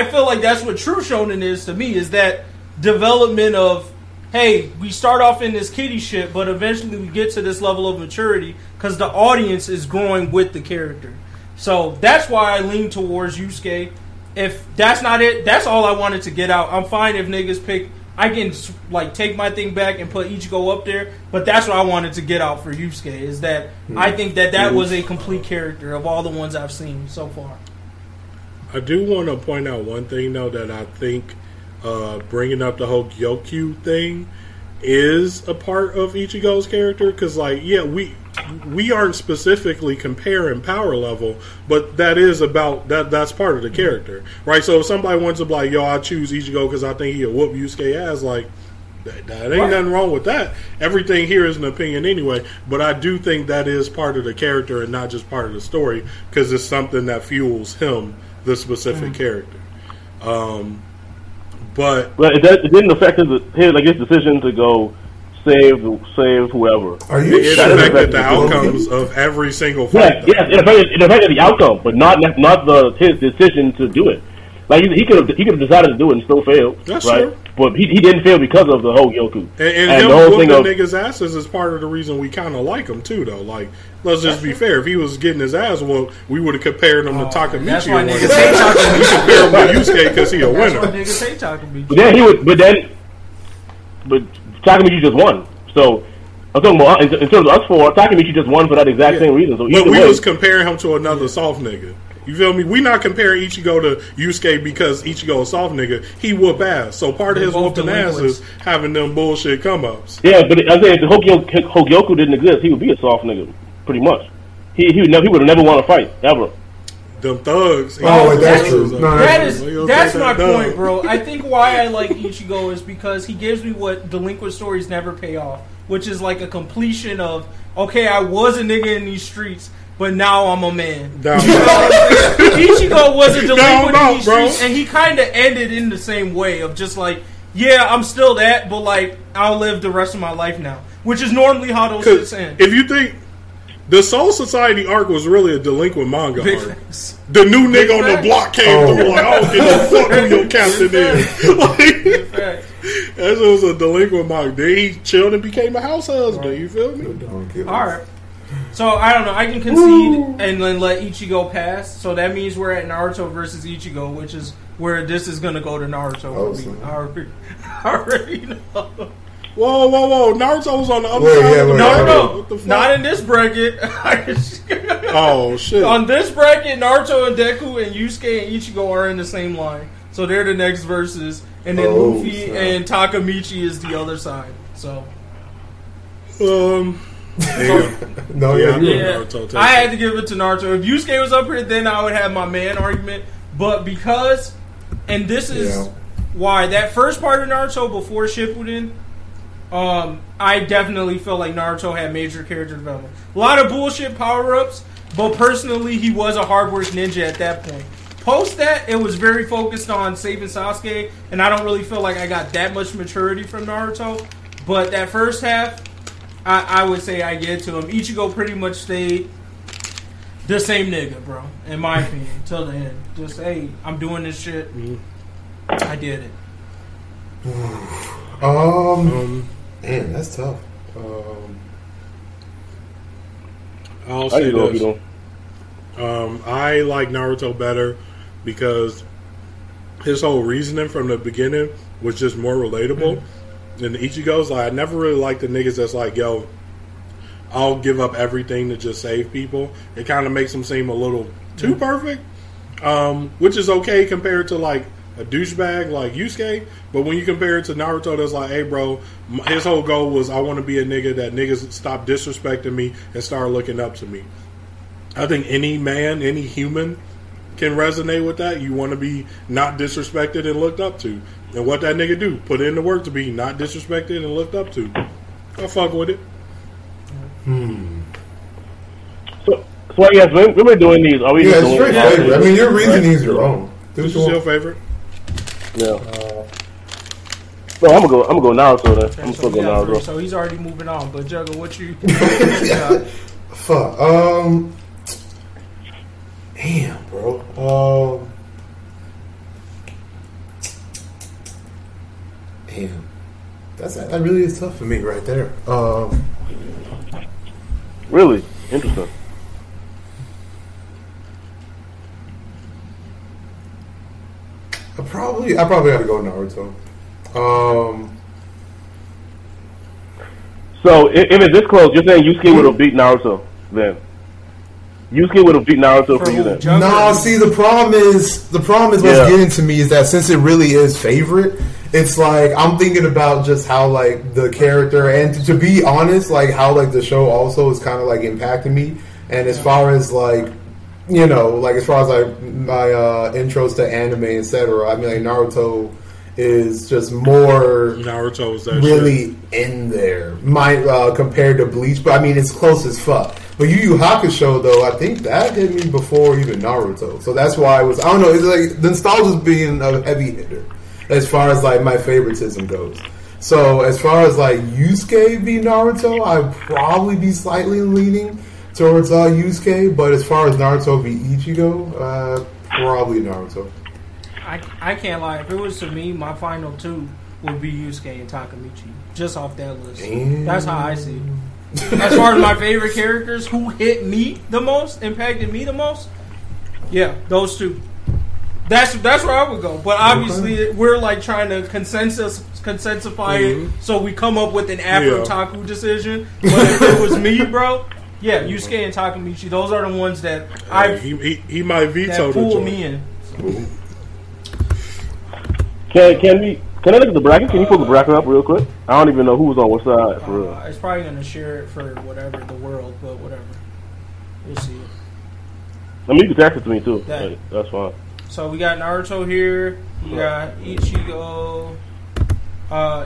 feel like that's what true shonen is to me, is that development of, hey, we start off in this kiddie shit, but eventually we get to this level of maturity because the audience is growing with the character. So that's why I lean towards Yusuke. If that's not it, that's all I wanted to get out. I'm fine if niggas pick. I can, like, take my thing back and put Ichigo up there, but that's what I wanted to get out for Yusuke, is that I think that was a complete character of all the ones I've seen so far. I do want to point out one thing, though, that I think bringing up the whole Gyokyu thing is a part of Ichigo's character, because, like, yeah, we aren't specifically comparing power level, but that is about that's part of the character, right? So if somebody wants to be like, yo, I choose Ichigo because I think he'll whoop Yusuke ass, like, that ain't right. Nothing wrong with that. Everything here is an opinion anyway, but I do think that is part of the character and not just part of the story, because it's something that fuels him, the specific character. But it didn't affect his decision to go save whoever. It affected the outcomes of every single fight. Yeah, it affected the outcome, but not his decision to do it. Like, he could have decided to do it and still failed. That's right? True. But he didn't fail because of the whole Yoku. And him the whole thing of niggas' asses is part of the reason we kind of like him too, though. Like, let's just be fair. If he was getting his ass whooped, we would have compared him to Takemichi. That's why niggas say Takemichi. We compare him to Yusuke because he a winner. That's why niggas say Takemichi. But Takemichi just won. So I'm talking about in terms of us four. Takemichi just won for that exact same reason. So but we was comparing him to another soft nigga. You feel me? We're not comparing Ichigo to Yusuke because Ichigo is soft nigga. He whoop ass. So part of his whooping ass is having them bullshit come-ups. Yeah, but I think if Hogyoku didn't exist, he would be a soft nigga, pretty much. He would have never won a fight, ever. Them thugs. Oh, that's true. That's my point, bro. I think why I like Ichigo is because he gives me what delinquent stories never pay off, which is like a completion of, okay, I was a nigga in these streets, but now I'm a man. Down. You know what I'm saying? Ichigo was a delinquent in these streets, and he kind of ended in the same way of just like, yeah, I'm still that, but like, I'll live the rest of my life now, which is normally how those things end. If you think the Soul Society arc was really a delinquent manga arc, the new nigga on the block came through like, I don't give a fuck who your captain is. Like, that was a delinquent manga. Then he chilled and became a house husband. You feel me? All right. So, I don't know. I can concede and then let Ichigo pass. So, that means we're at Naruto versus Ichigo, which is where this is going to go to Naruto. I already know. Whoa. Naruto was on the other side. Yeah, no. Not in this bracket. Oh, shit. On this bracket, Naruto and Deku and Yusuke and Ichigo are in the same line. So, they're the next verses. And then Luffy and Takemichi is the other side. So. I had to give it to Naruto. If Yusuke was up here, then I would have my man argument. But because, and this is why, that first part of Naruto before Shippuden, I definitely felt like Naruto had major character development. A lot of bullshit power-ups, but personally, he was a hard-work ninja at that point. Post that, it was very focused on saving Sasuke, and I don't really feel like I got that much maturity from Naruto. But that first half, I would say I get to him. Ichigo pretty much stayed the same nigga, bro, in my opinion, till the end. Just, hey, I'm doing this shit. I did it. Man, that's tough. I'll say this. I like Naruto better because his whole reasoning from the beginning was just more relatable. And Ichigo's like, I never really liked the niggas that's like, yo, I'll give up everything to just save people. It kind of makes them seem a little too perfect, which is okay compared to like a douchebag like Yusuke, but when you compare it to Naruto, that's like, hey bro, his whole goal was I want to be a nigga that niggas stop disrespecting me and start looking up to me. I think any man, any human can resonate with that. You want to be not disrespected and looked up to. And what that nigga do? Put in the work to be not disrespected and looked up to. I fuck with it. So I guess when we're doing these, are we doing your favorite? I mean, your reasonings are wrong. This is your favorite? Yeah. No, I'm gonna go Naruto then. Okay, I'm still going Naruto. So he's already moving on. But Jugga, what you? Fuck. Damn, bro. Damn. That really is tough for me right there. Really? Interesting. I probably gotta go Naruto. So if it's this close, you're saying Yusuke would have beat Naruto then? Yusuke would have beat Naruto for you then? No, see, the problem is what's getting to me is that since it really is favorite, it's like I'm thinking about just how like the character and to be honest, like how like the show also is kind of like impacting me. And as far as like, you know, like as far as like my intros to anime, etc. I mean, like Naruto is just more in there. Compared to Bleach, but I mean, it's close as fuck. But Yu Yu Hakusho, though, I think that hit me before even Naruto, so that's why I don't know. It's like the nostalgia's being a heavy hitter as far as like my favoritism goes. So as far as like Yusuke v Naruto, I'd probably be slightly leaning towards Yusuke, but as far as Naruto v Ichigo, probably Naruto. I can't lie. If it was to me, my final two would be Yusuke and Takemichi, just off that list. Damn. That's how I see it. As far as my favorite characters, who hit me the most, impacted me the most, yeah, those two. That's where I would go. But obviously, we're like trying to consensify it, so we come up with an Afro-Taku decision. But if it was me, bro. Yeah, Yusuke and Takemichi. Those are the ones that he might veto. That pulled me in. So. Can I look at the bracket? Can you pull the bracket up real quick? I don't even know who was on what side for real. It's probably gonna share it for whatever the world, but whatever. We'll see it. I mean, you can text it to me too. That's fine. So we got Naruto here. We got Ichigo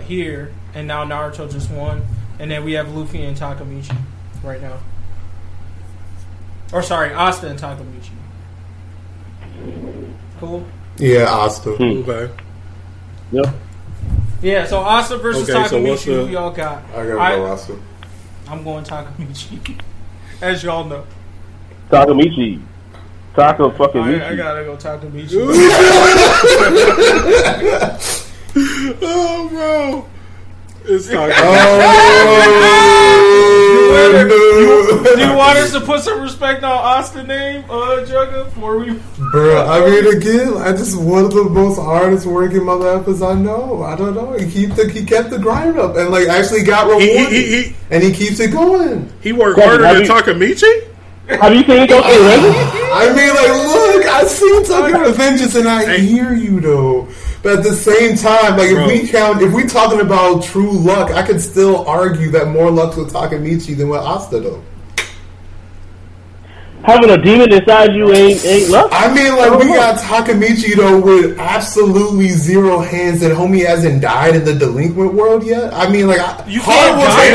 here, and now Naruto just won, and then we have Luffy and Takemichi right now. Or sorry, Asta and Takemichi. Cool? Yeah, Asta. Okay. Yep. Yeah, so Asta versus Takemichi, so who y'all got? I gotta go Asta. I'm going Takemichi. As y'all know. Takemichi. Taka fucking Michi. I gotta go Takemichi. Oh, bro. It's Takemichi. Do you want us to put some respect on Austin's name, Jugga, before we... Bro, I mean, again, I just one of the most hardest working motherfuckers I know. I don't know. He kept the grind up and, like, actually got rewarded. And he keeps it going. He worked harder than Takemichi? Have you seen Tokyo Revengers? I mean, like, look, I seen Tokyo Revengers and I hear you, though. But at the same time, like, bro, if we talking about true luck, I could still argue that more luck with Takemichi than with Asta, though. Having a demon inside you ain't luck. I mean, like, we got Takemichi, though, with absolutely zero hands, and homie hasn't died in the delinquent world yet. I mean, like, you can't die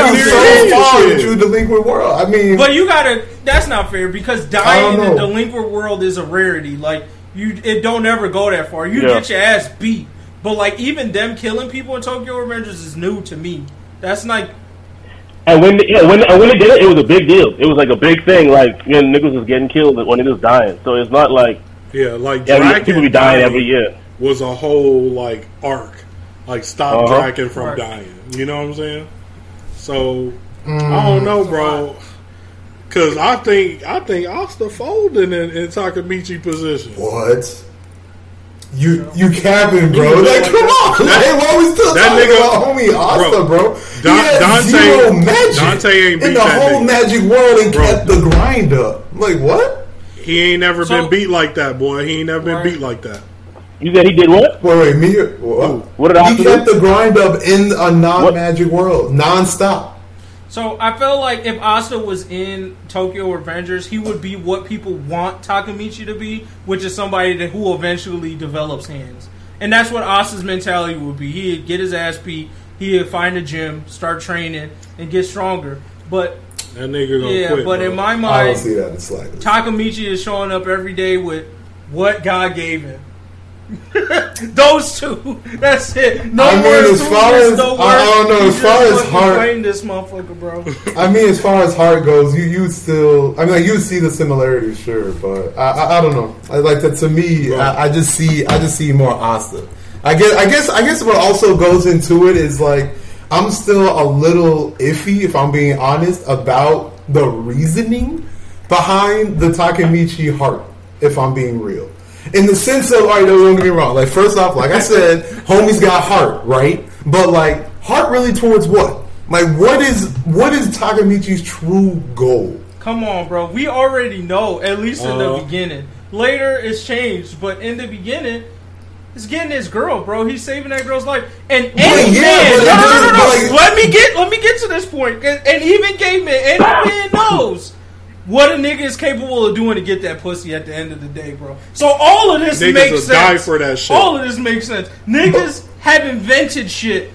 in the delinquent world. I mean, but you gotta, that's not fair, because dying in the delinquent world is a rarity. Like, it don't ever go that far. You get your ass beat. But, like, even them killing people in Tokyo Revengers is new to me. That's like... And when they did it, it was a big deal. It was like a big thing. Like, you know, niggas was getting killed when niggas dying. So it's not like... Yeah, like, Draken people be dying every year. Was a whole, like, arc. Like, stop Draken from dying. You know what I'm saying? So, I don't know, bro. Because I think Asta folding in Takemichi position. What? You capping, bro. Like, come on. Like, why we still talking about homie Asta, bro? Dante ain't beat in the whole magic world and kept the grind up. Like, what? He ain't never been beat like that, boy. He ain't never been beat like that. You said he did what? What did I do? He kept the grind up in a non-magic world, non-stop. So I felt like if Asta was in Tokyo Revengers, he would be what people want Takemichi to be, which is somebody that, who eventually develops hands. And that's what Asta's mentality would be. He'd get his ass beat, he'd find a gym, start training, and get stronger. But that nigga gonna quit, but bro. In my mind, I don't see that in slightly. Takemichi is showing up every day with what God gave him. Those two. That's it. No, I mean, words, as far as no I don't know. As far as heart, this motherfucker, bro. I mean, as far as heart goes, you still. I mean, like, you see the similarities, sure, but I don't know. I like that. To me, I just see more Asta. I guess what also goes into it is like I'm still a little iffy, if I'm being honest, about the reasoning behind the Takemichi heart. If I'm being real. In the sense of, alright, don't get me wrong. Like, first off, like I said, homie's got heart, right? But like, heart really towards what? Like, what is Takemichi's true goal? Come on, bro. We already know, at least in the beginning. Later, it's changed, but in the beginning, it's getting his girl, bro. He's saving that girl's life. And any man, let me get to this point. And even gay men, any man knows what a nigga is capable of doing to get that pussy at the end of the day, bro. So all of this makes sense. Niggas die for that shit. All of this makes sense. Niggas have invented shit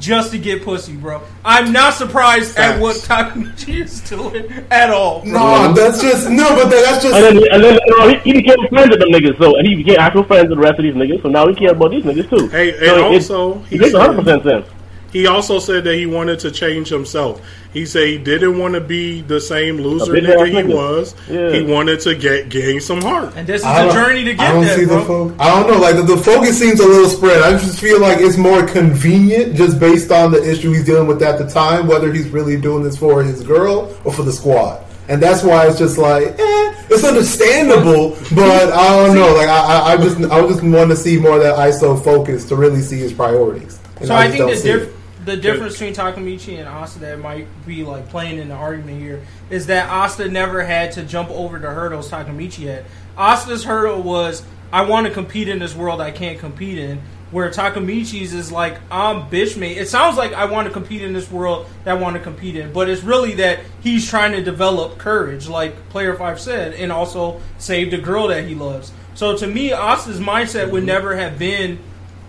just to get pussy, bro. I'm not surprised at what Takemichi is doing at all. Bro. No, that's just... No, but that's just... And then he became friends with them niggas, so... And he became actual friends with the rest of these niggas, so now he cares about these niggas, too. Hey, and so also... He makes 100% sense. He also said that he wanted to change himself. He said he didn't want to be the same loser nigga he was. Yeah. He wanted to gain some heart. And this is the journey to get there, bro. I don't know. Like, the focus seems a little spread. I just feel like it's more convenient just based on the issue he's dealing with at the time, whether he's really doing this for his girl or for the squad. And that's why it's just like, it's understandable, but I don't know. Like, I just want to see more of that ISO focus to really see his priorities. And so I think the difference between Takemichi and Asta that might be like playing in the argument here is that Asta never had to jump over the hurdles Takemichi had. Asta's hurdle was, I want to compete in this world I can't compete in, where Takemichi's is like, I'm bitch made. It sounds like I want to compete in this world that I want to compete in, but it's really that he's trying to develop courage, like Player 5 said, and also save the girl that he loves. So to me, Asta's mindset would never have been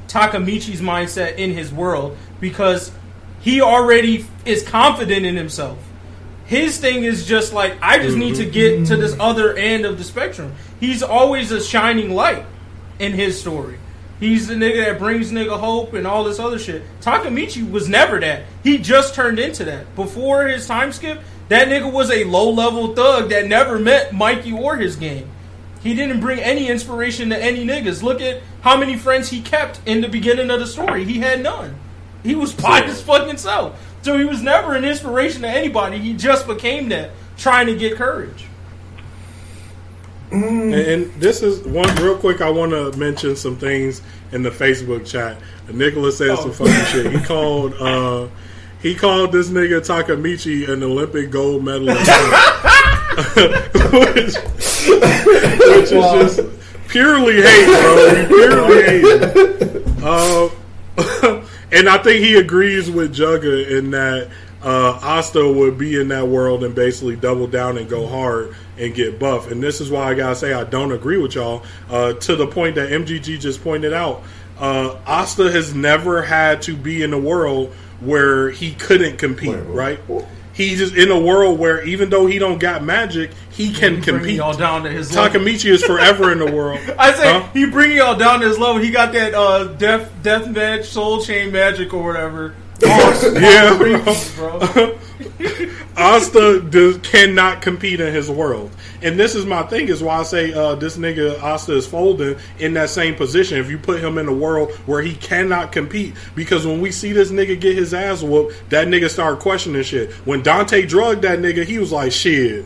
Takemichi's mindset in his world, because he already is confident in himself. His thing is just like, I just need to get to this other end of the spectrum. He's always a shining light in his story. He's the nigga that brings nigga hope and all this other shit. Takemichi was never that. He just turned into that. Before his time skip, that nigga was a low-level thug that never met Mikey or his gang. He didn't bring any inspiration to any niggas. Look at how many friends he kept in the beginning of the story. He had none. He was by his fucking self. So he was never an inspiration to anybody. He just became that, trying to get courage. And this is one, real quick, I want to mention some things in the Facebook chat. Nicholas said some fucking shit. He called this nigga Takemichi an Olympic gold medalist. Which is just purely hate, bro. Purely hate. And I think he agrees with Jugga in that Asta would be in that world and basically double down and go hard and get buff. And this is why I gotta say I don't agree with y'all, to the point that MGG just pointed out. Asta has never had to be in a world where he couldn't compete, right? He's just in a world where even though he don't got magic, he can compete. Y'all down to his level. Takemichi is forever in the world. I say he bring y'all down to his level. He got that death match, soul chain magic or whatever. Bro. Asta cannot compete in his world. And this is my thing, is why I say this nigga Asta is folding in that same position if you put him in a world where he cannot compete. Because when we see this nigga get his ass whooped, that nigga started questioning shit. When Dante drugged that nigga, he was like, shit,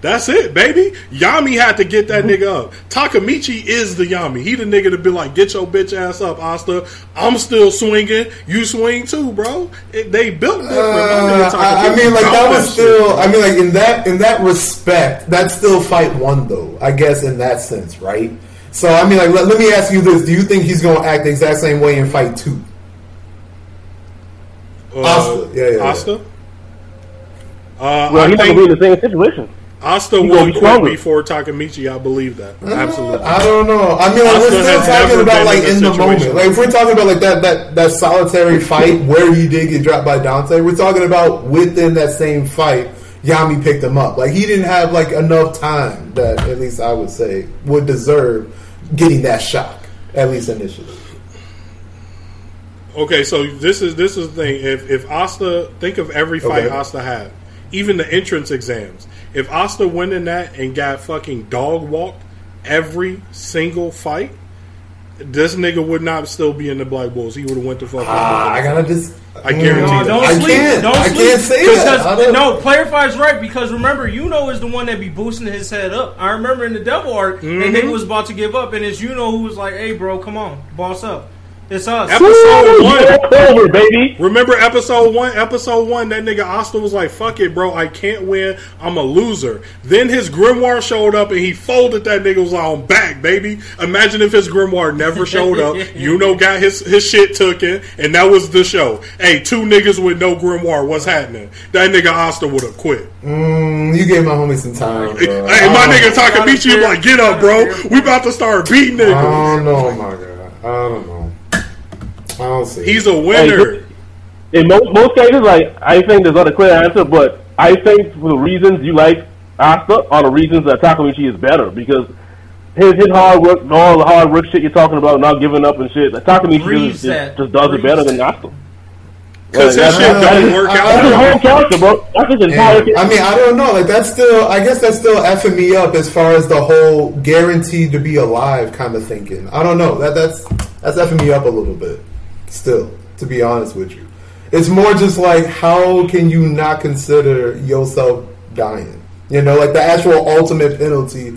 that's it, baby. Yami had to get that nigga up. Takemichi is the Yami. He the nigga to be like, get your bitch ass up, Asta. I'm still swinging. You swing too, bro. They built different. I mean, like, that was still... I mean, like, in that respect, that's still fight one, though. I guess in that sense, right? So, I mean, like, let me ask you this. Do you think he's going to act the exact same way in Fight 2? Asta. Yeah. Asta? Well, he's not going to be in the same situation. Asta will quit before Takemichi. I believe that. Absolutely. I don't know. I mean, like, we're still talking about, like, in the moment. Like, if we're talking about, like, that solitary fight where he did get dropped by Dante, we're talking about within that same fight, Yami picked him up. Like, he didn't have, like, enough time that, at least I would say, would deserve getting that shock, at least initially. Okay, so this is the thing. If Asta, think of every fight Asta had, even the entrance exams. If Asta went in that and got fucking dog walked every single fight, this nigga would not still be in the Black Bulls. He would have went to fucking. I guarantee. No, I can't say that. No, Player 5's right because remember, is the one that be boosting his head up. I remember in the Devil Arc, and they was about to give up, and it's who was like, "Hey, bro, come on, boss up." It's us. Episode 1, baby. Remember episode 1? Episode 1, that nigga Asta was like, "Fuck it, bro. I can't win. I'm a loser." Then his grimoire showed up and he folded that nigga. Was like, "I'm back, baby." Imagine if his grimoire never showed up. Got his shit taken, and that was the show. Hey, two niggas with no grimoire. What's happening? That nigga Asta would have quit. You gave my homie some time. Hey, my nigga Takemichi like, "Get up, bro. We about to start beating niggas." I don't know, my God. I don't know. I don't see. He's a winner. Like, in most cases, like, I think there's not a clear answer, but I think for the reasons you like Asta are the reasons that Takemichi is better, because his hard work, all the hard work shit you're talking about, not giving up and shit, like, Takemichi just does it better than Asta. Because that shit doesn't work out. That's his whole character, bro. That's his entire character. I mean, I don't know. Like, I guess that's still effing me up as far as the whole guaranteed to be alive kind of thinking. I don't know. That's effing me up a little bit. Still, to be honest with you, it's more just like, how can you not consider yourself dying? You know, like the actual ultimate penalty,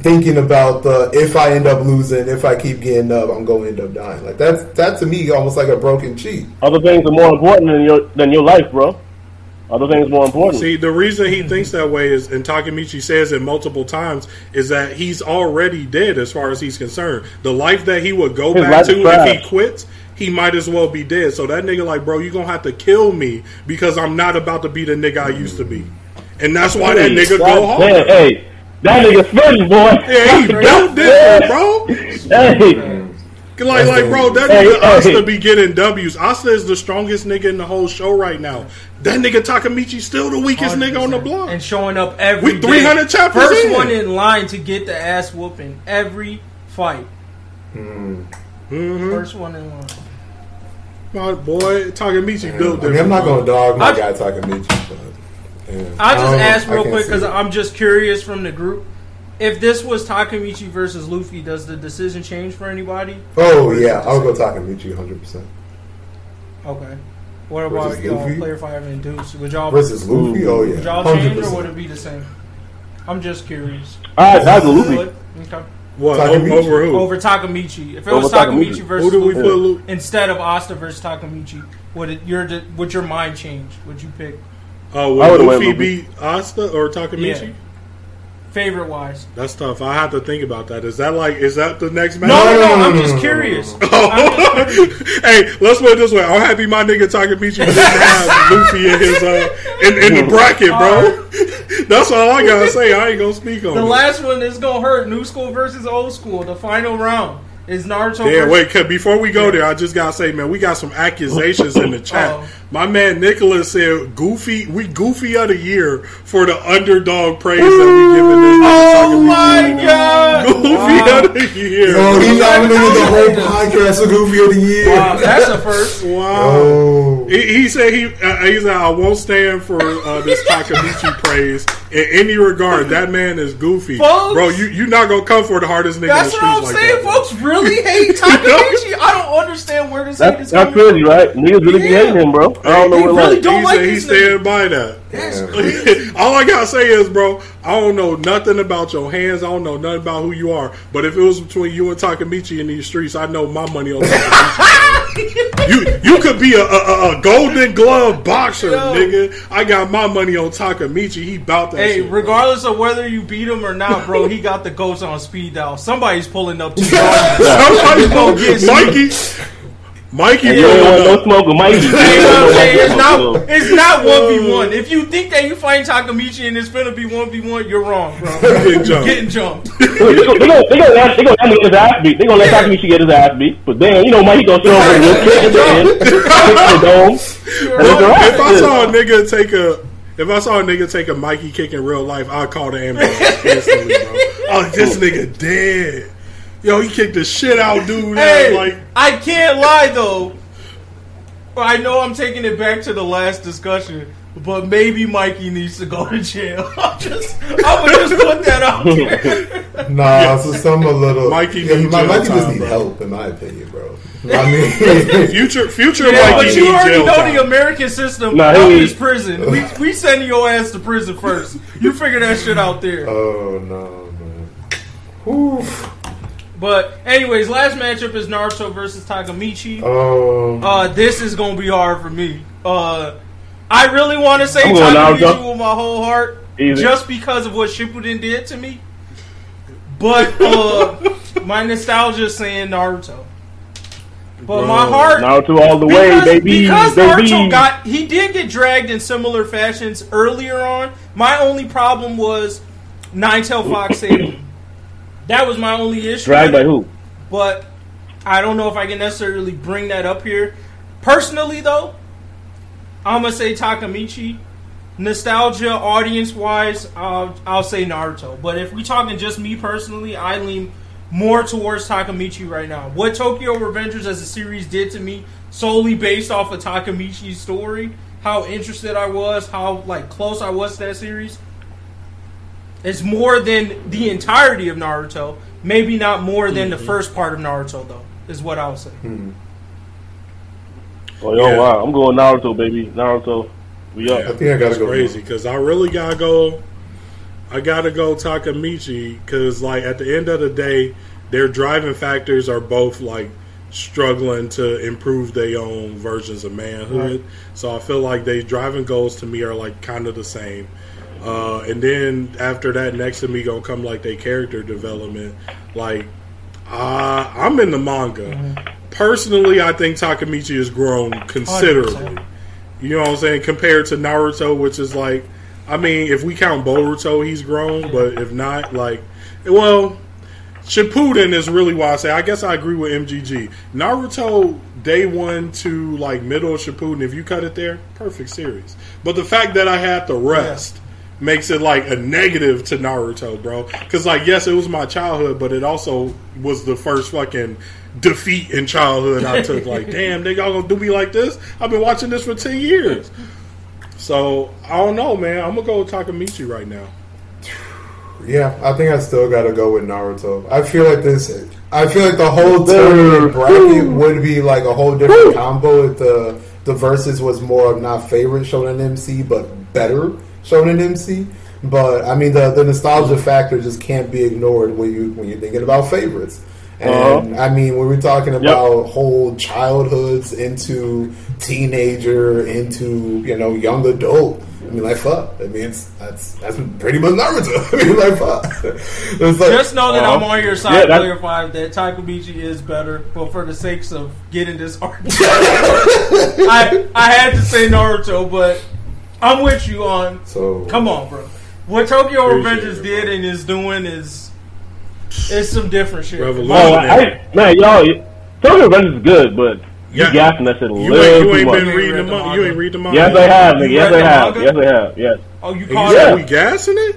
thinking about the if I end up losing, if I keep getting up, I'm going to end up dying. Like that to me almost like a broken cheat. Other things are more important than your life, bro. Other things more important. See, the reason he thinks that way is, and Takemichi says it multiple times, is that he's already dead as far as he's concerned. The life that he would go back to if he quits, he might as well be dead. So that nigga like, "Bro, you gonna have to kill me because I'm not about to be the nigga I used to be." And that's why that nigga go home. Hey, that nigga funny, boy. Yeah, he built this, bro. Hey. Like, bro, that nigga Asta be getting W's. Asta is the strongest nigga in the whole show right now. That nigga Takemichi still the weakest 100%. Nigga on the block. And showing up every day. 300 chapters First in. One in line to get the ass whooping. Every fight. First one in line. My boy, Takemichi built different. I'm not going to dog my guy Takemichi. But, I'll just ask real quick because I'm just curious from the group. If this was Takemichi versus Luffy, does the decision change for anybody? Oh, yeah. I'll go Takemichi 100%. Okay. What about y'all, Player 5 and Deuce? Would y'all versus Luffy? Oh, yeah. Would y'all 100%. Change or would it be the same? I'm just curious. All right, that's Luffy. Okay. What? Over who? Over Takemichi. If it was Takemichi versus Luffy instead of Asta versus Takemichi, would your mind change? Would you pick? Would Luffy beat Asta or Takemichi? Yeah. Favorite wise, that's tough. I have to think about that. Is that the next match? No. I'm just curious. Hey, let's put it this way. I'm happy my nigga Takemichi Luffy in his in the bracket, bro. That's all I gotta say. I ain't gonna speak on it. The last one is gonna hurt. New school versus old school. The final round is Naruto. Yeah, wait. Before we go there, I just gotta say, man, we got some accusations in the chat. Uh-oh. My man Nicholas said, "Goofy of the year for the underdog praise that we giving this." Oh my God, Goofy of the year! Yo, he nominated the whole podcast for Goofy of the year. Wow, that's a first. Wow. He said he said, "I won't stand for this Takemichi praise in any regard." That man is Goofy, folks, bro. You're not gonna come for the hardest nigga. That's in the what I'm like saying, that, folks. Really hate Takemichi. I don't understand where this hate is coming. That's crazy, right? Niggas really be hating him, bro. I don't know what really like. Don't he like said he's standing by that. All I gotta say is, bro, I don't know nothing about your hands. I don't know nothing about who you are. But if it was between you and Takemichi in these streets, I know my money on Takemichi. You could be a Golden Glove boxer, nigga. I got my money on Takemichi. He bout that shit. Hey, regardless of whether you beat him or not, bro, he got the ghost on speed dial. Somebody's pulling up to somebody's going to get Mikey. Mikey, hey, no smoke with Mikey. It's not 1v1. If you think that you fight Takemichi and it's gonna be 1v1, you're wrong, bro. You're getting jumped. They're gonna let Takemichi get his ass beat. But then you know Mikey gonna throw over a little kick at the end. If I saw a nigga take a Mikey kick in real life, I'd call the ambulance instantly, bro. Oh, this nigga dead. Yo, he kicked the shit out, dude. Hey, I can't lie, though. I know I'm taking it back to the last discussion, but maybe Mikey needs to go to jail. I would just put that out there. Nah, so some a little... Mikey just needs help, in my opinion, bro. I mean... Future yeah, Mikey needs jail. But you already know time. The American system is prison. We send your ass to prison first. You figure that shit out there. Oh, no, man. Oof. But anyways, last matchup is Naruto versus Takemichi. This is gonna be hard for me. I really want to say Takemichi with my whole heart, just because of what Shippuden did to me. But my nostalgia is saying Naruto. But my heart, Naruto all the way, baby. Because Naruto did get dragged in similar fashions earlier on. My only problem was Nine-Tailed Fox saving him. That was my only issue. Dragged by who? But I don't know if I can necessarily bring that up here. Personally, though, I'm going to say Takemichi. Nostalgia, audience-wise, I'll say Naruto. But if we're talking just me personally, I lean more towards Takemichi right now. What Tokyo Revengers as a series did to me, solely based off of Takemichi's story, how interested I was, how close I was to that series... It's more than the entirety of Naruto. Maybe not more than the first part of Naruto, though, is what I would say. Mm-hmm. Oh, yo, wow. I'm going Naruto, baby. Naruto. We up. Yeah, I think I got to go crazy because I really got to go. I got to go Takemichi because, at the end of the day, their driving factors are both, struggling to improve their own versions of manhood. Right. So I feel like their driving goals to me are, kind of the same. And then after that, next to me gonna come their character development. I'm in the manga. Mm-hmm. Personally, I think Takemichi has grown considerably. 100%. You know what I'm saying? Compared to Naruto, which is if we count Boruto, he's grown, but if not, Shippuden is really why I say. I guess I agree with MGG. Naruto day one to middle of Shippuden, if you cut it there, perfect series. But the fact that I had to rest. Yeah. Makes it a negative to Naruto, bro. Because yes, it was my childhood, but it also was the first fucking defeat in childhood I took. Damn, they y'all gonna do me like this? I've been watching this for 10 years. So I don't know, man. I'm gonna go with Takemichi right now. Yeah, I think I still gotta go with Naruto. I feel like the whole tournament bracket would be a whole different combo if the versus was more of not favorite Shonen MC, but better. Shonen MC, but I mean the nostalgia factor just can't be ignored when you're thinking about favorites. And I mean when we're talking about whole childhoods into teenager into young adult. I mean fuck. I mean that's pretty much Naruto. I mean fuck. Just know that I'm on your side, Player 5. That Takemichi is better, but for the sakes of getting this argument, I had to say Naruto, but. I'm with you on. So, come on, bro. What Tokyo Revengers did and is doing is some different shit. Tokyo Revengers is good, but you gasping that shit a little too much. You ain't read the manga. Yes, I have, nigga. Yes, I have. Oh, you call that we gassing it?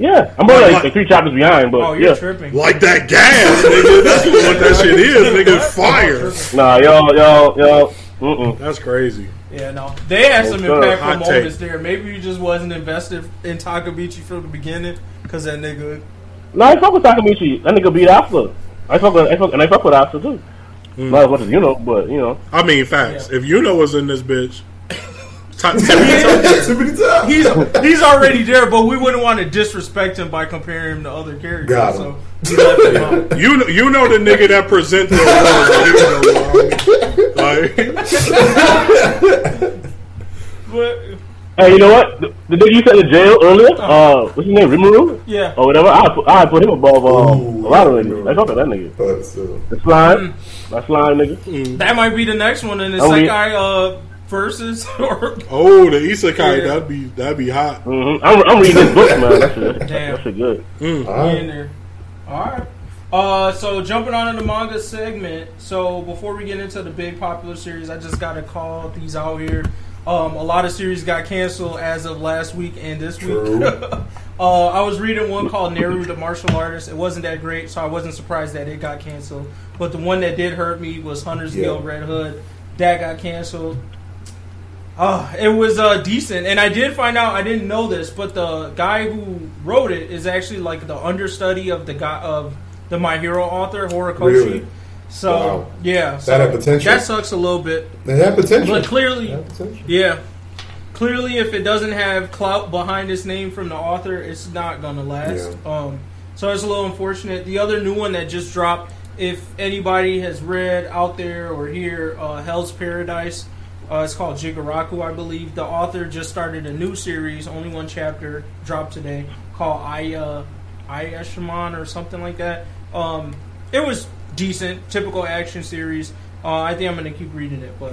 Yeah, I'm only like 3 chapters behind, but you're tripping. Like that gas, nigga. That's what that shit is, nigga. Fire. Nah, yo. Mm-mm. That's crazy. Yeah, no. They had some impactful moments there. Maybe you just wasn't invested in Takemichi from the beginning because that nigga... No, I fuck with Takemichi. That nigga beat Asta. I fuck with Asta, too. Mm. Not as much as Yuno, but, you know. I mean, facts. Yeah. If Yuno was in this bitch... He's already there, but we wouldn't want to disrespect him by comparing him to other characters. Got him. So you know the nigga that presents the award. Like, hey, you know what? The nigga you sent to jail earlier, what's his name, Rimuru? Yeah. Or whatever, I put him above a lot of niggas. Like, fuck that nigga. The slime. My slime nigga. That might be the next one, and it's versus or the isekai that'd be hot. Mm-hmm. I'm reading this book, man. That's good. All right. So jumping on in the manga segment. So before we get into the big popular series, I just gotta call these out here. A lot of series got canceled as of last week and this week. I was reading one called Naruto the Martial Artist. It wasn't that great, so I wasn't surprised that it got canceled. But the one that did hurt me was Hunter's Guild Red Hood. That got canceled. It was decent, and I did find out, I didn't know this, but the guy who wrote it is actually like the understudy of the guy of the My Hero author, Horikoshi. Really? So that had potential. That sucks a little bit. It had potential, but clearly, if it doesn't have clout behind its name from the author, it's not gonna last. Yeah. So it's a little unfortunate. The other new one that just dropped, if anybody has read out there or here, Hell's Paradise. It's called Jigaraku, I believe. The author just started a new series, only one chapter, dropped today, called Ayashimon or something like that. It was decent, typical action series. I think I'm going to keep reading it, but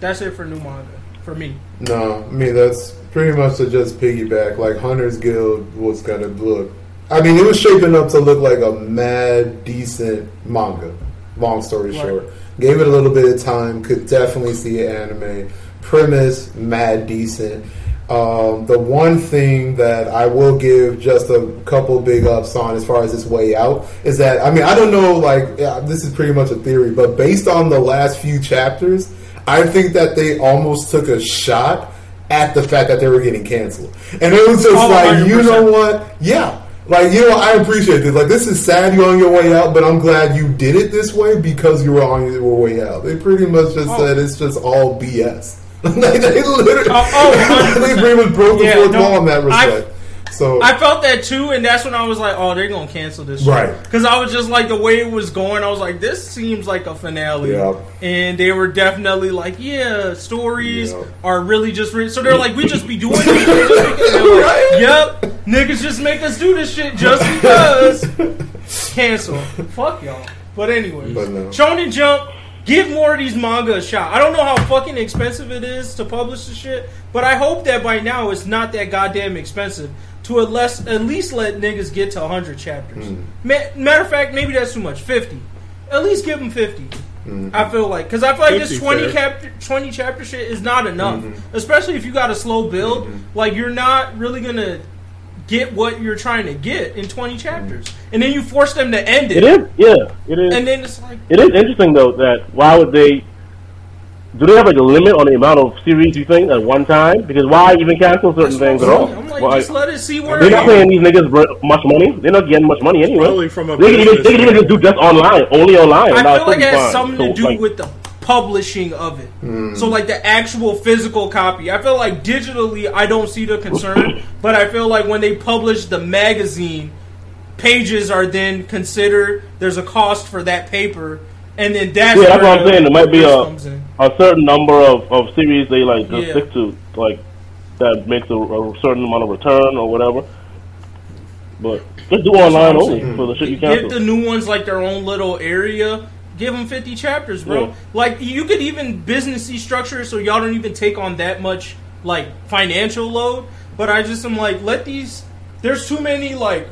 that's it for new manga, for me. No, I mean, that's pretty much to just piggyback. Like, Hunter's Guild was going to look... I mean, it was shaping up to look like a mad, decent manga. Long story short. Gave it a little bit of time. Could definitely see an anime. Premise, mad decent. The one thing that I will give just a couple big ups on as far as this way out is that, I mean, I don't know, like, this is pretty much a theory, but based on the last few chapters, I think that they almost took a shot at the fact that they were getting canceled. And it was just 100%. You know what? Yeah. Like, you know, I appreciate this. Like, this is sad you're on your way out, but I'm glad you did it this way because you were on your way out. They pretty much just said it's just all BS. Like, they literally they pretty much broke the fourth wall in that respect. So I felt that too, and that's when I was like, oh, they're going to cancel this shit. Right. Because I was just like, the way it was going, I was like, this seems like a finale. Yeah. And they were definitely like, stories are really just... So they're like, we just be doing it. Like, yep, niggas just make us do this shit just because. Cancel. Fuck y'all. But anyways, Shonen Jump, give more of these manga a shot. I don't know how fucking expensive it is to publish this shit, but I hope that by now it's not that goddamn expensive. To at least let niggas get to 100 chapters. Matter of fact, maybe that's too much. 50. At least give them 50. I feel like. Because I feel like this 20 chapter shit is not enough. Especially if you got a slow build. Like, you're not really going to get what you're trying to get in 20 chapters. And then you force them to end it. It is? Yeah. It is. And then it's like... It is interesting, though, that why would they... Do they have like a limit on the amount of series you think at one time? Because why even cancel certain things at all? I'm like, why? Just let it see where they're not paying these niggas much money. They're not getting much money anyway. They can even just do just online, only online. I feel like it has something to do with the publishing of it. So like the actual physical copy. I feel like digitally, I don't see the concern, but I feel like when they publish the magazine, pages are then considered. There's a cost for that paper. And then that's what I'm saying. There might be a certain number of series they like just stick to, like that makes a certain amount of return or whatever. But just do online only for the shit you can. Give the new ones like their own little area. Give them 50 chapters, bro. Yeah. Like you could even businessy structure so y'all don't even take on that much like financial load. But I just am like, let these. There's too many like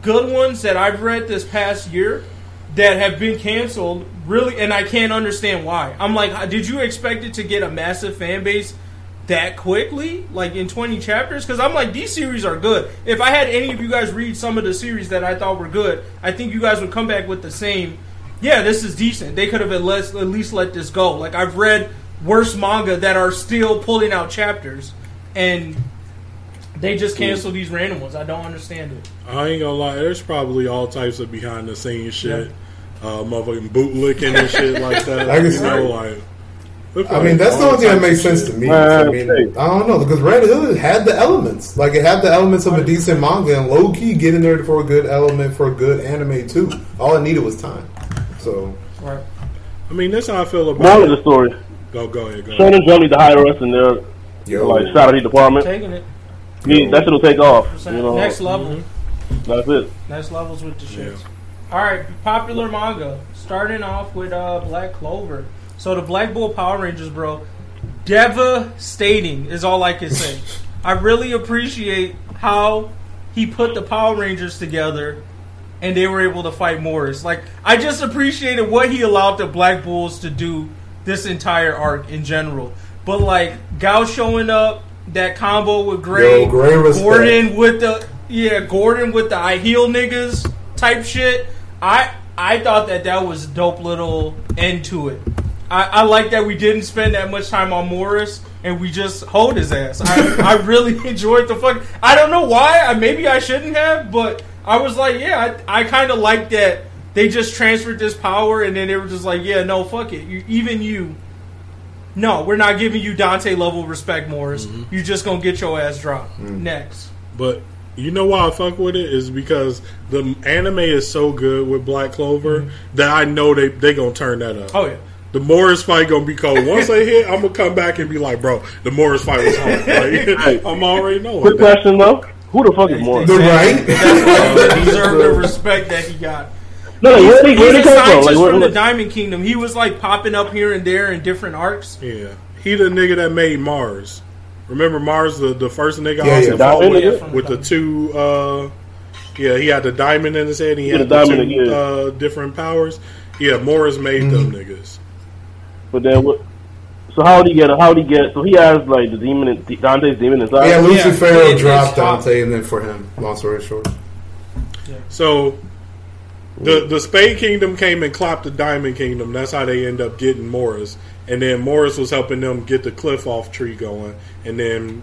good ones that I've read this past year that have been canceled, really, and I can't understand why. I'm like, did you expect it to get a massive fan base that quickly, like in 20 chapters? Because I'm like, these series are good. If I had any of you guys read some of the series that I thought were good, I think you guys would come back with the same, this is decent. They could have at least let this go. Like, I've read worse manga that are still pulling out chapters, and... They just cancel these random ones. I don't understand it. I ain't gonna lie. There's probably all types of behind the scenes shit, motherfucking bootlicking and shit like that. I can see I mean, that's the only thing that makes sense to me. I mean, I don't know, because Red Hood had the elements. Like, it had the elements of a decent manga, and low-key get in there for a good element, for a good anime, too. All it needed was time. So, right. I mean, that's how I feel about it. Of the story. Go ahead. Shonen's only to hire us in their, like, strategy department. Taking it. Yeah, that shit'll take off. You know? Next level. Mm-hmm. That's it. Next level's with the shit. Yeah. All right, popular manga. Starting off with Black Clover. So the Black Bull Power Rangers, bro, devastating is all I can say. I really appreciate how he put the Power Rangers together and they were able to fight Morris. Like, I just appreciated what he allowed the Black Bulls to do this entire arc in general. But, like, Gao showing up, that combo with Gray, Gordon with the, I heal niggas type shit. I thought that was a dope little end to it. I like that we didn't spend that much time on Morris and we just hold his ass. I really enjoyed the fuck. I don't know why. Maybe I shouldn't have, but I was like, I kind of like that they just transferred this power and then they were just like, no, fuck it. No, we're not giving you Dante level respect, Morris. Mm-hmm. You're just going to get your ass dropped. Mm-hmm. Next. But you know why I fuck with it is because the anime is so good with Black Clover that I know they going to turn that up. Oh, yeah. The Morris fight gonna be cold. Once they hit, I'm gonna come back and be like, bro, the Morris fight was hard. Like, I'm already knowing. Quick question though, who the fuck is Morris? Right? He deserved the respect that he got. No, he's a scientist from the Diamond Kingdom. He was like popping up here and there in different arcs. Yeah, he the nigga that made Mars. Remember Mars, the first nigga with the two. He had the diamond in his head. And he had the two different powers. Yeah, Morris made them niggas. But then what? So how did he get? So he has like the demon, Dante's demon inside. Yeah, Lucifero dropped Dante, and then for him, long story short. Yeah. So the Spade Kingdom came and clopped the Diamond Kingdom. That's how they end up getting Morris, and then Morris was helping them get the cliff off tree going, and then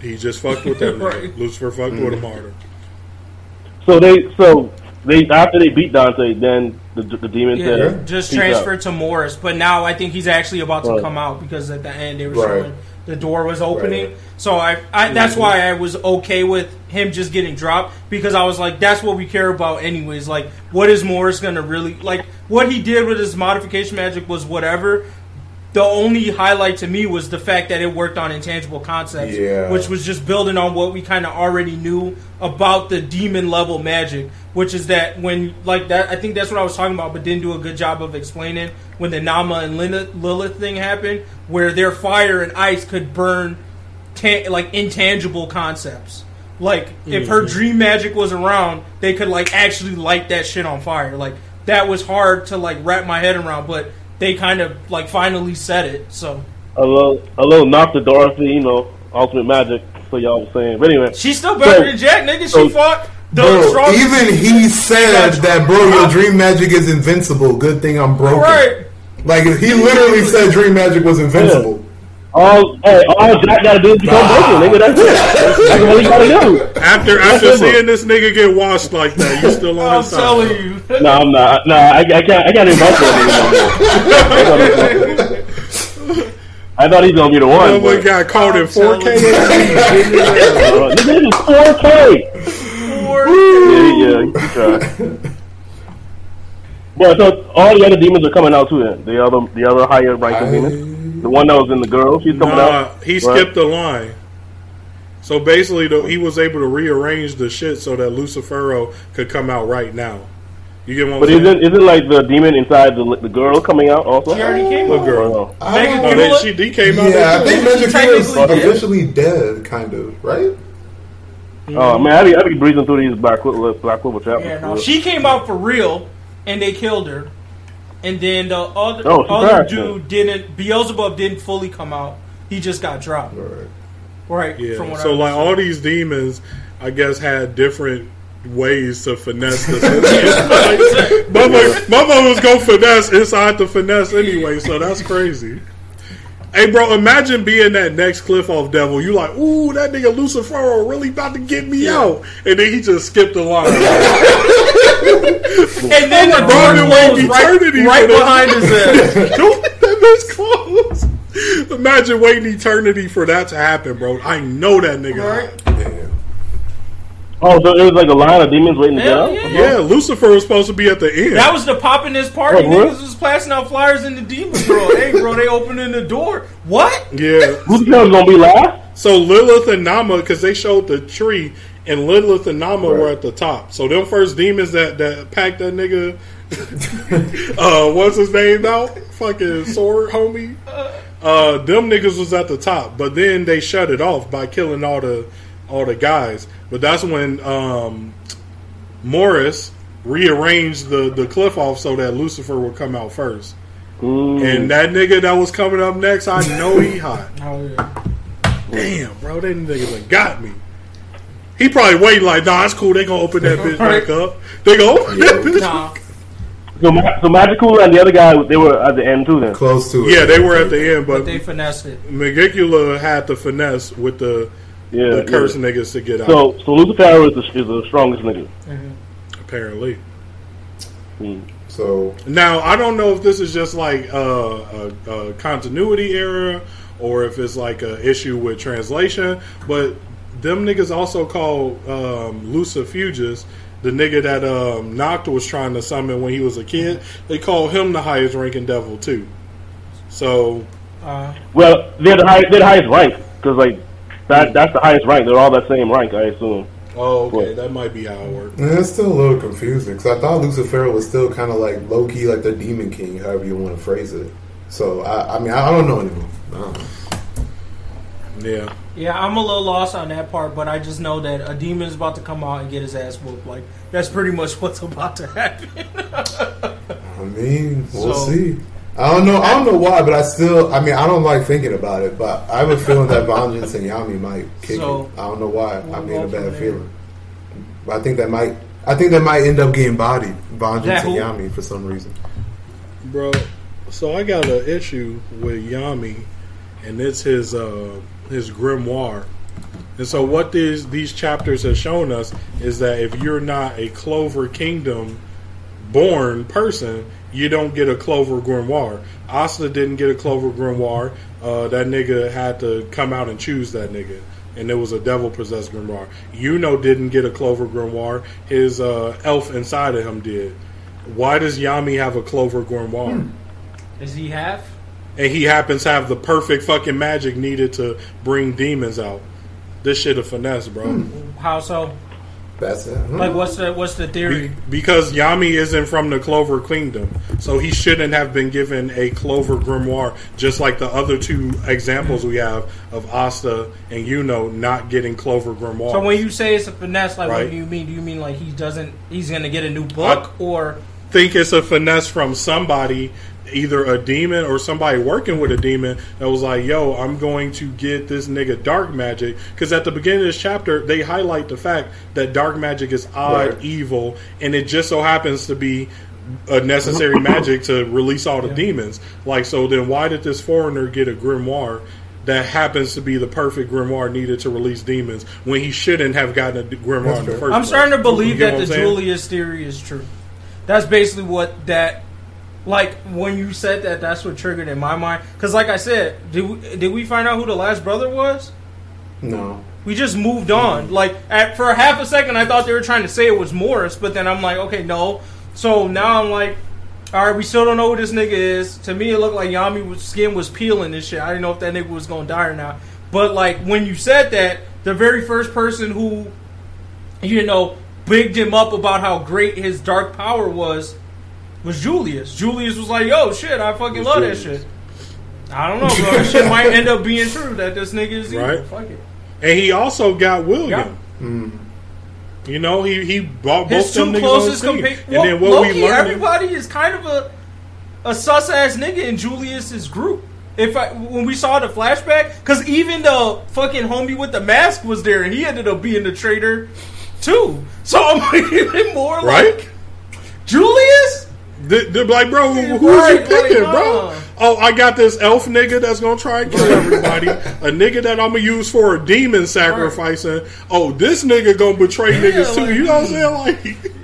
he just fucked with them. Right. Lucifer fucked with him harder. So they after they beat Dante, then. The demon said just transferred to Morris, but now I think he's actually about to come out because at the end they were showing the door was opening. Right. So I that's why I was okay with him just getting dropped because I was like, that's what we care about anyways. Like, what is Morris gonna really like? What he did with his modification magic was whatever. The only highlight to me was the fact that it worked on intangible concepts, which was just building on what we kind of already knew about the demon level magic, which is that when, like that, I think that's what I was talking about, but didn't do a good job of explaining when the Nama and Lilith thing happened, where their fire and ice could burn intangible concepts. Like, if her dream magic was around, they could like actually light that shit on fire. Like, that was hard to like wrap my head around, but they kind of like finally said it. So a little knock to Dorothy, ultimate magic. So y'all was saying, but anyway, she's still better than Jack, nigga. She fought. Bro, even he said that, bro, your dream magic is invincible. Good thing I'm broken. Right. Like, he literally said dream magic was invincible. Yeah. All Jack gotta do is become broken, nigga. That's it. That's all he gotta do. After seeing this nigga get washed like that, you still on his side. I'm telling you. No, I'm not. No, I can't invite that nigga. I thought he was gonna be the one. Oh my God, caught in 4K. This nigga is 4K. But so all the other demons are coming out too. Then the other higher ranking demon, the one that was in the girl, she's coming out. He skipped the line, so basically he was able to rearrange the shit so that Lucifero could come out right now. You get what I'm saying? But isn't like the demon inside the girl coming out also? She already came out. The girl, he came out. Yeah, I think Magicula is officially dead, kind of, right? Mm-hmm. Oh man, I be breezing through these Black Clover chapters. Yeah, no. She came out for real, and they killed her. And then the other dude didn't. Beelzebub didn't fully come out. He just got dropped. Right. Yeah. From what so I like all these demons, I guess had different ways to finesse the system. My mom was gonna finesse inside the finesse anyway, so that's crazy. Hey, bro, imagine being that next cliff off devil. You like, ooh, that nigga Lucifero really about to get me out. And then he just skipped the line. And then the Garden Wave Eternity. Right behind his ass. That bitch close. Imagine waiting eternity for that to happen, bro. I know that nigga. Right. Yeah. Oh, so there was like a line of demons waiting to get up? Yeah, Lucifer was supposed to be at the end. That was the pop in this party. Niggas was passing out flyers in the demon, bro. Hey, bro, they opening the door. What? Yeah. Lucifer's gonna be live? So Lilith and Nama, because they showed the tree, and Lilith and Nama were at the top. So them first demons that packed that nigga... what's his name now? Fucking sword homie. Them niggas was at the top, but then they shut it off by killing all the guys. But that's when Morris rearranged the cliff off so that Lucifer would come out first. Ooh. And that nigga that was coming up next, I know he hot. Oh, yeah. Damn, bro, that nigga like got me. He probably waiting like, nah, it's cool. They gonna open that bitch back up. They gonna open that bitch back up. So Magical and the other guy, they were at the end too then? Close to it. Yeah, they were at the end, but they finessed it. Magicula had to finesse with the cursed niggas to get out. So Lucifer is the strongest nigga. Mm-hmm. Apparently. So now, I don't know if this is just like a continuity error or if it's like an issue with translation, but them niggas also call Lucifuges the nigga that Nocta was trying to summon when he was a kid, they called him the highest ranking devil too. So, well, they're the highest rank because like that's the highest rank. They're all that same rank, I assume. Oh, okay, that might be how it works. It's still a little confusing because I thought Lucifer was still kind of like low key, like the demon king, however you want to phrase it. So, I mean, I don't know anymore. Yeah, I'm a little lost on that part, but I just know that a demon's about to come out and get his ass whooped. Like, that's pretty much what's about to happen. I mean, we'll see. I don't know why, but I don't like thinking about it, but I have a feeling that Vengeance and Yami might kick it. I don't know why. I'm getting a bad feeling. But I think that might end up getting bodied, Vengeance and Yami, for some reason. Bro, so I got an issue with Yami, and it's his grimoire. And so what these chapters have shown us is that if you're not a Clover Kingdom born person, you don't get a Clover grimoire. Asta didn't get a Clover grimoire. That nigga had to come out and choose that nigga. And it was a devil possessed grimoire. Yuno didn't get a Clover grimoire. His elf inside of him did. Why does Yami have a Clover grimoire? Does he have? And he happens to have the perfect fucking magic needed to bring demons out. This shit a finesse, bro. How so? That's it. Like, what's the theory? Because Yami isn't from the Clover Kingdom, so he shouldn't have been given a Clover grimoire, just like the other two examples we have of Asta and Yuno not getting Clover grimoire. So when you say it's a finesse, like, right? What do you mean? Do you mean like he's going to get a new book, or think it's a finesse from somebody? Either a demon or somebody working with a demon that was like, yo, I'm going to get this nigga dark magic. Because at the beginning of this chapter, they highlight the fact that dark magic is odd, evil, and it just so happens to be a necessary magic to release all the demons. Like, so then why did this foreigner get a grimoire that happens to be the perfect grimoire needed to release demons when he shouldn't have gotten a grimoire in the first place? I'm starting to believe that the Julius theory is true. That's basically what that... Like, when you said that, that's what triggered in my mind. Because, like I said, did we find out who the last brother was? No. We just moved on. Like, for half a second, I thought they were trying to say it was Morris, but then I'm like, okay, no. So now I'm like, all right, we still don't know who this nigga is. To me, it looked like Yami's skin was peeling and shit. I didn't know if that nigga was going to die or not. But, like, when you said that, the very first person who, you know, bigged him up about how great his dark power was Julius. Julius was like, yo, shit, I fucking love Julius. That shit. I don't know, bro. That shit might end up being true that this nigga is evil. Right? Fuck it. And he also got William. You know, he bought both them niggas closest on the team. And then what we learned... Everybody is kind of a sus-ass nigga in Julius's group. When we saw the flashback, because even the fucking homie with the mask was there, and he ended up being the traitor, too. So I'm like, even more like... Julius? They're like, bro, who's you picking, bro? Oh, I got this elf nigga that's going to try and kill everybody. A nigga that I'm going to use for a demon sacrificing. Right. Oh, this nigga going to betray niggas too. You know what I'm saying? Like,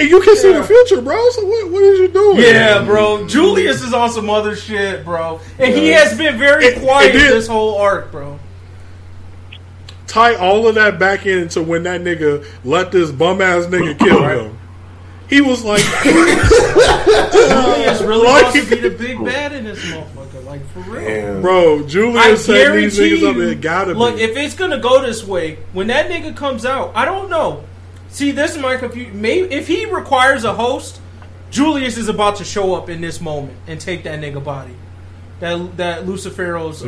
And you can see the future, bro. So what is you doing? Yeah, bro. Julius is on some other shit, bro. And he has been very quiet this whole arc, bro. Tie all of that back into when that nigga let this bum ass nigga kill him. He was like, Julius really wants to be the big bad in this motherfucker, like for real, bro. Julius said these niggas up there gotta be. Look, if it's gonna go this way, when that nigga comes out, I don't know. See, this is my confusion. Maybe if he requires a host, Julius is about to show up in this moment and take that nigga body. That Lucifero's,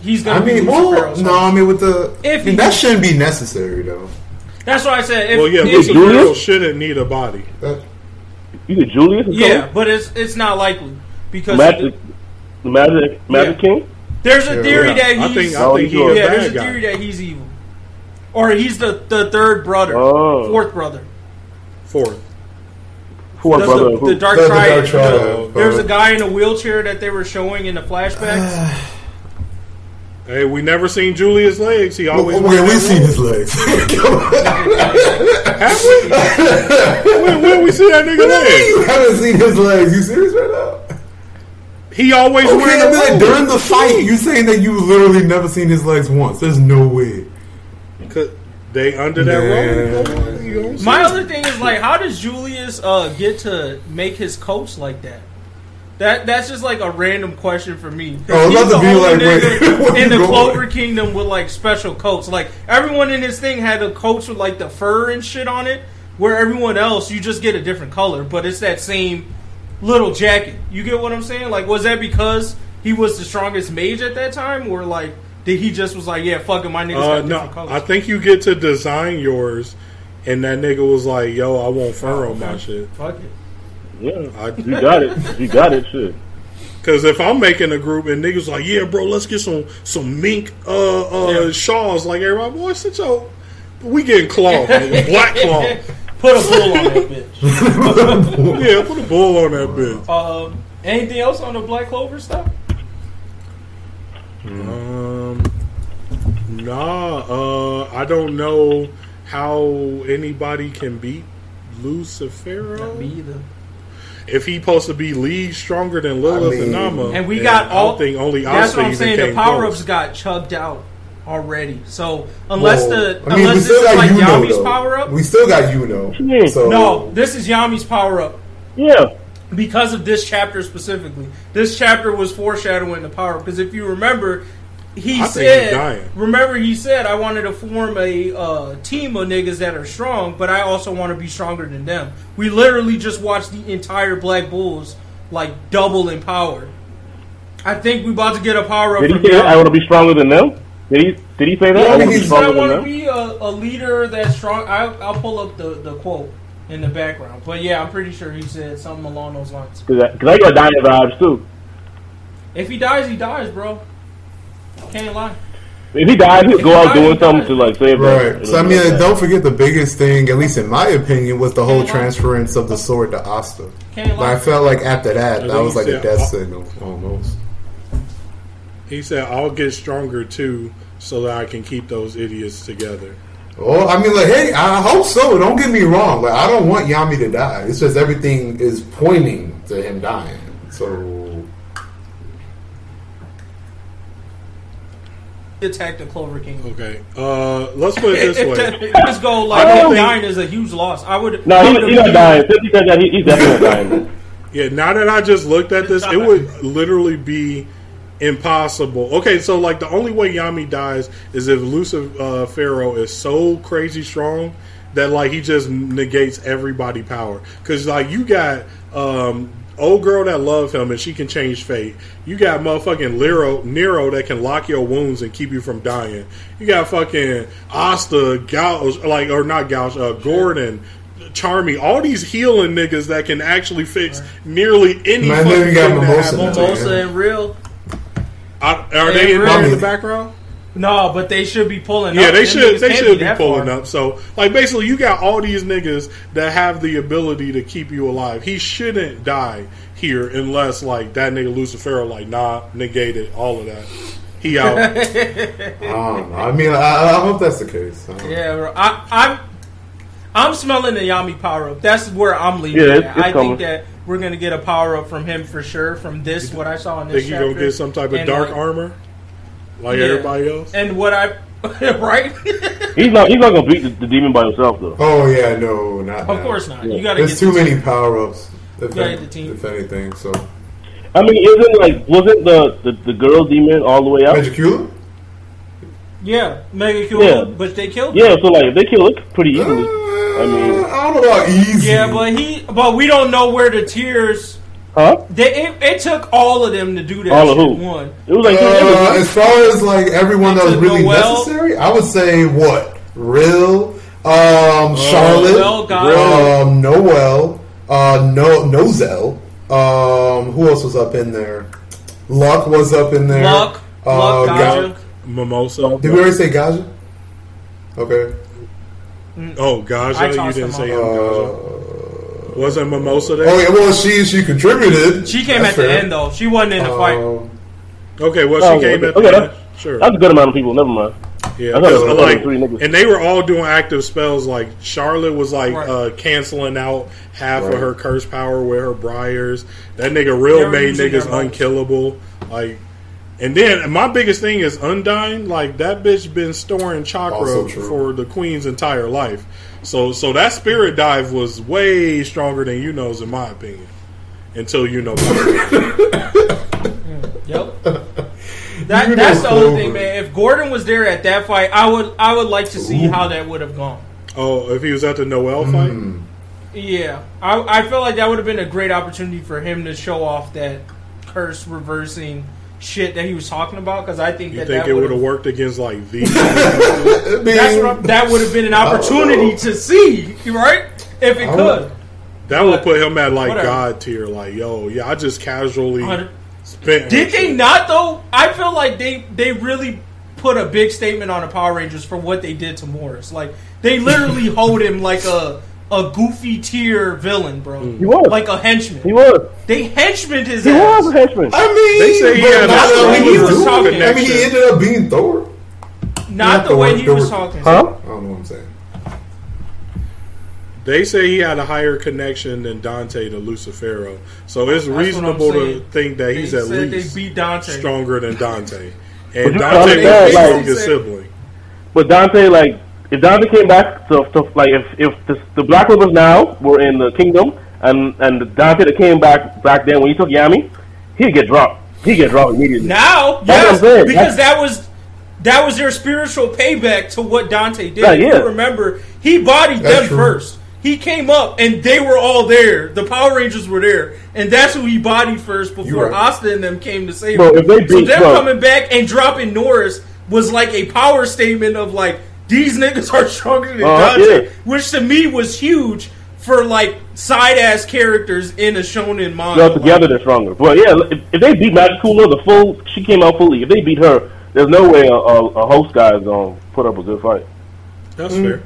he's gonna. I mean, that shouldn't be necessary though. That's why I said. Lucifero shouldn't need a body. You said Julius? But it's not likely because Magic King. There's a theory that he's. There's a theory that he's evil, or he's the fourth brother. The Dark Triad. There's a guy in a wheelchair that they were showing in the flashbacks. Hey, we never seen Julius' legs. He always. We've seen his legs. Have we? When we see that nigga legs? You haven't seen his legs. You serious right now? He always wearing a robe. During the fight, you saying that you literally never seen his legs once. There's no way. They under that robe. You know my other thing is like, how does Julius get to make his coats like that? That's just like a random question for me. Oh, he's the only nigga in the Clover Kingdom with like special coats. Like everyone in this thing had the coats with like the fur and shit on it. Where everyone else, you just get a different color, but it's that same little jacket. You get what I'm saying? Like, was that because he was the strongest mage at that time, or like did he just was like, yeah, fuck it, my niggas got different colors? I think you get to design yours, and that nigga was like, yo, I want fur on my shit. Fuck it. Yeah, you got it, shit. Because if I'm making a group and niggas like, yeah, bro, let's get some mink shawls like everybody, boy, sit your... We getting cloth, nigga. Black cloth. Put a bull on that bitch. Yeah, put a bull on that bitch. Anything else on the Black Clover stuff? Nah, I don't know how anybody can beat Lucifero. Not me either. If he's supposed to be league stronger than Lilith and Nama, and we got all thing, only that's what I'm saying. The power ups got chugged out already. So unless this is like Yami's power up, we still got No, this is Yami's power up. Yeah, because of this chapter specifically. This chapter was foreshadowing the power up because if you remember, he said, I wanted to form a team of niggas that are strong, but I also want to be stronger than them. We literally just watched the entire Black Bulls like double in power. I think we about to get a power up. Did he say that? I want to be stronger than them? Did he say that? Yeah, I want to be a leader that's strong. I'll pull up the quote in the background, but yeah, I'm pretty sure he said something along those lines. Because I got dying vibes too. If he dies, bro. Can't lie. If he dies, he'll go out doing something to like save her. Right. So I mean, don't forget the biggest thing, at least in my opinion, was the whole transference of the sword to Asta. Can't lie. I felt like after that was like a death signal almost. He said, "I'll get stronger too, so that I can keep those idiots together." Oh, I mean, like, hey, I hope so. Don't get me wrong. Like, I don't want Yami to die. It's just everything is pointing to him dying. So. Attack the Clover Kingdom. Okay, let's put it this way. Let's go. Like him dying is a huge loss. He's not dying. He's definitely dying. Yeah. Now that I just looked at this, it would literally be impossible. Okay, so like the only way Yami dies is if Lucifero is so crazy strong that like he just negates everybody power. Because like you got old girl that love him and she can change fate. You got motherfucking Nero that can lock your wounds and keep you from dying. You got fucking Asta, Gordon, Charmy, all these healing niggas that can actually fix nearly any fucking thing. Mimosa and Real. Are they in the background? No, but they should be pulling up. Yeah, they should be pulling up. So, like, basically, you got all these niggas that have the ability to keep you alive. He shouldn't die here unless, like, that nigga Lucifero, like, negated all of that. He out. I hope that's the case. I I'm smelling the Yami power up. That's where I'm leaving. Yeah, I think that we're gonna get a power up from him for sure. From this, what I saw in this chapter, you gonna get some type of dark armor, like everybody else. And what I right? he's not gonna beat the demon by himself though. Oh yeah, no, not. Of course not. Yeah. You gotta. There's too many power ups. If anything, so. I mean, wasn't the girl demon all the way out? Magicula? Yeah, Magicula, but they killed her. Yeah, so they killed her pretty easily. I mean, I don't know about easy. Yeah, but we don't know where the tears. Huh? It took all of them to do that. All of who? One. It was as far as everyone that was really necessary, I would say what? Real, Charlotte, Noel, Nozel. Who else was up in there? Luck was up in there. Luck, Gaja. Mimosa. Did we already say Gaja? Okay. Oh, Gaja, you didn't say Gaja. Wasn't Mimosa there? Oh, yeah, well, she contributed. She came at the end, though. She wasn't in the fight. Okay, well, she came at the end. Sure. That's a good amount of people. Never mind. Yeah, and they were all doing active spells. Charlotte was canceling out half of her curse power with her briars. That nigga made niggas unkillable. And then my biggest thing is Undyne. That bitch been storing chakra for the queen's entire life. So that spirit dive was way stronger than Yuno's in my opinion. Until Yuno. Yep. That's the only thing, man. If Gordon was there at that fight, I would like to see how that would have gone. Oh, if he was at the Noel fight? Yeah. I feel like that would have been a great opportunity for him to show off that curse reversing shit that he was talking about, because I think it would have worked against the that would have been an opportunity to see, right? If it could. That would put him at God tier, I just casually spent. Did they not though? I feel like they really put a big statement on the Power Rangers for what they did to Morris. They literally hold him like a goofy tier villain, bro. He was like a henchman. He was. They henchmaned his ass. He was a henchman. I mean, they say he had talking. I mean, he ended up being Thor. Not the way he was talking. Huh? I don't know what I'm saying. They say he had a higher connection than Dante to Lucifero, so it's reasonable to think that he's at least stronger than Dante, and Dante was his sibling. But Dante, if Dante came back if the Black Clovers now were in the kingdom, and Dante that came back then when he took Yami, he'd get dropped. He'd get dropped immediately. Now, that's yes, because that was their spiritual payback to what Dante did. If you remember, he bodied them first. He came up, and they were all there. The Power Rangers were there, and that's who he bodied first before Asta and them came to save him. So them coming back and dropping Norris was like a power statement of these niggas are stronger than Dante, which to me was huge for side ass characters in a shonen manga. No, together they're stronger. But yeah, if they beat Magicula, she came out fully. If they beat her, there's no way a host guy is gonna put up a good fight. That's fair.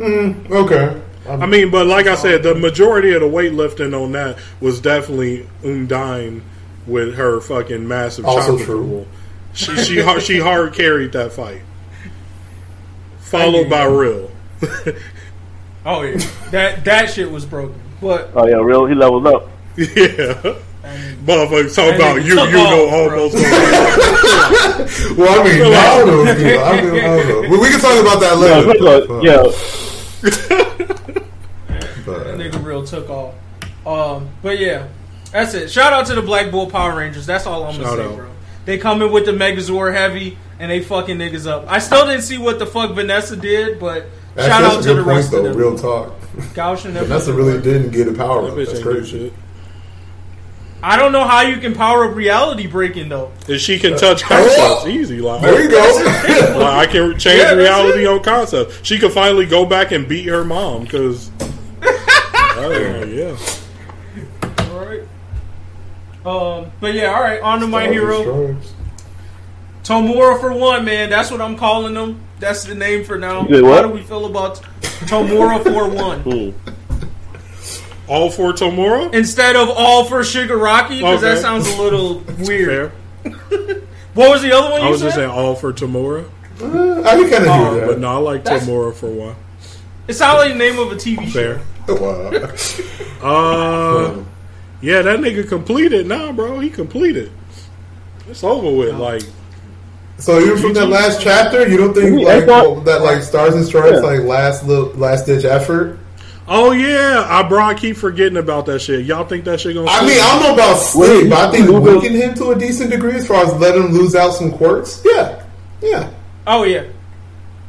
Okay. I mean, but like I said, the majority of the weightlifting on that was definitely Undyne with her fucking massive chakra rule. She hard carried that fight, followed by Real. Oh yeah, that shit was broken. But Real he leveled up. Yeah. Motherfuckers talking about you know almost. Well, I mean, I don't know. Well, we can talk about that later. But that nigga Real took off. But yeah, that's it. Shout out to the Black Bull Power Rangers. That's all I'm gonna say, bro. They come in with the Megazord heavy and they fucking niggas up. I still didn't see what the fuck Vanessa did, but shout out to the rest of them. Real talk. Vanessa really didn't get a power up. That's crazy. I don't know how you can power up reality breaking though. If she can touch concepts, easy. There you go. I can change reality on concepts. She could finally go back and beat her mom because. All right. But yeah, all right. On to my hero, Tomura for one, man. That's what I'm calling him. That's the name for now. How do we feel about Tomura for one? Cool. All for Tomura? Instead of all for Shigaraki? Because that sounds a little weird. Fair. What was the other one you said? I was just saying all for Tomura. I can kind of do that. But no, I like Tomura for one. It sounds like the name of a TV show. Fair. Yeah, that nigga completed now, bro. He completed. It's over with. Like, so even from that last chapter, you don't think like that like Stars and Stripes like last ditch effort? Oh yeah, I keep forgetting about that shit. Y'all think that shit gonna? I mean, I don't know about sleep, but I think weakening him to a decent degree as far as letting him lose out some quirks. Yeah, yeah. Oh yeah,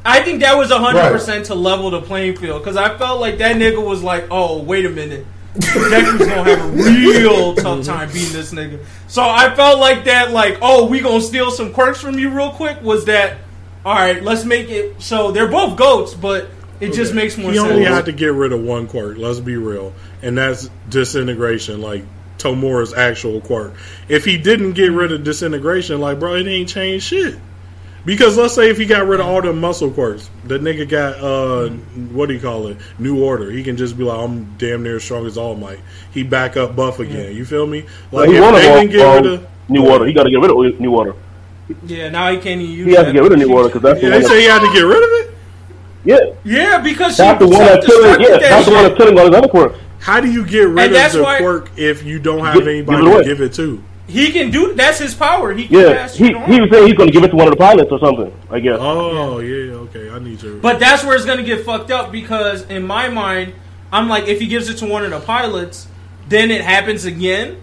I think that was 100% to level the playing field because I felt like that nigga was like, oh wait a minute, Deku's gonna have a real tough time beating this nigga. So I felt like that, like, oh, we gonna steal some quirks from you real quick. Was that all right? Let's make it so they're both goats, but. It just makes more sense. He only had to get rid of one quirk, let's be real. And that's disintegration, like Tomura's actual quirk. If he didn't get rid of disintegration, like, bro, it ain't changed shit. Because let's say if he got rid of all the muscle quirks, the nigga got, what do you call it, New Order. He can just be like, I'm damn near as strong as All Might. He back up buff again, you feel me? Like, well, if they can get rid of... New Order, he got to get rid of New Order. Yeah, now he can't even use it. He has to get rid of New Order, because that's the one. They say he had to get rid of it? Yeah, yeah, because that's the one that's killing all his other quirks. How do you get rid of the quirk if you don't have anybody to give it to? He can do that's his power. He can pass it on. He was saying he's going to give it to one of the pilots or something, I guess. Oh yeah, okay, I need to. But that's where it's going to get fucked up because in my mind, I'm like, if he gives it to one of the pilots, then it happens again.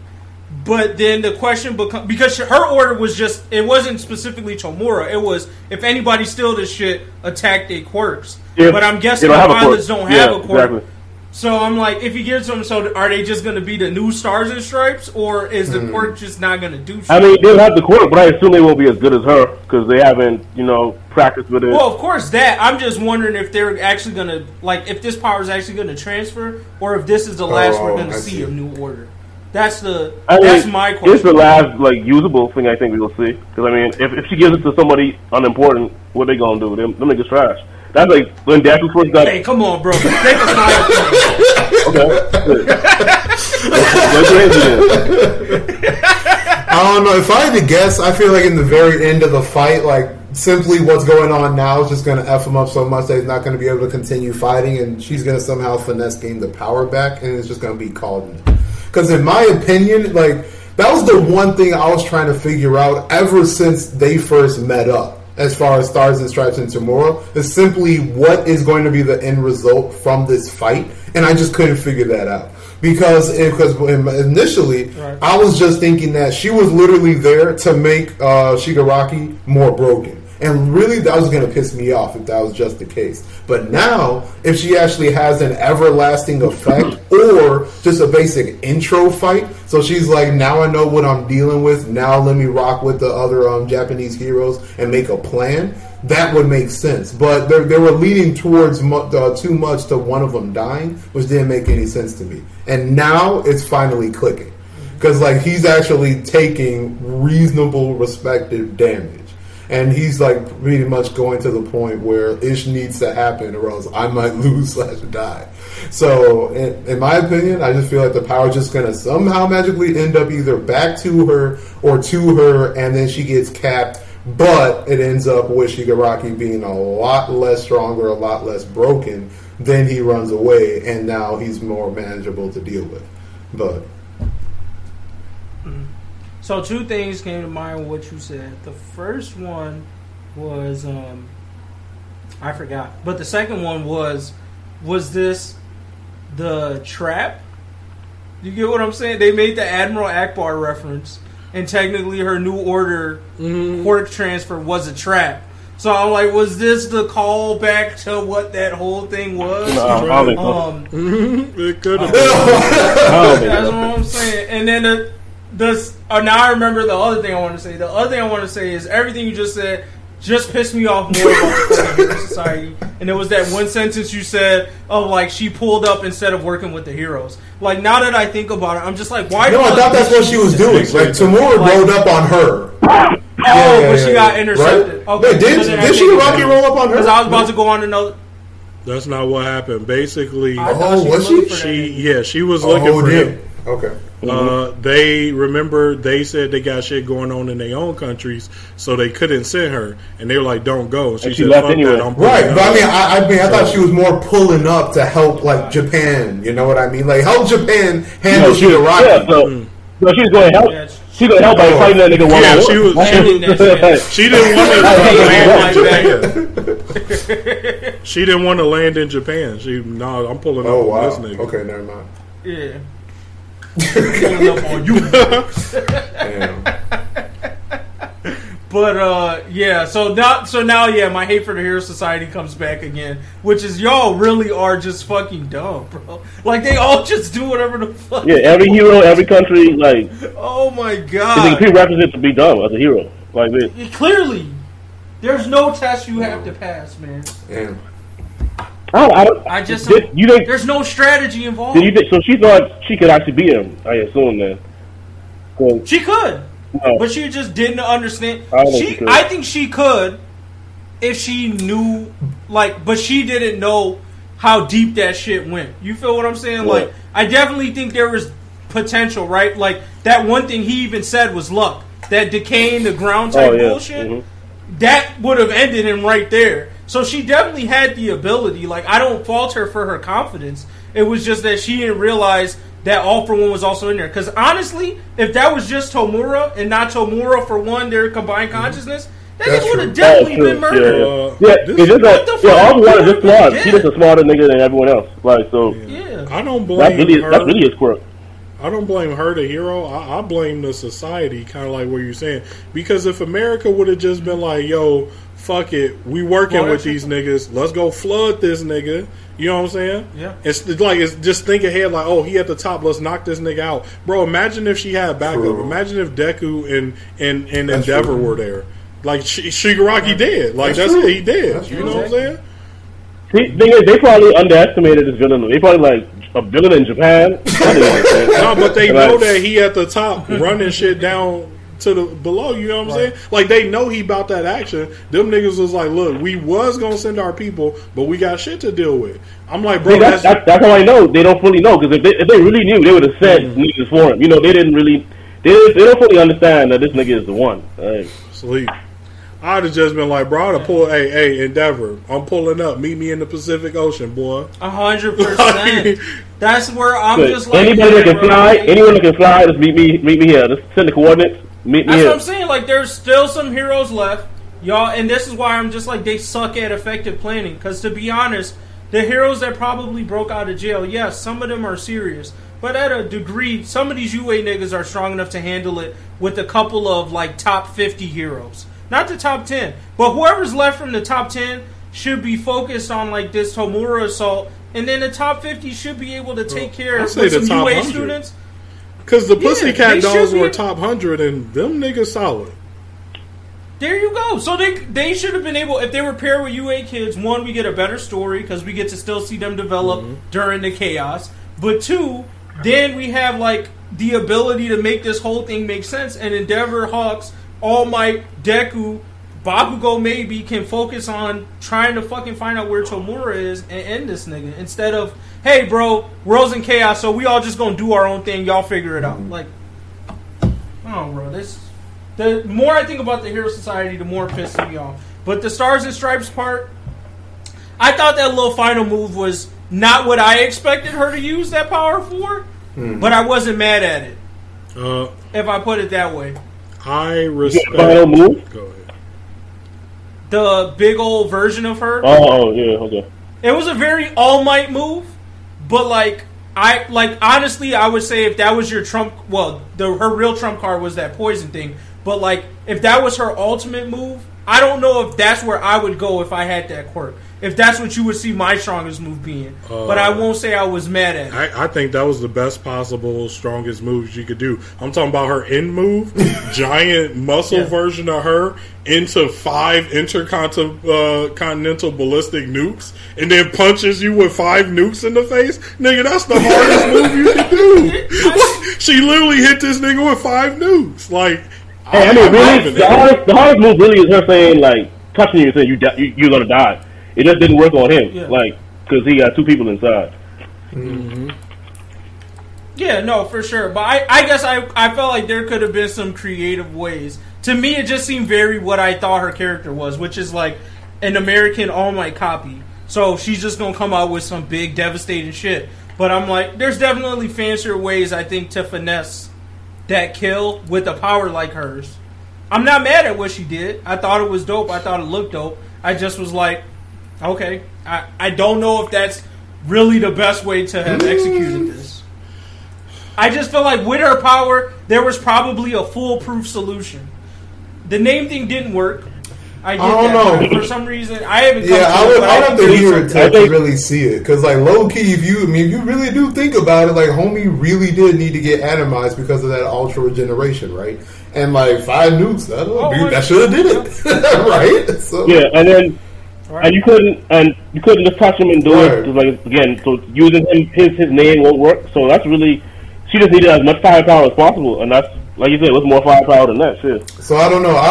But then the question becomes because her order was just it wasn't specifically Tomura. It was if anybody steal this shit, attack their quirks. Yeah, but I'm guessing the pilots don't have a quirk. Exactly. So I'm like, if he gives them, so are they just going to be the new Stars and Stripes, or is the quirk just not going to do shit? I mean, they'll have the quirk, but I assume they won't be as good as her because they haven't, you know, practiced with it. Well, of course that. I'm just wondering if they're actually going to like if this power is actually going to transfer, or if this is the last we're going to see of New Order. That's my question. It's the last like usable thing I think we'll see. Because I mean, if she gives it to somebody unimportant, what they gonna do? Them niggas trash. That's like when Deku first got. Hey, come on, bro. Take a smile. Okay. I don't know. If I had to guess, I feel like in the very end of the fight, like simply what's going on now is just gonna f him up so much that he's not gonna be able to continue fighting, and she's gonna somehow finesse gain the power back, and it's just gonna be called. Because in my opinion, like that was the one thing I was trying to figure out ever since they first met up, as far as Stars and Stripes and Tomorrow, is simply what is going to be the end result from this fight, and I just couldn't figure that out because initially I was just thinking that she was literally there to make Shigaraki more broken. And really, that was going to piss me off if that was just the case. But now, if she actually has an everlasting effect or just a basic intro fight, so she's like, now I know what I'm dealing with, now let me rock with the other Japanese heroes and make a plan, that would make sense. But they were leaning towards too much to one of them dying, which didn't make any sense to me. And now, it's finally clicking. Because like he's actually taking reasonable, respective damage. And he's like pretty much going to the point where ish needs to happen, or else I might lose / die. So, in my opinion, I just feel like the power is just going to somehow magically end up either back to her or to her, and then she gets capped. But it ends up with Shigaraki being a lot less stronger, a lot less broken. Then he runs away, and now he's more manageable to deal with. But. So two things came to mind with what you said. The first one was I forgot, but the second one was this the trap? You get what I'm saying? They made the Admiral Akbar reference, and technically her New Order quirk transfer was a trap. So I'm like, was this the call back to what that whole thing was? No, probably it could have. That's what I'm saying. And then now I remember the other thing I want to say. The other thing I want to say is everything you just said just pissed me off more about the society. And it was that one sentence you said of like she pulled up instead of working with the heroes. Like now that I think about it, I'm just like, why? No, I thought that's what she was doing. Like Tamura rolled up on her. But she got intercepted. Right? Okay, did she Rocky roll up on her? Because I was about to go on another. That's not what happened. Basically, was she? She was looking for him. Okay. They said they got shit going on in their own countries, so they couldn't send her, and they were like, "Don't go." She said, left anyway. Right, but I thought she was more pulling up to help, like, Japan. You know what I mean? Like, help Japan handle Shigaraki. Yeah, so she's going to help. She gonna help by fighting that nigga one. Yeah, she didn't want to land in Japan. She didn't want to land in Japan. I'm pulling up on this nigga. Okay, never mind. Yeah. Pulling up on you. But so now my hate for the Hero Society comes back again, which is y'all really are just fucking dumb, bro. Like, they all just do whatever the fuck. Yeah, every hero, every country, like. Oh my god! People represent to be dumb as a hero, like this. Clearly, there's no test you have to pass, man. Damn. There's no strategy involved. So she thought she could actually beat him. I assume that. So, she could. No. But she just didn't understand. I think she could if she knew, like, but she didn't know how deep that shit went. You feel what I'm saying? Yeah. Like, I definitely think there was potential, right? Like, that one thing he even said was luck. That decaying the ground type bullshit. Mm-hmm. That would have ended him right there. So she definitely had the ability. Like, I don't fault her for her confidence. It was just that she didn't realize that All For One was also in there. Because honestly, if that was just Tomura and not Tomura for one, their combined consciousness, that would have definitely been murdered. All For One is just flawed. She's just a smarter nigga than everyone else. Like, so, I don't blame her. That's really his quirk. I don't blame her, the hero. I blame the society, kind of like what you're saying. Because if America would have just been like, yo, fuck it, we working with these niggas, let's go flood this nigga. You know what I'm saying? Yeah. It's just think ahead, like, oh, he at the top, let's knock this nigga out. Bro, imagine if she had backup. True. Imagine if Deku and Endeavor were there. Like, Shigaraki did. Like, that's it, he did. That's what I'm saying? They probably underestimated his villain. They probably, like, a villain in Japan. No, but they know that he at the top running shit down to the below, you know what I'm saying? Like, they know he about that action. Them niggas was like, look, we was gonna send our people, but we got shit to deal with. I'm like, bro, that's how I know they don't fully know, because if they really knew, they would have said niggas for him. You know, they don't fully understand that this nigga is the one. Right. Sleep. I'd have just been like, bro, I'd have pulled, hey, Endeavor, I'm pulling up. Meet me in the Pacific Ocean, boy. 100%. That's where I'm just like, anyone that can fly, just meet me here. Just send the coordinates. That's what I'm saying. Like, there's still some heroes left, y'all, and this is why I'm just like, they suck at effective planning. Because to be honest, the heroes that probably broke out of jail, yes, some of them are serious, but at a degree, some of these UA niggas are strong enough to handle it with a couple of, like, top 50 heroes, not the top 10, but whoever's left from the top 10 should be focused on, like, this Tomura assault, and then the top 50 should be able to take care of some UA 100. Students. Because the Pussycat Dolls were top 100 and them niggas solid. There you go. So they should have been able, if they were paired with UA kids, one, we get a better story because we get to still see them develop during the chaos. But two, then we have, like, the ability to make this whole thing make sense. And Endeavor, Hawks, All Might, Deku, Bakugo maybe can focus on trying to fucking find out where Tomura is and end this nigga instead of, hey bro, world's in chaos, so we all just gonna do our own thing, y'all figure it out. Like, oh bro, the more I think about the Hero Society, the more pissed me off. But the Stars and Stripes part, I thought that little final move was not what I expected her to use that power for, but I wasn't mad at it. If I put it that way. I respect final move? Go ahead. The big old version of her. Oh yeah, okay. It was a very All Might move, but like honestly, I would say if that was your trump, well, her real trump card was that poison thing. But like, if that was her ultimate move, I don't know if that's where I would go if I had that quirk. If that's what you would see my strongest move being, but I won't say I was mad at it. I think that was the best possible strongest move she could do. I'm talking about her end move, giant muscle version of her into 5 intercontinental ballistic nukes, and then punches you with 5 nukes in the face. Nigga, that's the hardest move you could do. She literally hit this nigga with 5 nukes. Like, hey, I mean, really, the hardest move really is her saying, like, touching you and saying you're gonna die. It just didn't work on him, like, because he got 2 people inside. Mm-hmm. Yeah, no, for sure. But I guess I felt like there could have been some creative ways. To me, it just seemed very what I thought her character was, which is like an American All Might copy. So she's just going to come out with some big, devastating shit. But I'm like, there's definitely fancier ways, I think, to finesse that kill with a power like hers. I'm not mad at what she did. I thought it was dope. I thought it looked dope. I just was like, okay, I don't know if that's really the best way to have executed this. I just feel like with her power, there was probably a foolproof solution. The name thing didn't work. I don't know. For some reason, I haven't come to it. I don't think we were tech to really see it. Because, like, low-key, if you really do think about it, like, homie really did need to get atomized because of that ultra regeneration, right? And, like, 5 nukes, that should have did it. Right? So, yeah, and then... Right. And you couldn't just touch him indoors. Right. Like, again, so using his name won't work. So that's really... She just needed as much firepower as possible, and that's... Like you said, it was more firepower than that, shit. So I don't know. I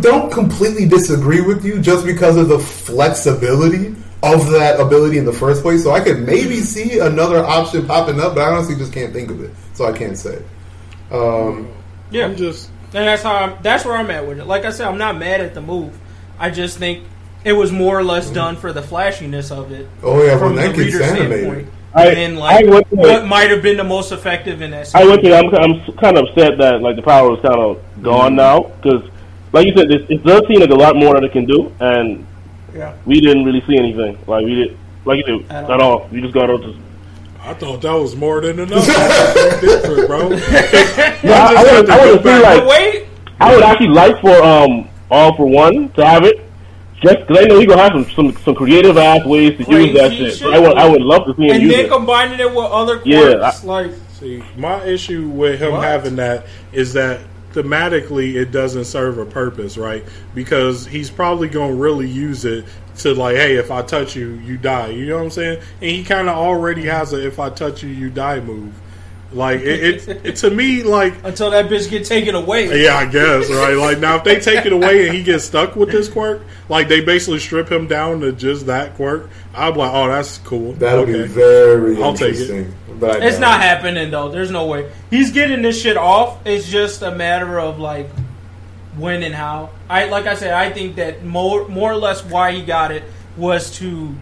don't completely disagree with you just because of the flexibility of that ability in the first place. So I could maybe see another option popping up, but I honestly just can't think of it. So I can't say. And that's where I'm at with it. Like I said, I'm not mad at the move. I just think it was more or less done for the flashiness of it. Oh yeah, from the reader's standpoint. What might have been the most effective in that scene? I'm kind of upset that like the power is kind of gone now because, like you said, it does seem like a lot more that it can do, and we didn't really see anything. Like we did, like you did at all. We just got out. I thought that was more than enough. Different, bro. I would actually like for All for One to have it. Because I know he's going to have some creative ass ways to use that shit. I would love to see him use it. And then combining it with other quirks. Yeah, my issue with him having that is that thematically it doesn't serve a purpose, right? Because he's probably going to really use it to like, hey, if I touch you, you die. You know what I'm saying? And he kind of already has a if I touch you, you die move. Like it to me, like until that bitch get taken away. Yeah, I guess right. Like now, if they take it away and he gets stuck with this quirk, like they basically strip him down to just that quirk. I'd be like, oh, that's cool. That'll be very interesting. But it's not happening though. There's no way he's getting this shit off. It's just a matter of like when and how. I think that more or less why he got it was to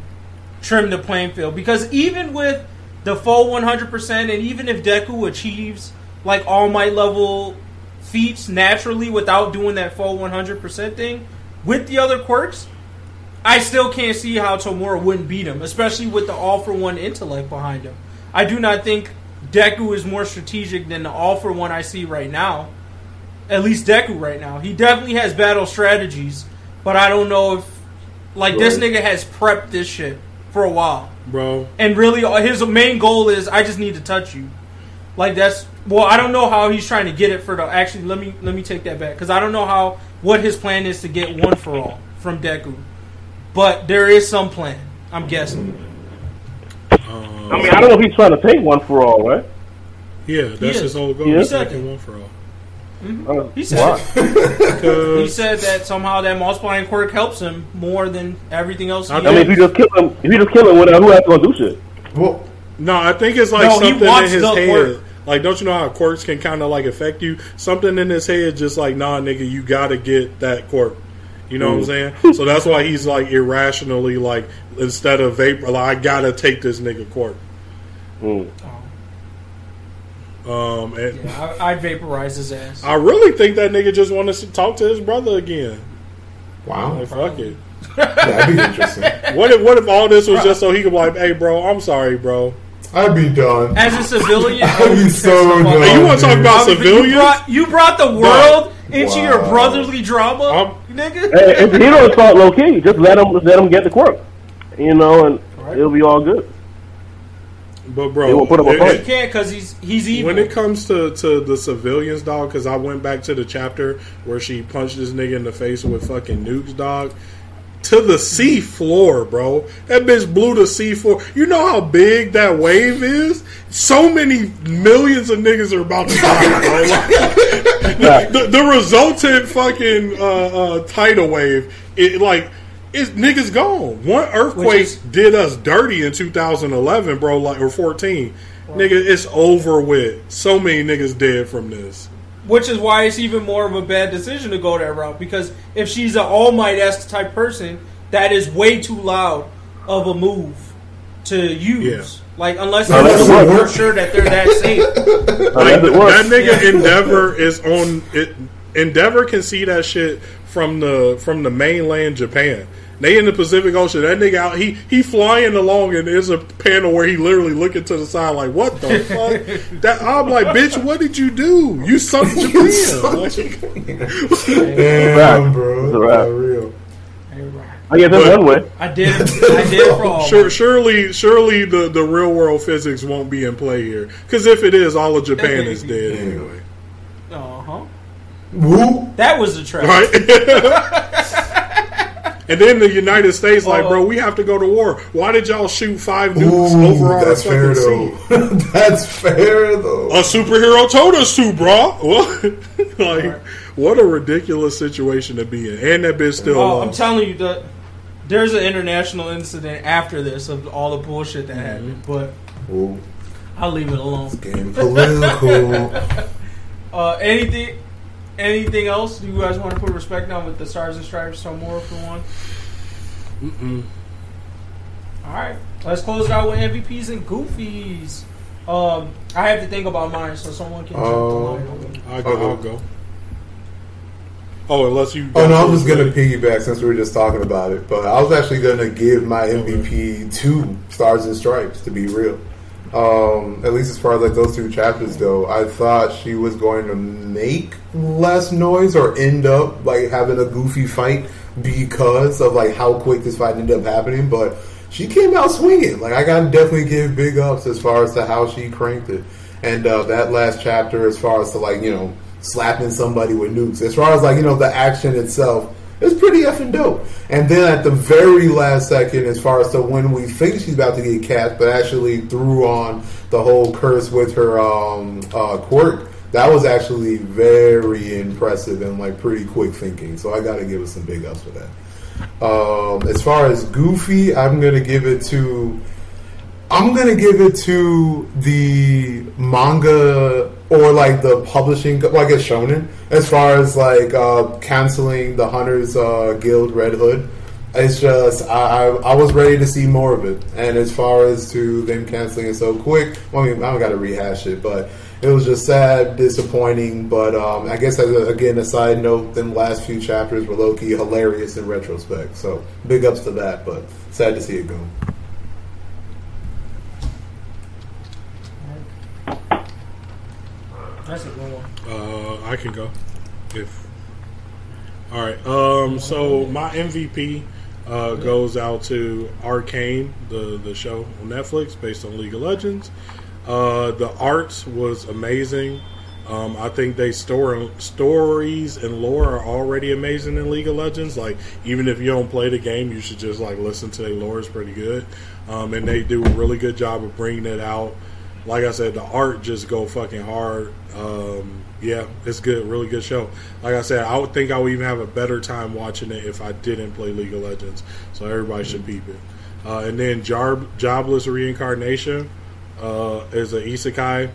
trim the playing field because even with the full 100%, and even if Deku achieves like All Might level feats naturally without doing that full 100% thing, with the other quirks, I still can't see how Tomura wouldn't beat him, especially with the All for One intellect behind him. I do not think Deku is more strategic than the All for One I see right now. At least Deku right now. He definitely has battle strategies, but I don't know if... Like, this nigga has prepped this shit for a while. Bro. And really, his main goal is, I just need to touch you. Like, that's... Well, I don't know how he's trying to get it for the... Actually, let me take that back. Because I don't know what his plan is to get One for All from Deku. But there is some plan, I'm guessing. I don't know if he's trying to take One for All, right? Yeah, that's his whole goal. He said taking One for All. Mm-hmm. He said that somehow that multiplying quirk helps him more than everything else. If you just kill him, who has to do shit? Well, no, I think it's like something in his head. Quirk. Like, don't you know how quirks can kind of like affect you? Something in his head, just like, nah, nigga, you gotta get that quirk. You know what I'm saying? So that's why he's like irrationally like instead of vapor, like, I gotta take this nigga quirk. Mm. I vaporize his ass. I really think that nigga just wanted to talk to his brother again. Wow, like, fuck it. That'd be interesting. What if all this was just so he could be like, hey, bro, I'm sorry, bro. I'd be done as a civilian. I'd be so done. You want to talk about civilians? You brought the world into your brotherly drama, nigga. If he don't start low key, just let him get the quirk, you know, and it'll be all good. But bro, he can't because he's evil. When it comes to the civilians, dog, because I went back to the chapter where she punched this nigga in the face with fucking nukes, dog, to the sea floor, bro. That bitch blew the sea floor. You know how big that wave is? So many millions of niggas are about to die, bro. Like, the resultant fucking tidal wave, it like. It's niggas gone. One earthquake did us dirty in 2011, bro, like or 14. Nigga, it's over with. So many niggas dead from this. Which is why it's even more of a bad decision to go that route. Because if she's an All Might-esque type person, that is way too loud of a move to use. Yeah. Like, unless you're for sure that they're that safe. Like, that nigga Endeavor is on... it. Endeavor can see that shit from the mainland Japan. They in the Pacific Ocean. That nigga out, he flying along, and there's a panel where he literally looking to the side like, what the fuck? That I'm like, bitch, what did you do? You sunk Japan. Damn, bro. For real. I guess that's one way. I did for all. Surely the real world physics won't be in play here. Because if it is, all of Japan is dead anyway. Uh-huh. Woo. That was the trap. Right? And then the United States, like, bro, we have to go to war. Why did y'all shoot 5 nukes overall? That's fair, though. That's fair, though. A superhero told us to, bro. Like, right. What a ridiculous situation to be in. And that bitch still alive. I'm telling you, there's an international incident after this of all the bullshit that happened. But I'll leave it alone. It's getting political. Anything else? Do you guys want to put respect on with the Stars and Stripes? Some more for one? Mm-mm. Alright. Let's close it out with MVPs and Goofies. I have to think about mine, so someone can jump to mine. I'll go. I'm just going to piggyback since we were just talking about it. But I was actually going to give my MVP to Stars and Stripes, to be real. At least as far as like those two chapters go, I thought she was going to make less noise or end up like having a goofy fight because of like how quick this fight ended up happening, but she came out swinging. Like, I gotta definitely give big ups as far as to how she cranked it. And that last chapter, as far as to like, you know, slapping somebody with nukes, as far as like, you know, the action itself, it's pretty effing dope. And then at the very last second, as far as to when we think she's about to get cast, but actually threw on the whole curse with her quirk, that was actually very impressive and like pretty quick thinking. So I got to give it some big ups for that. As far as Goofy, I'm going to give it to the manga or like the publishing, like a shonen, as far as like canceling the Hunter's Guild Red Hood. It's just, I was ready to see more of it. And as far as to them canceling it so quick, well, I mean, I don't got to rehash it, but it was just sad, disappointing. But I guess, again, a side note, the last few chapters were low-key hilarious in retrospect. So big ups to that, but sad to see it go. That's a good one. I can go. All right. So my MVP goes out to Arcane, the show on Netflix based on League of Legends. The art was amazing. I think they stories and lore are already amazing in League of Legends. Like, even if you don't play the game, you should just like listen to their lore. It's pretty good. And they do a really good job of bringing it out. Like I said, the art just go fucking hard. Yeah, it's good. Really good show. Like I said, I would even have a better time watching it if I didn't play League of Legends. So everybody should peep it. And then Jobless Reincarnation is an isekai.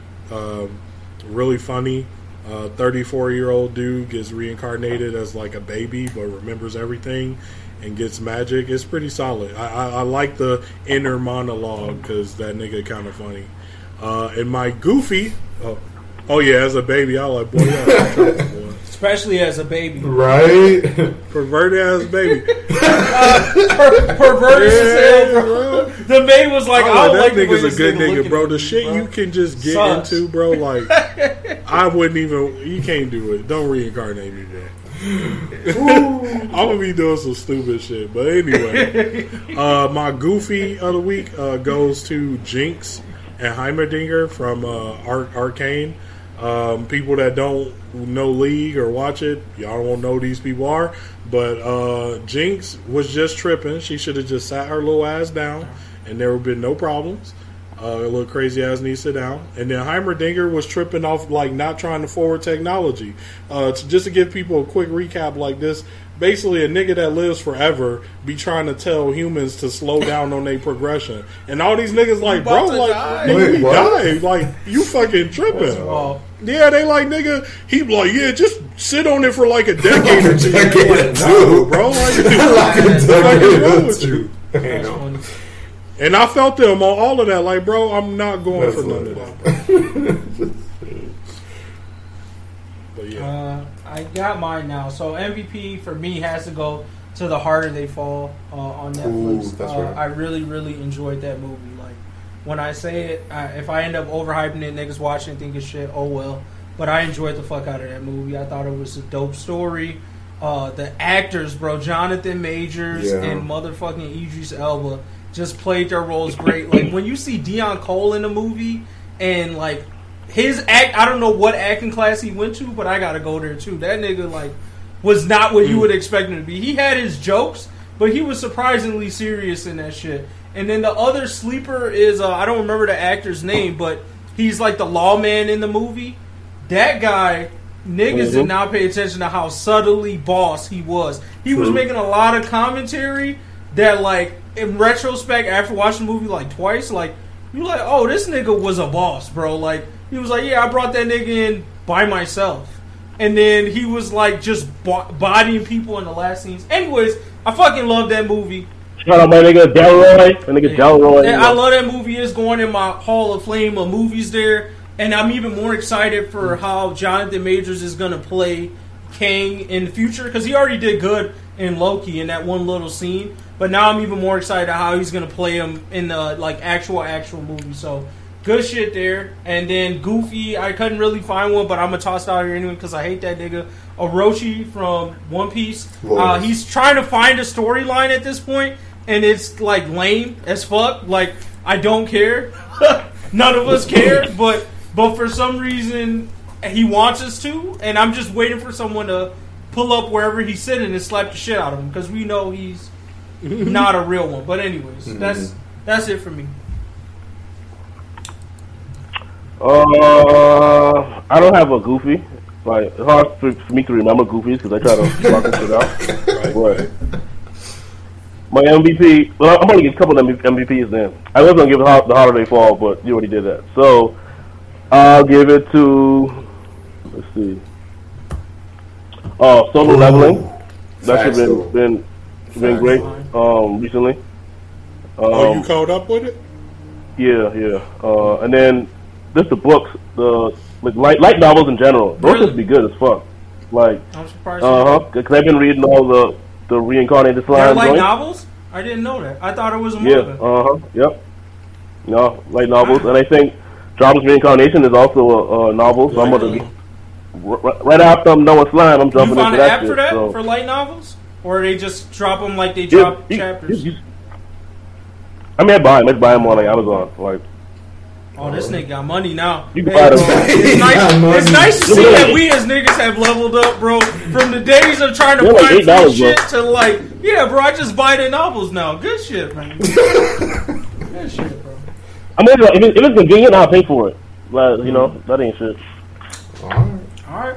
Really funny. 34-year-old dude gets reincarnated as like a baby but remembers everything and gets magic. It's pretty solid. I like the inner monologue because that nigga kind of funny. And my Goofy, yeah, as a baby, I like, boy, boy. Especially as a baby, right? Perverted as a baby, perverted as hell, bro. The baby was like, I don't like that nigga's a good nigga, bro. The shit you can just get into, bro. Like, I wouldn't even. You can't do it. Don't reincarnate me, man. I'm gonna be doing some stupid shit, but anyway, my Goofy of the week goes to Jinx and Heimerdinger from Arcane. People that don't know League or watch it, y'all won't know these people are, but Jinx was just tripping. She should have just sat her little ass down and there would have been no problems. A little crazy ass needs to sit down. And then Heimerdinger was tripping off like not trying to forward technology. Just to give people a quick recap, like this basically a nigga that lives forever be trying to tell humans to slow down on their progression. And all these niggas like, bro, like, nigga, we died. Like, you fucking tripping. Yeah, they like, nigga, he like, yeah, just sit on it for like a decade or two. Like, no, bro, like, what's wrong with you? And I felt them on all of that. Like, bro, I'm not going for none of that, bro. But yeah. I got mine now. So MVP for me has to go to The Harder They Fall on Netflix. Ooh, that's right. I really, really enjoyed that movie. Like, when I say it, if I end up overhyping it, niggas watching and thinking shit, oh well. But I enjoyed the fuck out of that movie. I thought it was a dope story. The actors, bro, Jonathan Majors and motherfucking Idris Elba just played their roles great. Like, when you see Dion Cole in the movie and, like, his act, I don't know what acting class he went to, but I gotta go there too. That nigga, like, was not what you would expect him to be. He had his jokes, but he was surprisingly serious in that shit. And then the other sleeper is, I don't remember the actor's name, but he's like the lawman in the movie. That guy, niggas did not pay attention to how subtly boss he was. He was making a lot of commentary that, like, in retrospect, after watching the movie, like, twice, like, you're like, oh, this nigga was a boss, bro. Like, he was like, yeah, I brought that nigga in by myself. And then he was like just bodying people in the last scenes. Anyways, I fucking love that movie. Shout out my nigga Delroy. My nigga Delroy. I love that movie. It's going in my Hall of Fame of movies there. And I'm even more excited for how Jonathan Majors is going to play Kang in the future. Because he already did good in Loki in that one little scene. But now I'm even more excited how he's going to play him in the, like, actual movie. So... good shit there. And then Goofy, I couldn't really find one, but I'm going to toss it out here anyway because I hate that nigga. Orochi from One Piece. He's trying to find a storyline at this point, and it's, like, lame as fuck. Like, I don't care. None of us care, but for some reason, he wants us to, and I'm just waiting for someone to pull up wherever he's sitting and slap the shit out of him because we know he's not a real one. But anyways, that's it for me. I don't have a Goofy. Like, it's hard for me to remember Goofies because I try to block this shit out. Right. But my MVP. Well, I'm gonna give a couple of MVPs then. I was gonna give The Harder They Fall, but you already did that. So I'll give it to. Let's see. Solo Leveling. That shit been great. Recently. You caught up with it? Yeah. And then. Just the books, light novels in general. Books really? Be good as fuck. Like, I'm surprised. Because I've been reading all the reincarnated slime. Light novels? I didn't know that. I thought it was a movie. Yeah. Yep. No, light novels, and I think Jobs Reincarnation is also a novel. So I'm gonna right after I'm Noah Slime, I'm jumping into that. You found an app for that for light novels, or they just drop them like they drop chapters? I mean, I buy them on like Amazon, like. Oh, this nigga got money now. You can buy them. It's nice to see that we as niggas have leveled up, bro. From the days of trying to buy like shit to like, yeah, bro, I just buy the novels now. Good shit, man. Good shit, bro. I mean, if it's convenient, I'll pay for it. But, you know, that ain't shit. All right.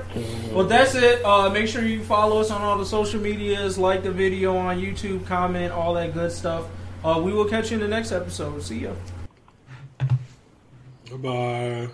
Well, that's it. Make sure you follow us on all the social medias. Like the video on YouTube. Comment. All that good stuff. We will catch you in the next episode. See ya. Goodbye.